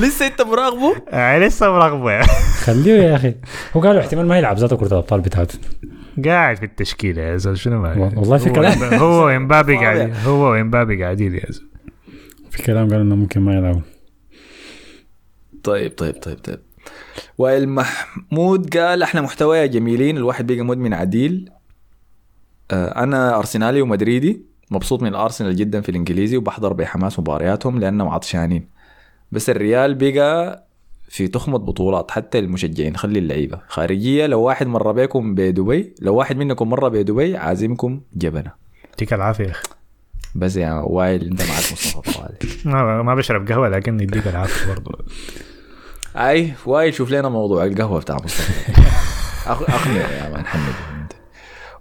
لسه انت مراقبه؟ اه لسه مراقبه. خليه يا اخي، هو قالوا احتمال ما يلعب ذاته كرة الابطال بتاعته، قاعد في التشكيله يا زلمه. شنو ما والله في كلام، هو امبابي قاعد، هو امبابي قاعدين يا زلمه، في كلام قالوا انه ممكن ما يلعبوا. طيب طيب طيب طيب وائل محمود قال احنا محتويا جميلين، الواحد بيجي مدمن عديل. انا ارسنالي ومدريدي، مبسوط من الارسنال جدا في الانجليزي وبحضر بحماس مبارياتهم لانهم عطشانين، بس الريال بيجا في تخمة بطولات. حتى المشجعين خلي اللعيبه خارجيه، لو واحد مره بيكم بدبي، لو واحد منكم مره بدبي عازمكم جبنه. يعطيك العافيه يا اخي. بس يا يعني وائل انت معك مصطفى طوالي. ما ما بشرب قهوه لكن يديك العافيه برضه. اي وائل شوف لنا موضوع القهوه بتاع مصطفى. اقنع يا مان محمد.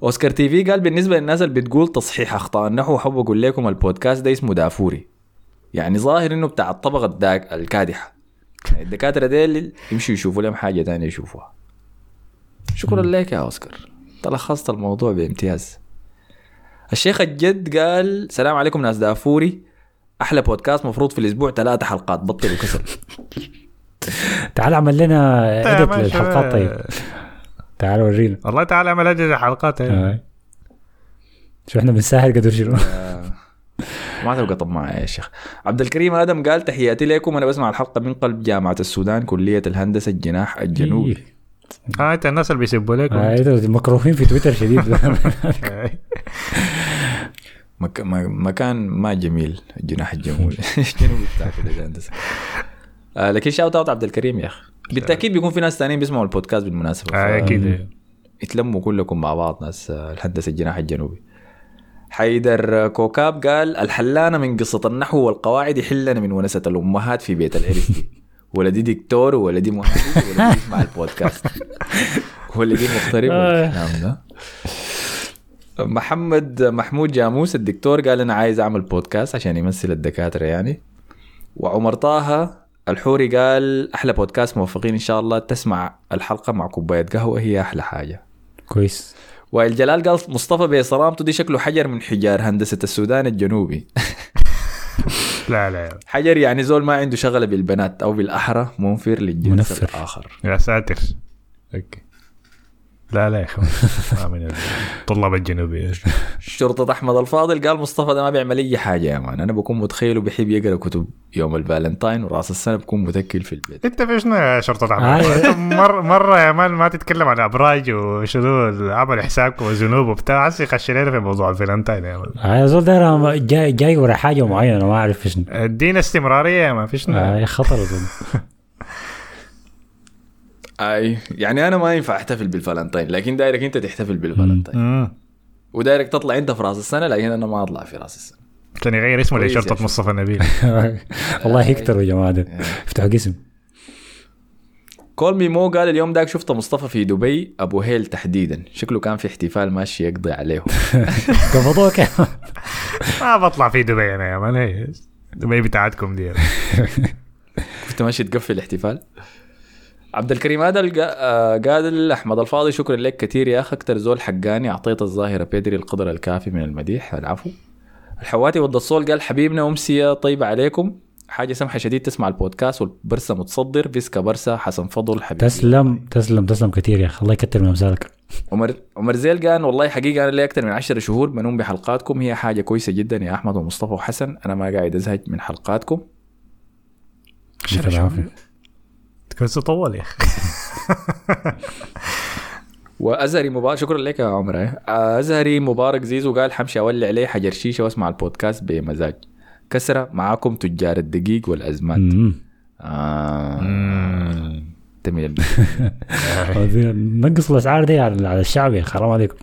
أوسكار تي في قال بالنسبة للناس اللي بتقول تصحيح أخطاء نحو، حب أقول لكم البودكاست ده اسمه دافوري، يعني ظاهر إنه بتاع الطبقة الداك الكادحة، الدكاترة ديل يمشوا يشوفوا لهم حاجة تانية يشوفوها. شكرا لك يا أوسكار، تلخصت الموضوع بامتياز. الشيخ الجد قال سلام عليكم ناس دافوري، أحلى بودكاست، مفروض في الأسبوع ثلاثة حلقات، بطل وكسل. تعال عمل لنا إيديت للحلقات. طيب تعالوا ورينا والله، تعالى اعمل اجل حلقات يعني. شو احنا بنساهل قدر شنو. ما تبقى طب معي يا شيخ. عبد الكريم ادم قال تحياتي لكم، انا بسمع الحلقه من قلب جامعه السودان كليه الهندسه الجناح الجنوبي. ها انت الناس اللي بيسبوا لكم مكروهين في تويتر شديد. مكان ما جميل الجناح الجنوبي الجنوبي بتاع كليه الهندسه. لكن شاوت اوت عبد الكريم يا اخي. بالتأكيد بيكون في ناس تانيين بيسمعوا البودكاست بالمناسبة، أكيد يتلموا كلكم مع بعض ناس الهندسة الجناح الجنوبي. حيدر كوكاب قال الحلانة من قصة النحو والقواعد يحلنا من ونسة الأمهات في بيت الأرستي، ولا دي دكتور ولا دي مهندس ولا دي مع البودكاست ولا دي مغترب. محمد محمود جاموس الدكتور قال أنا عايز أعمل بودكاست عشان يمثل الدكاترة يعني. وعمر طه الحوري قال أحلى بودكاست، موفقين إن شاء الله، تسمع الحلقة مع كوباية قهوة هي أحلى حاجة. كويس. والجلال قال مصطفى بيصرامته دي شكله حجر من حجار هندسة السودان الجنوبي. لا لا حجر يعني زول ما عنده شغلة بالبنات، أو بالأحرى منفر للجنس الآخر. يا ساتر. أوكي. لا لا يا أخوان آمين طلاب الجنوبي. شرطة أحمد الفاضل قال مصطفى ده ما بيعمل أي حاجة يا مان، أنا بكون متخيل وبيحب يقرأ كتب يوم الفالنتاين ورأس السنة بكون متكل في البيت. أنت في شنو يا شرطة أحمد؟ مر مرة يا مان ما تتكلم عن أبراج وشنو عمل حسابك وزنوب وبتاع، عسى خشينا في موضوع الفالنتاين يا مان. هاي زول ده جاي جاي ورا حاجة معينة ما أعرف شنو. الدين استمرارية يا مان في شنو. هاي خطر زين. اي يعني انا ما ينفع احتفل بالفالنتين، لكن دايرك انت تحتفل بالفالنتين ودايرك تطلع انت في راس السنه، لكن انا ما اطلع في راس السنه. كان يغير اسمه لشرطه مصطفى نبيل. الله يكتر يا جماعه، افتحوا قسم. كول مي مو قال اليوم داك شفت مصطفى في دبي ابو هيل تحديدا، شكله كان في احتفال ماشي يقضي عليهم. قبضوك. ما بطلع في دبي انا يا مان، دبي بتاعتكم دي. كنت ماشي تقفل الاحتفال. عبد الكريم هذا قادل أحمد الفاضي شكرا لك كتير يا أخي، أكتر زول حقاني أعطيت الظاهرة بيدري القدر الكافي من المديح. العفو. الحواتي والدصول قال حبيبنا ومسية طيبة عليكم، حاجة سمحة شديد تسمع البودكاست والبرسة متصدر فيسكا برسة حسن فضل حبيبي. تسلم تسلم تسلم كتير يا أخي، الله يكتر من أمثالك. عمر عمر زيل قال والله حقيقة أنا لي أكتر من عشر شهور بنوم بحلقاتكم، هي حاجة كويسة جدا يا أحمد ومصطفى وحسن، أنا ما قاعد أزهج من حلقاتكم. كنت طول يا أخي. وأزهري مبارك شكرا لك يا عمر. أزهري مبارك زيزو قال حمشي أولي عليه حجر شيشة واسمع البودكاست بمزاج كسرة، معاكم تجار الدقيق والأزمات. آه تمام. نقص الأسعار دي على الشعب يا حرام عليكم.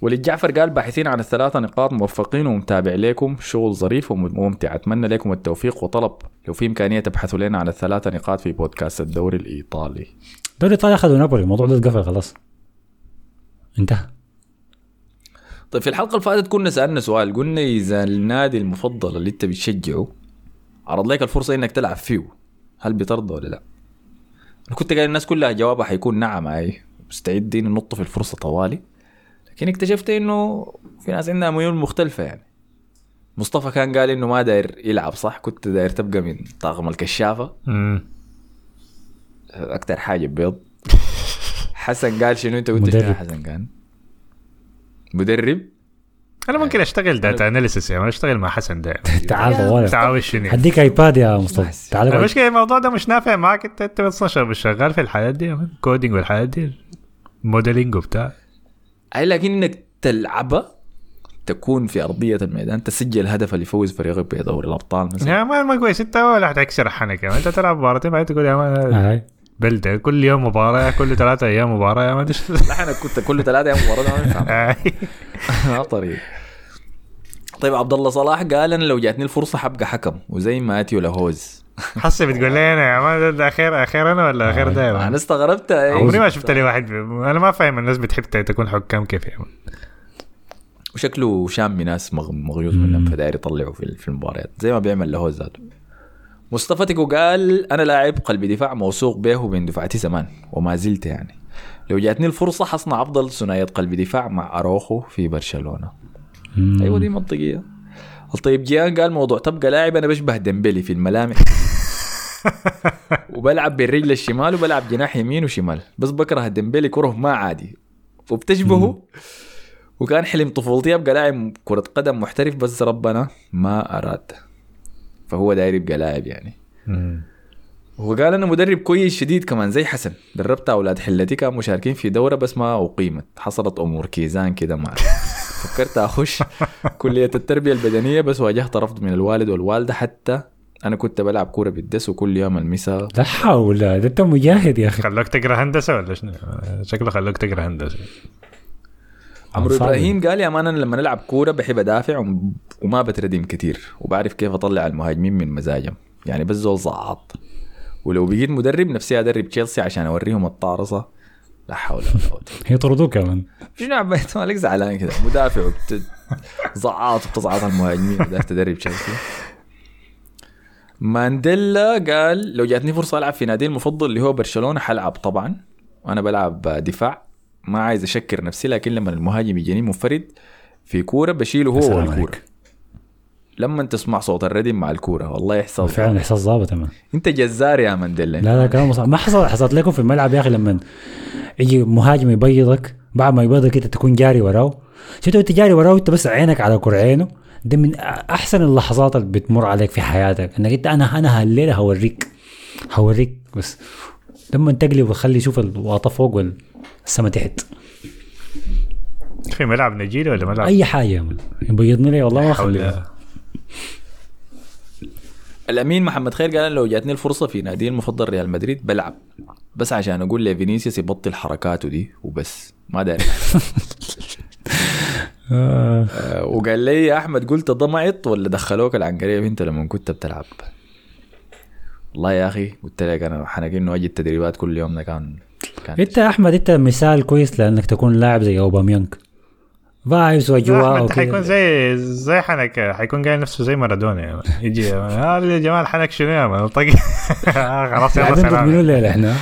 وليد جعفر قال باحثين عن الثلاثة نقاط، موفقين ومتابع لكم، شغل ظريف وممتع، أتمنى لكم التوفيق، وطلب لو في إمكانية تبحثوا لنا عن الثلاثة نقاط في بودكاست الدوري الإيطالي. الدوري الإيطالي أخذوا نابولي، الموضوع ده اتقفل خلاص انتهى. طيب في الحلقة الفاتت كنا سألنا سؤال، قلنا إذا النادي المفضل اللي انت بتشجعه عرض لك الفرصة إنك تلعب فيه هل بترضى ولا لا؟ كنت قال الناس كلها جوابها حيكون نعم، أي مستعدين ننط في الفرصة طوالي، لكن اكتشفت إنه في ناس عندنا ميول مختلفة يعني. مصطفى كان قال إنه ما داير يلعب صح, كنت داير تبقى من طاقم الكشافة أكتر حاجة بيض. حسن قال شنو أنت قلت؟ حسن كان مدرب. أنا ممكن أشتغل داتا أناليسيس, يعني أشتغل مع حسن ده. تعال طوال. تعال شنو؟ هديك أيباد يا مصطفى. تعال. المشكلة الموضوع ده مش نافع معك أنت, أنت بتصنشر مش شغال في الحياة دي, كودينج والحياة دي, موديلينج وبتاع. أي لكن إنك تلعبه تكون في أرضية الميدان, تسجل هدف اللي يفوز فريقك بدوري الأبطال مثلا. يا ما ما كويس أنت ولا هتكسر حنك, يعني أنت تلعب مباراتين بعدين تقول يا ما بلدة كل يوم مباراة, كل ثلاثة أيام مباراة, ما أدش. لا أنا كنت كل ثلاثة أيام مباراة ما أفهم. طريق. طيب عبد الله صلاح قال أنا لو جاتني الفرصة حبقى حكم وزي ما أتي ولا هوز. حسي بتقول لي أنا يا ما ده أخير أخير أنا ولا أخير ده. أنا استغربت. عمري ما شفت لي واحد, أنا ما فاهم الناس بتحب تكون حكام كيف يعمل. وشكله شامي ناس مغيوظ منهم فداير يطلعوا في في المباريات زي ما بيعمل له زاد. مصطفى تيكو قال أنا لاعب قلب دفاع موثوق به وبين دفاعتي زمان وما زلت, يعني لو جاتني الفرصة حصنع أفضل ثنائية قلب دفاع مع أروخو في برشلونة. أيوة دي منطقية. الطيب جيان قال موضوع تبقى لاعب, أنا بشبه ديمبيلي في الملامح وبلعب بالرجل الشمال وبلعب جناح يمين وشمال, بس بكره ديمبيلي كره ما عادي وبتشبهه, وكان حلم طفولتي أبقى لاعب كرة قدم محترف بس ربنا ما أراد, فهو داير يبقى لاعب يعني. وقال أنا مدرب كويس شديد كمان زي حسن, دربت أولاد حلتي كانوا مشاركين في دورة بس ما أقيمت, حصلت أمور كيزان كده معي, فكرت أخش كلية التربية البدنية بس واجهت رفض من الوالد والوالدة, حتى أنا كنت بلعب كورة بالدس وكل يوم المساء. لا حول, ده أنت مجاهد يا أخي. خلوك تقرأ هندسة ولا شنو؟ شكله خلوك تقرأ هندسة. عمرو إبراهيم قال يا مان أنا لما نلعب كورة بحب أدافع وما بتردم كتير, وبعرف كيف أطلع المهاجمين من مزاجهم, يعني بزول زعاط, ولو بيجيت مدرب نفسي أدرب تشيلسي عشان أوريهم الطارصة. لا حول ولا قوة. هيطردوك يا مان. شنو عبيت مالك زعلان كده, مدافع وبت زعاط وبتزعط المهاجمين بدك تدرب تشيلسي. مانديلا قال لو جاتني فرصة ألعب في نادي المفضل اللي هو برشلونة حلعب طبعا, وأنا بلعب دفاع ما عايز أشكر نفسي, لكن لما المهاجم يجيني منفرد في كورة بشيله هو والكورة, لما تسمع صوت الردم مع الكورة والله يحصل فعلا إحساس ضابط. تمام أنت جزار يا مندلين. لا لا كلام صح, ما حصل حصلت لكم في الملعب يا أخي لما يجي مهاجم يبيضك بعد ما يبيضك أنت تكون جاري وراه, شفتوا أنت جاري وراه أنت بس عينك على كرة عينه, ده من أحسن اللحظات اللي بتمر عليك في حياتك, أنك أنت أنا أنا هالليلة هوريك هوريك بس لما تقلب وخلي شوف الواطة فوق وال السما تحت. في ملعب نجيل ولا ملعب أي حاجة يبيضني لي والله ما أخليه. الأمين محمد خير قال لو جاتني الفرصة في نادي المفضل ريال مدريد بلعب, بس عشان أقول لفينيسيوس يبطل حركاته دي وبس ما داري. آه وقال لي يا أحمد قلت ضمعت ولا دخلوك العنقرية بنت لما كنت بتلعب؟ والله يا أخي قلت لك أنا حناجي إنه أجي التدريبات كل يوم, ده كان انت يا احمد انت مثال كويس لانك تكون لاعب زي اوباميانج, فايبس وجواه اوكي, حيكون زي زي حنك, حيكون جاي نفسه زي مارادونا يعني. يجي ها يا جماعه الحنك شنو يا مان طقي خلاص يلا سلام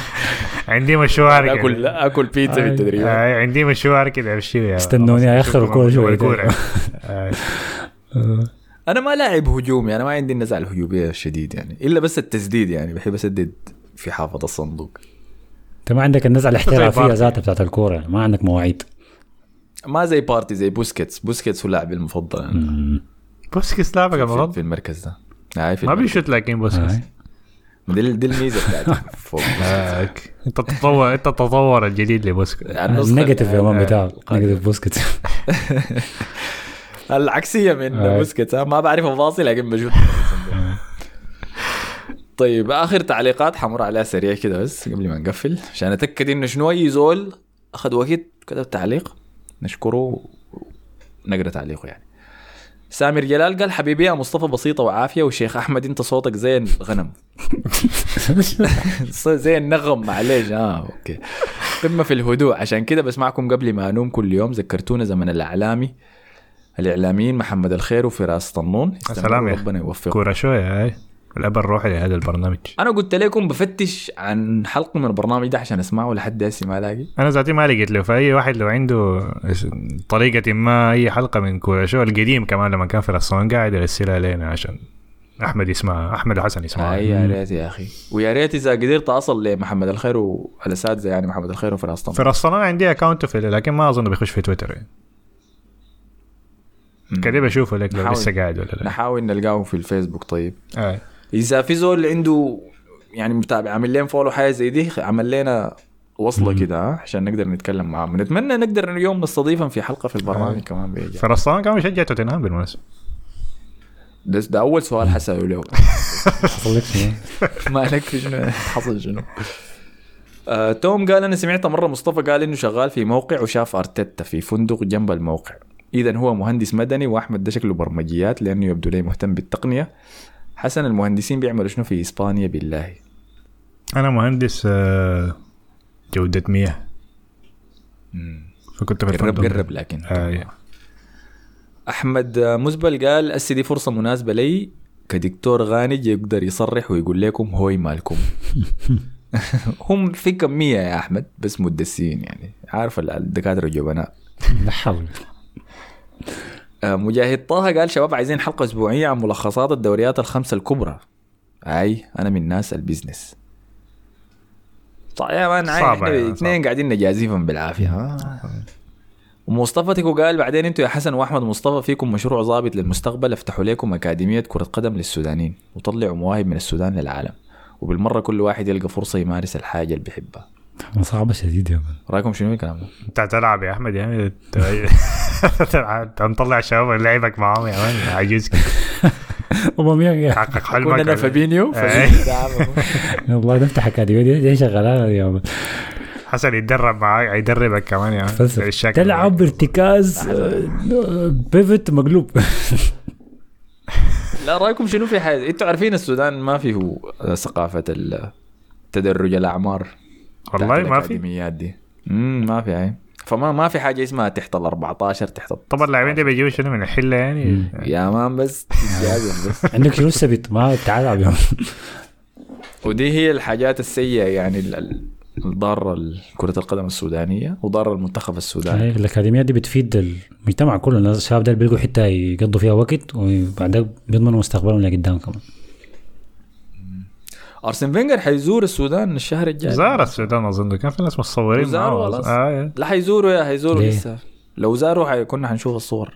عندي مشوار اكل اكل بيتزا في التدريب, عندي مشوار كده بشي استنوني اخر الكوره شويه. انا ما لاعب هجومي, انا ما عندي النزعه الهجوميه الشديد يعني, الا بس التسديد يعني بحب اسدد في حافه الصندوق. انت ما عندك النزعه الاحترافيه ذاتها بتاعت الكوره يعني, ما عندك مواعيد ما زي بارتي زي بوسكتس. بوسكتس هو لاعبي المفضل يعني. بوسكتس لاعبك المفضل في المركز ده ما بيشوت, لكن بوسكتس دي دي الميزه بتاعته فوق. انت تطور انت تطور الجديد لبوسكتس النيجاتيف يا مان بتاع نيجاتيف بوسكتس العكسيه من بوسكتس, ما بعرف الفاصل لكن بشوت. طيب آخر تعليقات حمر عليها سريع كده بس قبل ما نقفل عشان أتأكد إنه شنو أي زول أخذ وقت كتب تعليق نشكره نقرأ تعليقه يعني. سامر جلال قال حبيبي يا مصطفى بسيطة وعافية, والشيخ أحمد أنت صوتك زي الغنم زي النغم معليش. آه أوكي قمة في الهدوء, عشان كده بسمعكم قبل ما أنوم كل يوم, ذكرتونا زمن الإعلامي الإعلاميين محمد الخير وفراس طنون. السلام, ربنا يوفقكم. كورة شوية هاي العب الروح لهذا البرنامج. انا قلت لكم بفتش عن حلقه من البرنامج ده عشان اسمعه لحد هسه ما الاقي. انا ذاتي ما لقيت له. فاي واحد لو عنده طريقه ما اي حلقه من كوره شو القديم كمان لما كان في الصون قاعد يرسلها لنا عشان احمد يسمعها، احمد وحسن يسمعها. آه يا ريت يا اخي، ويا ريت اذا قدرت اصل لمحمد الخير والاساتذه، يعني محمد الخير وفي الاسطنبول. في الاسطنبول عندي اكونت في، لكن ما اظن بيخش في تويتر يعني. كده بشوفه لك لو لسه قاعد ولا لا. نحاول نلقاهم في الفيسبوك. طيب آه. اذا في زول عنده يعني متابع عامل لنا فولو حاجه زي دي، عمل لنا وصله كده عشان نقدر نتكلم معاه. نتمنى نقدر اليوم نستضيفهم في حلقه في البرنامج. آه. كمان بيجي فرصان كمان شجع توتنهام بالمناسبه. ده, ده اول سؤال حسأله له. حصل لك شنو؟ ما لك شنو حصل شنو؟ آه، توم قال انا سمعت مره مصطفى قال انه شغال في موقع وشاف ارتيتا في فندق جنب الموقع، إذن هو مهندس مدني. وأحمد ده شكله برمجيات لأنه يبدو لي مهتم بالتقنية. حسن المهندسين بيعملوا شنو في إسبانيا بالله؟ أنا مهندس جودة مياه فكنت قرب قرب لكن آه. أحمد مزبل قال أسي دي فرصة مناسبة لي كدكتور غانج يقدر يصرح ويقول لكم هوي مالكم. هم في كمية يا أحمد بس مدسين يعني، عارف الدكاترة جبناء. لحظة. مجاهد طه قال شباب عايزين حلقة أسبوعية عن ملخصات الدوريات الخمسة الكبرى. أي أنا من الناس البيزنس. طيب أنا عايز اثنين قاعدين نجازيفهم بالعافية. ها ومصطفى تيكو قال بعدين أنتوا يا حسن وأحمد مصطفى فيكم مشروع ضابط للمستقبل، افتحوا لكم أكاديمية كرة قدم للسودانيين وطلعوا مواهب من السودان للعالم، وبالمرة كل واحد يلقى فرصة يمارس الحاجة اللي بيحبها. صعبة شديد يا مان. رايكم شنو الكلام ده؟ انت تلعب يا احمد يعني تطلع شباب لعبك معاهم يا مان عجوز كده. ومامي حقق حلمك. كنا فابينيو فابينيو والله نفتح اكاديميه دي شغاله يا مان. حسن يتدرب معاك يدربك كمان يا مان. تلعب ارتكاز بيفت مقلوب. لا رايكم شنو في حاجه؟ انتوا عارفين السودان ما فيه ثقافه التدرج الاعمار والله ما في دي. امم ما في يعني. فما ما في حاجه اسمها تحت الأربعتاشر تحت. طبعا اللاعبين دي بيجيوا شنو من الحله يعني. مم. يا مان بس جاهز بس. عندك شنو ثابت ما تعال يا. ودي هي الحاجات السيئه يعني الضاره كره القدم السودانيه وضاره المنتخب السوداني. الاكاديميه دي بتفيد المجتمع كله، الناس الشباب ده بيلقوا حته يقضوا فيها وقت وبعدها بيضمنوا مستقبلهم لقدام كمان. أرسن فينجر حيزور السودان الشهر الجاي. زار السودان أظن كان في ناس مصورين معه. آه لا حيزوروا يا حيزوروا لسه. لو زاروا حيكون حنشوف الصور.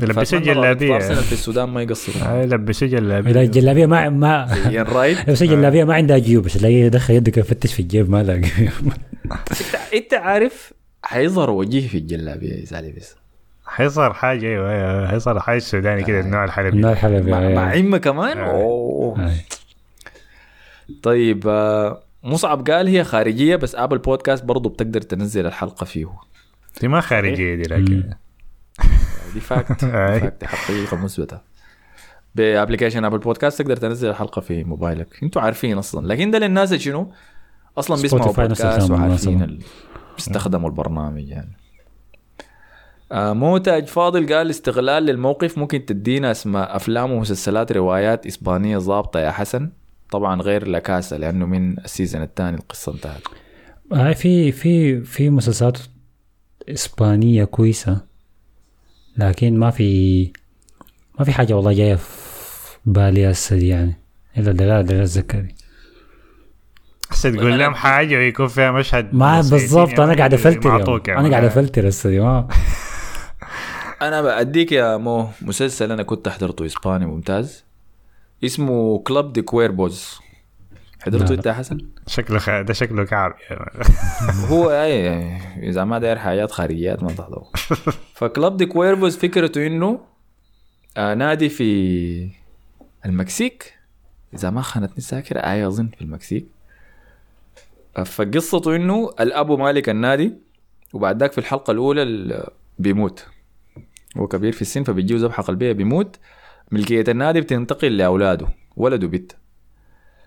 لبسوا جلابية. أرسنال في السودان ما يقصروا. آه لبسوا جلابية. لا الجلابية ما ما. ينرايد. لبسوا جلابية ما عندها جيوب بس لا دخل يدك فتش في الجيب ما لقى. أنت عارف حيظهر وجهه في الجلابية زعلي بس. حيصير حاجة أيوة حيصير حاجة سوداني كده النوع الحلبي. النوع الحلبي. مع عمة كمان. أوه. طيب مصعب قال هي خارجية بس آبل بودكاست برضو بتقدر تنزل الحلقة فيه. دي ما خارجية دي لكن دي فاكت فاكت حقيقة مثبتة. بابليكيشن آبل بودكاست تقدر تنزل الحلقة في موبايلك، انتوا عارفين أصلا، لكن ده للناس شنو أصلا بيسمعوا بودكاست وعارفين بيستخدموا البرنامج يعني. موتاج فاضل قال استغلال للموقف ممكن تدينا اسماء أفلام ومسلسلات روايات إسبانية ضابطة يا حسن؟ طبعا غير لكاسة لأنه من السيزن الثاني القصة انتهت. هاي في في في مسلسلات إسبانية كويسة لكن ما في ما في حاجة والله جاية في بالي هسه يعني إلا دلالة دلالة ذكري. حسيت تقول لهم حاجة ويكون فيها مشهد ما بالضبط. أنا قاعد أفلتر أنا قاعد أفلتر هسه ما أنا بأديك يا مو مسلسل أنا كنت أحضرته إسباني ممتاز اسمه كلوب دي كويربوز. حضرته انت يا حسن؟ شكله خ... ده شكله كعب هو اي اذا ما داير حيات خارجيات ما تحضره. فكلوب دي كويربوز فكرته انه آه نادي في المكسيك اذا ما خانتني ساكر اي اظن في المكسيك. فقصته انه الابو مالك النادي وبعد ذاك في الحلقه الاولى بيموت، هو كبير في السن فبيجيه ذبحه قلبيه بيموت، ملكية النادي بتنتقل لأولاده، ولده بيت،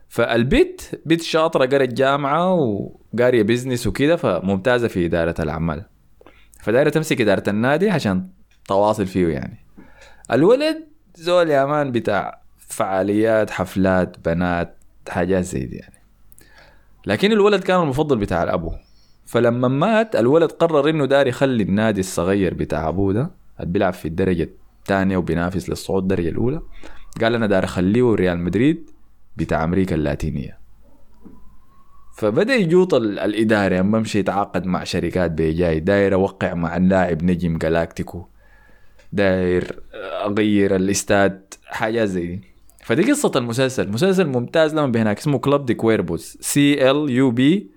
فالبيت بيت شاطرة قرية جامعة وقارية بيزنس وكده فممتازة في إدارة الأعمال، فدايرة تمسك إدارة النادي عشان تواصل فيه يعني. الولد زول يا مان بتاع فعاليات، حفلات، بنات، حاجات زي دي يعني. لكن الولد كان المفضل بتاع الأبو، فلما مات الولد قرر إنه داري يخلي النادي الصغير بتاع أبوه ده بيلعب في الدرجة الثانية وبينافس للصعود الدرجة الأولى، قال أنا داري أخليه ريال مدريد بتاع أمريكا اللاتينية. فبدأ يجوط الإدارة أما مشي يتعاقد مع شركات بيجاي، داير أوقع مع اللاعب نجم جالاكتيكو، داير أغير الاستاد، حاجة زي. فدي قصة المسلسل، مسلسل ممتاز لما بهناك، اسمه كلوب دي كويربوس، سي إل يو بي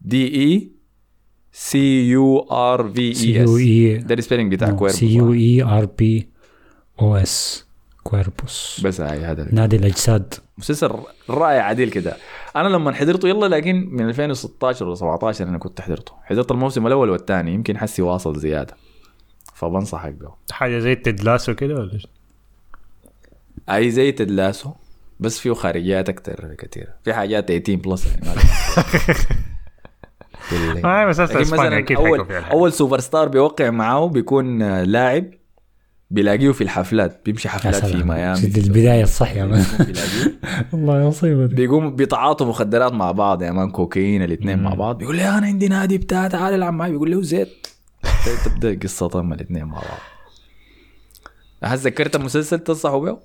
دي إي سي يو آر في إي إس، ده السبيلنج بتاع كويربوس، سي يو إي آر بي أو إس كويربوس. بس هاي هذا نادي الأجساد، مسلسل رائع عديل كده. أنا لما حضرته يلا، لكن من ألفين وستاشر ولا سبعتاشر أنا كنت حضرته، حضرت الموسم الأول والثاني، يمكن حسي واصل زيادة، فبنصحك به. حاجة زي تدلاسو كده ولا أي زي تدلاسو بس فيه خارجيات أكتر كتير، في حاجات ايتين بلس يعني. ما بس مثلا أول أول سوبر ستار بيوقع معه بيكون لاعب بيلاقيه في الحفلات، بيمشي حفلات في ميامي، البداية الصح يا مان. الله يصيبك. بيقوم بيتعاطوا مخدرات مع بعض يا مان، كوكايين الاثنين مع بعض، بيقول لي أنا عندي نادي بتاع تعال العب معي، بيقول له زيت، تبدأ قصة طمة الاثنين مع بعض. هل ذكرت مسلسل تنصحوا به؟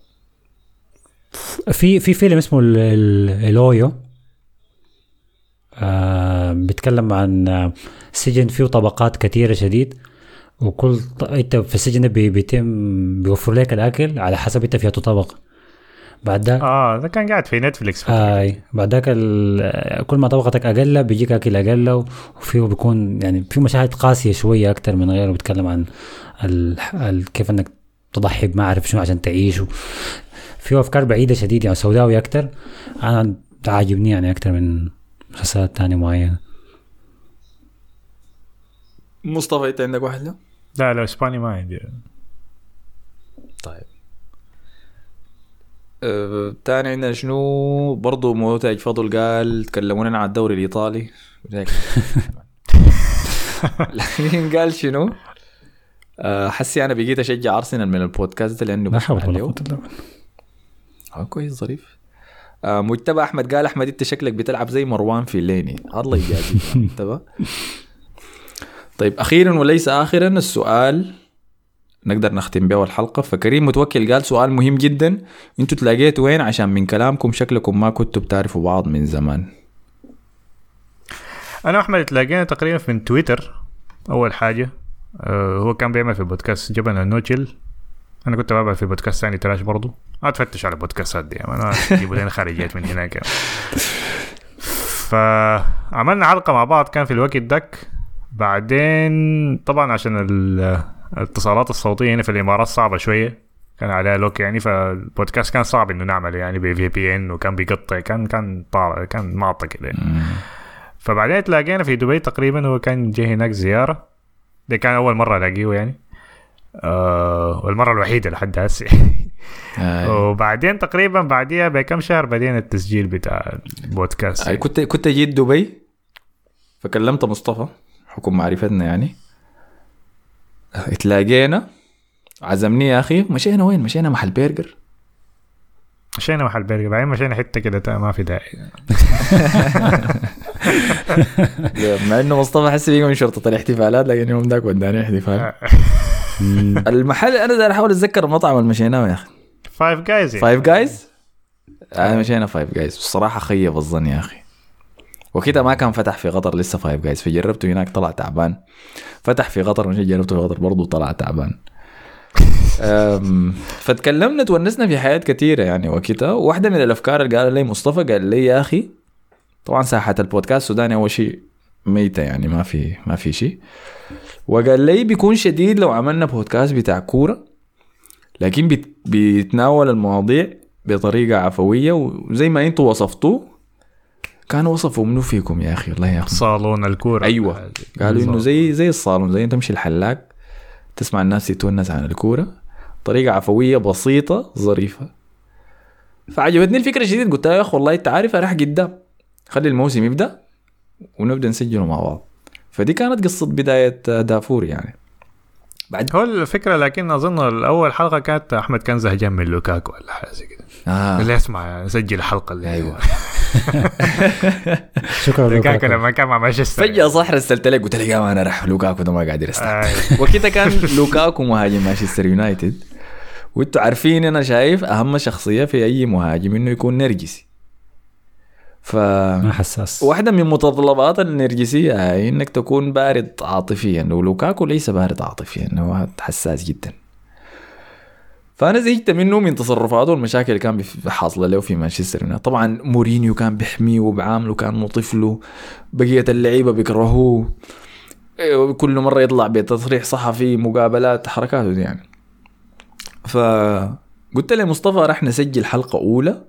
في في فيلم اسمه الأويو، آه بيتكلم عن سجن فيه طبقات كثيرة شديد، وكل انت في السجن بيتم بيوفر لك الاكل على حسب انت في طبقه. بعد ده اه ده كان قاعد في نتفليكس. اي بعد ذاك كل ما طبقتك اقل بيجيك اكل اقل، وفيه بيكون يعني في مشاهد قاسيه شويه اكتر من غيره، بيتكلم عن ال... ال... كيف انك تضحي بما اعرف شنو عشان تعيش، وفيه افكار بعيده شديد يعني سوداوي اكتر. انا تعجبني يعني اكتر من مسلسلات ثانيه معينه. مصطفى انت عندك واحد؟ لا لا لا اسباني ما عندي. طيب أه، تاني عندنا شنو برضو؟ منتج فضل قال تكلمونا عن الدوري الايطالي لكن قال شنو أه، حسي انا بقيت اشجع ارسنال من البودكاست لانه بحاول. اه كويس ظريف. أه، مجتبى احمد قال احمد انت شكلك بتلعب زي مروان في الليني، الله يجازيك مجتبى. طيب أخيرا وليس آخرا السؤال نقدر نختم به الحلقة. فكريم متوكل قال سؤال مهم جدا، انتوا تلاقيتوا وين؟ عشان من كلامكم شكلكم ما كنتوا بتعرفوا بعض من زمان. أنا وأحمد تلاقينا تقريبا من تويتر أول حاجة، أه هو كان بيعمل في بودكاست جبل النوتشل، أنا كنت بابع في بودكاست ثاني تراش برضو، أتفتش على بودكاستات دي أنا أجيب لنا خارجيات من هناك. فعملنا حلقة مع بعض كان في الوقت داك، بعدين طبعا عشان الاتصالات الصوتية هنا في الإمارات صعبة شوية، كان عليها لوك يعني، فالبودكاست كان صعب إنه نعمل يعني بفي بي إن، وكان بيقطع، كان كان طار، كان معطى كده. فبعدين تلاقينا في دبي تقريبا، وكان جه هناك زيارة، ده كان أول مرة ألاقيه يعني، آه والمرة الوحيدة لحد هسه. وبعدين تقريبا بعديها بكم شهر بدينا التسجيل بتاع البودكاست يعني. كنت كنت جيت دبي فكلمت مصطفى حكم معرفتنا يعني، اتلاقينا عزمني يا أخي، مشينا وين؟ مشينا محل برجر، مشينا محل برجر بعدين مشينا حتى كده ما في داعي. مع إنه مصطفى حس بيجي من شرطة الاحتفالات، لكن يوم ذاك وداني احتفال. المحل أنا ده أحاول أتذكر المطعم اللي مشيناه يا أخي، فايف جايز. فايف جايز أنا مشينا فايف جايز، الصراحة خيب الظن يا أخي، وكده ما كان فتح في قطر لسه فايف جايز، فجربته هناك طلع تعبان، فتح في قطر مش جربته في قطر برضو طلع تعبان. فتكلمنا تونسنا في حياة كتيرة يعني وكده. واحدة من الأفكار اللي قال لي مصطفى، قال لي يا أخي طبعا ساحة البودكاست السوداني أول شيء ميتة يعني ما في ما في شيء، وقال لي بيكون شديد لو عملنا بودكاست بتاع كورة، لكن بيت بيتناول المواضيع بطريقة عفوية، وزي ما أنتوا وصفتوه كان وصفوا منو فيكم يا أخي الله يا صالون الكورة. أيوة قالوا إنه زي زي الصالون، زي أنت مشي الحلاق تسمع الناس يتونس عن الكورة، طريقة عفوية بسيطة ظريفة. فعجبتني الفكرة شديد، قلت يا أخي والله تعرف أروح قدام، خلي الموسم يبدأ ونبدأ نسجله مع بعض. فدي كانت قصة بداية دافوري يعني. بعد هو الفكره. لكن اظن الاول حلقه كانت احمد كان زهجان من لوكاكو ولا حاجه كده آه. اللي اسمع سجل الحلقه اللي ايوه شكرا لوكاكو لما كان مع مانشستر فجاه صح رسلت لك قلت لك يا انا راح لوكاكو ده ما قاعد يرسل وكده. كان لوكاكو مهاجم مانشستر يونايتد وانتوا عارفين انا شايف اهم شخصيه في اي مهاجم انه يكون نرجسي. ف حساس. واحده من متطلبات النرجسيه هي انك تكون بارد عاطفيا ولوكاكو ليس بارد عاطفيا هو حساس جدا. فانا زهقت منه من تصرفاته والمشاكل اللي كان حاصله له في مانشستر يونايتد. طبعا مورينيو كان بيحميه وبعامله كان مطيف له، بقيه اللعيبه بيكرهوه، كل مره يطلع بتصريح صحفي مقابلات حركاته دي يعني. فقلت له مصطفى راح نسجل حلقه اولى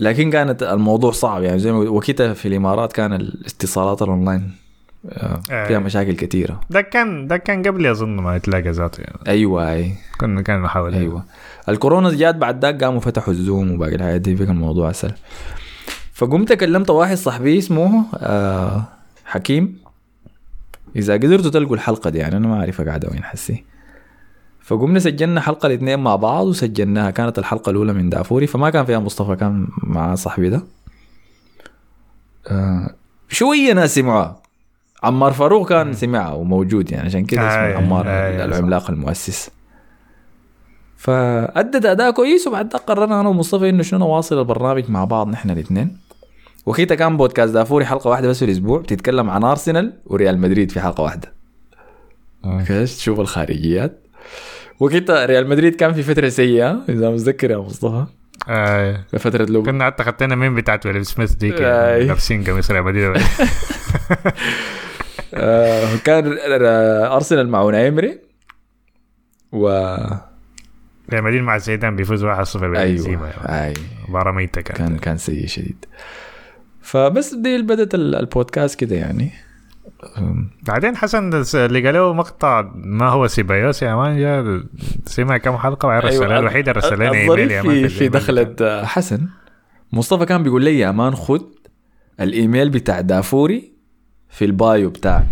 لكن كانت الموضوع صعب يعني زي وقتها في الامارات كان الاتصالات الاونلاين فيها مشاكل كثيره. ده كان ده كان قبل اظن ما يتلاقى ذاته يعني. ايوه اي كنا كان نحاول ايوه الكورونا جات بعد ده قاموا فتحوا الزوم وباقي الحاجات دي فيك الموضوع اسهل. فقمت كلمت واحد صاحبي اسمه آه حكيم اذا قدرتوا تلقوا الحلقه دي يعني انا ما اعرف قاعده وين حسي. فقمنا سجلنا حلقة الاثنين مع بعض وسجلناها كانت الحلقة الأولى من دافوري فما كان فيها مصطفى كان مع صاحبي ده آه شوية ناس سمعها عمار فاروق كان سمعه وموجود يعني عشان كده اسمه عمار العملاق المؤسس. فأدت أداء كويس وبعد ده قررنا أنا ومصطفى إنه شنو نواصل البرنامج مع بعض نحن الاثنين. وخيتها كان بودكاست دافوري حلقة واحدة بس في الأسبوع بتتكلم عن أرسنال وريال مدريد في حلقة واحدة كاش تشوف الخارجيات. وقتها ريال مدريد كان في فترة سيئة إذا متذكر يا مصطفى آه. فترة لوب كنا حتى خدتنا مين بتاعت ويل سميث ديك آه. لابسين قميص ريال مدريد آه. كان أرسنال مع نايمري و ريال مدريد مع زيدان بيفوز واحد صفر بنزيما أيوة برميته كان كان, كان سيء شديد. فبس دي بدت البودكاست كده يعني. بعدين حسن اللي قالوا مقطع ما هو سيبايوس يا مان يا سمع كم حلقة وعير أيوة الرسالة الوحيدة رسالة إيميل يا مان في دخلة حسن مصطفى كان بيقول لي يا مان خد الإيميل بتاع دافوري في البايو بتاعنا.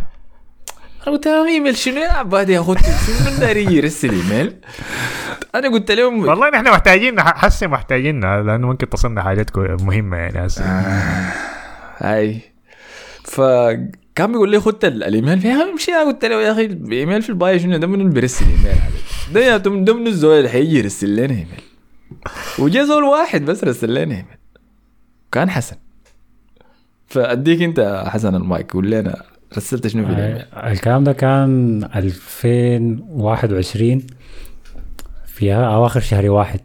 أنا قلت لهم إيميل شنو يا بعدي أخذ شنو داري يرسل إيميل. أنا قلت لهم والله نحن محتاجين حسن محتاجيننا لأنه ممكن تصلنا حاجاتكم مهمة يعني حسن آه. هاي ف كان بيقول لي خدت الايميل فيها مشي انا قلت له يا اخي الايميل في البايو شنو ده منو بيرسل ايميل عليك ده يا من ضمن الزول اللي حيرسل لنا ايميل. وجا زول واحد بس رسل لنا ايميل كان حسن. فاديك انت حسن المايك قول لنا رسلت شنو في الايميل. الكلام ده كان ألفين وواحد وعشرين في اواخر شهر واحد.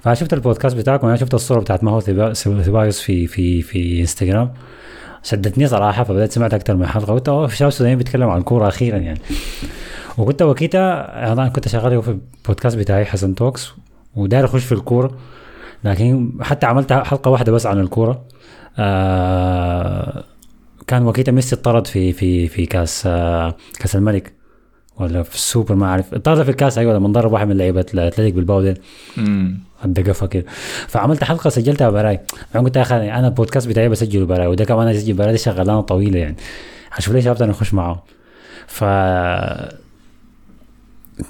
فشفت البودكاست بتاعكم انا شفت الصوره بتاعت ما هو سيبايوس في في في انستغرام شدتني صراحة. فبدأت سمعت أكتر من حلقة قلت أوه شباب السودانيين بيتكلم عن كورة أخيرا يعني. وكنت وقتها أنا كنت شغال في البودكاست بتاعي حسن توكس وداير أخش في الكورة لكن حتى عملت حلقة واحدة بس عن الكورة آه. كان وقتها ميسي اطرد في في في كاس آه كاس الملك ولا في السوبر ما أعرف اطرد في الكاس أيوة لما ضرب واحد من اللعيبة الأتلتيك بالباو دين الدقفة كده. فعملت حلقة سجلتها براي قلت يا أخي أنا البودكاست بتاعي بسجله براي وده كمان أسجل براي شغلانة طويلة يعني هشوف ليش أبدأ نخش معه. ف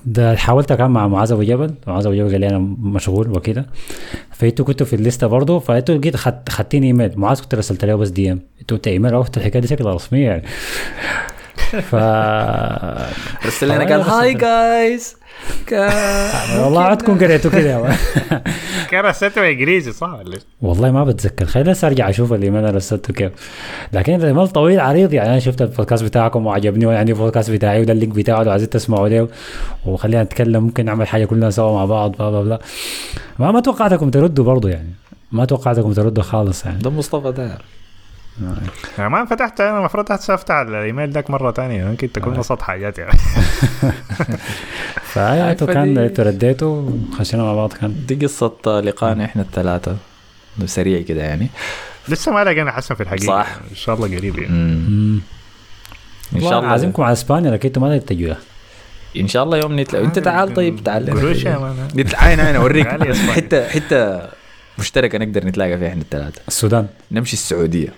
ده حاولت أكلم مع معاذ أبو جبل معاذ أبو جبل قال لي أنا مشغول وكده. فأنتوا كنتوا في الليستة برضو فأنتوا لقيت خد خدتين إيميل معاذ كنت رسلت له بس دي إم أنتوا أنت إيميل أو الحكاية دي شكلها رسمية يعني. ف رسل لنا قال هاي جايز والله عدكم قريتوا كده كان رسلته انجليزي صح ولا والله ما بتذكر خليني ارجع اشوف اللي انا رسلته كيف. لكن الايميل طويل عريض يعني انا شفت البودكاست بتاعكم وعجبني وعندي البودكاست بتاعي وده اللينك بتاعه وعايز تسمعوا ده وخلينا نتكلم ممكن نعمل حاجه كلنا سوا مع بعض بلا بلا. ما ما توقعتكم تردوا برضو يعني ما توقعتكم تردوا خالص يعني. ده مصطفى ده يعني ما فتحت أنا مفروض أفتح على الإيميل داك مرة تانية ممكن تكون نصت حاجات يعني. فأيعتوا كان ترديتوا خشينا مع بعض كان دي قصة لقاءنا إحنا الثلاثة سريع كده يعني لسه ما لقينا حسن في الحقيقة صح. إن شاء الله قريب يعني. إن شاء الله عازمكم على إسبانيا لكنتوا ما تتجوها إن شاء الله يوم نتلا أنت تعال طيب تعال نتلاقي أنا أوريك حتى حتى مشتركة نقدر نتلاقى فيها إحنا الثلاثة. السودان نمشي السعودية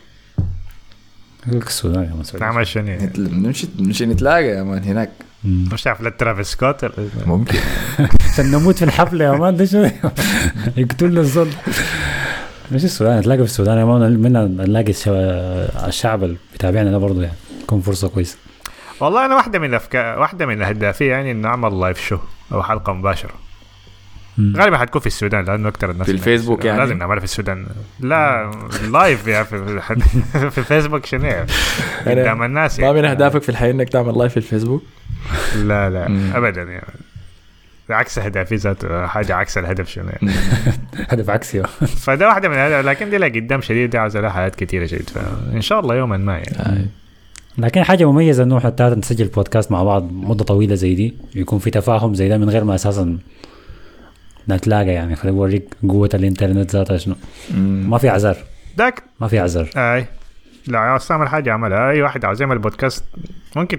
السودان يا مسعود نعم عشان نمشي نمشي نتلاقى يا مان هناك مش عارف لترافيس سكوت ممكن عشان نموت في الحفله يا مان. ده شو يقتلنا الظل مش السودان تلاقي في السودان يا مان مننا نلاقي الشعب اللي بيتابعنا ده برضه يعني تكون فرصه كويسه. والله انا واحده من الافكار واحده من اهدافي يعني ان اعمل لايف شو او حلقه مباشره غالبا هتكون في السودان لانه اكتر الناس في الفيسبوك يعني لازم نعملها في السودان لا لايف يعني في, في الفيسبوك شنو قدام الناس يعني. ما من اهدافك في الحياه انك تعمل لايف في الفيسبوك؟ لا لا مم. ابدا يعني عكس اهدافي ذاته حاجه عكس الهدف شنو يعني هدف عكسي فده واحده من هذا لكن دي لا قدام شديد دي عايزه لها حاجات كتيره شديد فان شاء الله يوما ما يعني. لكن حاجه مميزه انه حتى نسجل بودكاست مع بعض مده طويله زي دي يكون في تفاهم زي ده من غير ما اساسا نتلاقى يعني. خلي أوريك قوة الإنترنت ذاتها شنو. ما في عذر داك ما في عذر أي لا عاوز تعمل حاجة عملها أي واحد عاوز يعمل بودكاست ممكن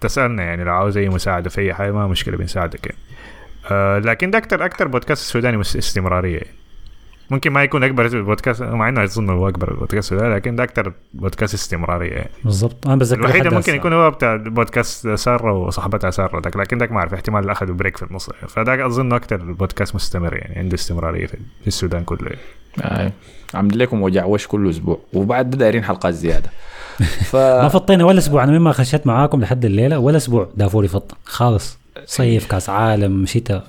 تسألنا يعني لو عاوز أي مساعدة في أي حاجة ما مشكلة بنساعدك يعني. أه لكن ده أكتر أكتر بودكاست السوداني استمرارية يعني. ممكن ما يكون أكبر بودكاست مع إنه يظن هو أكبر بودكاست السوداني لكن ده أكتر بودكاست استمرارية يعني. بالضبط أنا بذكر الوحيد ممكن يكون هو بتاع بودكاست سارة وصاحبتها سارة داك لكن داك ما أعرف احتمال أخذوا بريك في النص فداك أظن أكتر بودكاست مستمر يعني عنده استمرارية في السودان كله يعني. عمل لكم وجعوش كل أسبوع وبعد دايرين حلقات زيادة ف... ما فطينا ولا أسبوع أنا مما خشيت معاكم لحد الليلة ولا أسبوع دافوري فط خالص صيف كاس عالم شتاء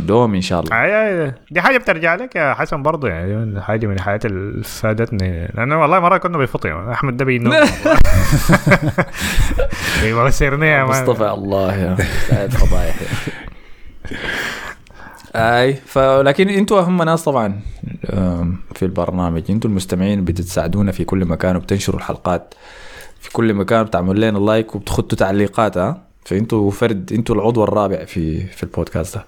دوم ان شاء الله. اي دي حاجه بترجع لك يا حسن برضه يعني حاجه من حياتي اللي فادتني انا والله مره كنا بفطيم احمد ده بينوم ايوه سيرنا يا مصطفى الله يا سعد فضايح اي فلكن انتوا اهم ناس طبعا في البرنامج انتوا المستمعين بتساعدونا في كل مكان وبتنشروا الحلقات في كل مكان بتعملوا لنا لايك وبتخطوا تعليقات ها فانتوا فرد انتوا العضو الرابع في في البودكاست ده.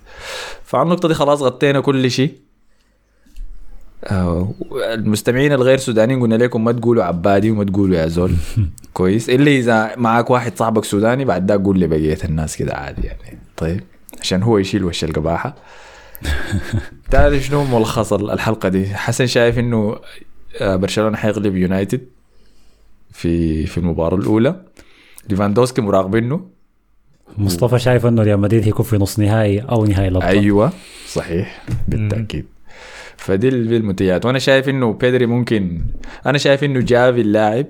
فعن النقطه دي خلاص غطينا كل شيء. المستمعين الغير سودانيين قلنا لكم ما تقولوا عبادي وما تقولوا يا زول كويس الا اذا معك واحد صاحبك سوداني بعد ده قول لي بقيه الناس كده عادي يعني طيب عشان هو يشيل وش القباحه. تعرف شنو ملخص الحلقه دي؟ حسن شايف انه برشلونه حيغلب يونايتد في في المباراه الاولى. ليفاندوفسكي مراقبينه. مصطفى شايف انه ريال مدريد هيكون في نص نهائي او نهائي الابطال. ايوه صحيح بالتاكيد. فدي المنتجات. وانا شايف انه بيدري ممكن انا شايف انه جافي اللاعب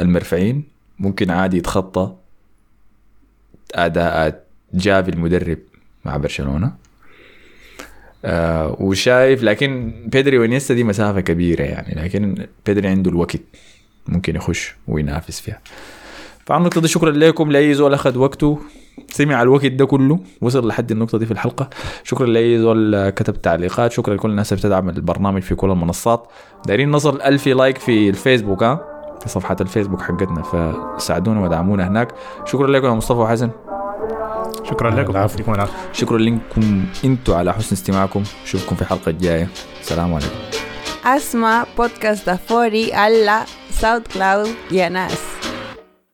المرفعين ممكن عادي يتخطى اداءات جافي المدرب مع برشلونة. آه وشايف لكن بيدري ونيستا دي مسافة كبيرة يعني لكن بيدري عنده الوقت ممكن يخش وينافس فيها. فعن النقطة دي شكرا لكم لأي زول أخذ وقته سمع الوقت ده كله وصل لحد النقطة دي في الحلقة. شكرا لأي زول كتب تعليقات. شكرا لكل الناس بتدعم البرنامج في كل المنصات. دايرين نصل ألف لايك في الفيسبوك ها في صفحة الفيسبوك حقتنا فساعدونا ودعمونا هناك. شكرا لكم يا مصطفى وحسن. شكرا لكم. شكرا لكم انتوا على حسن استماعكم. نشوفكم في الحلقة الجاية. السلام عليكم. اسمع بودكاست دافوري على ساوند كلاود يا ناس.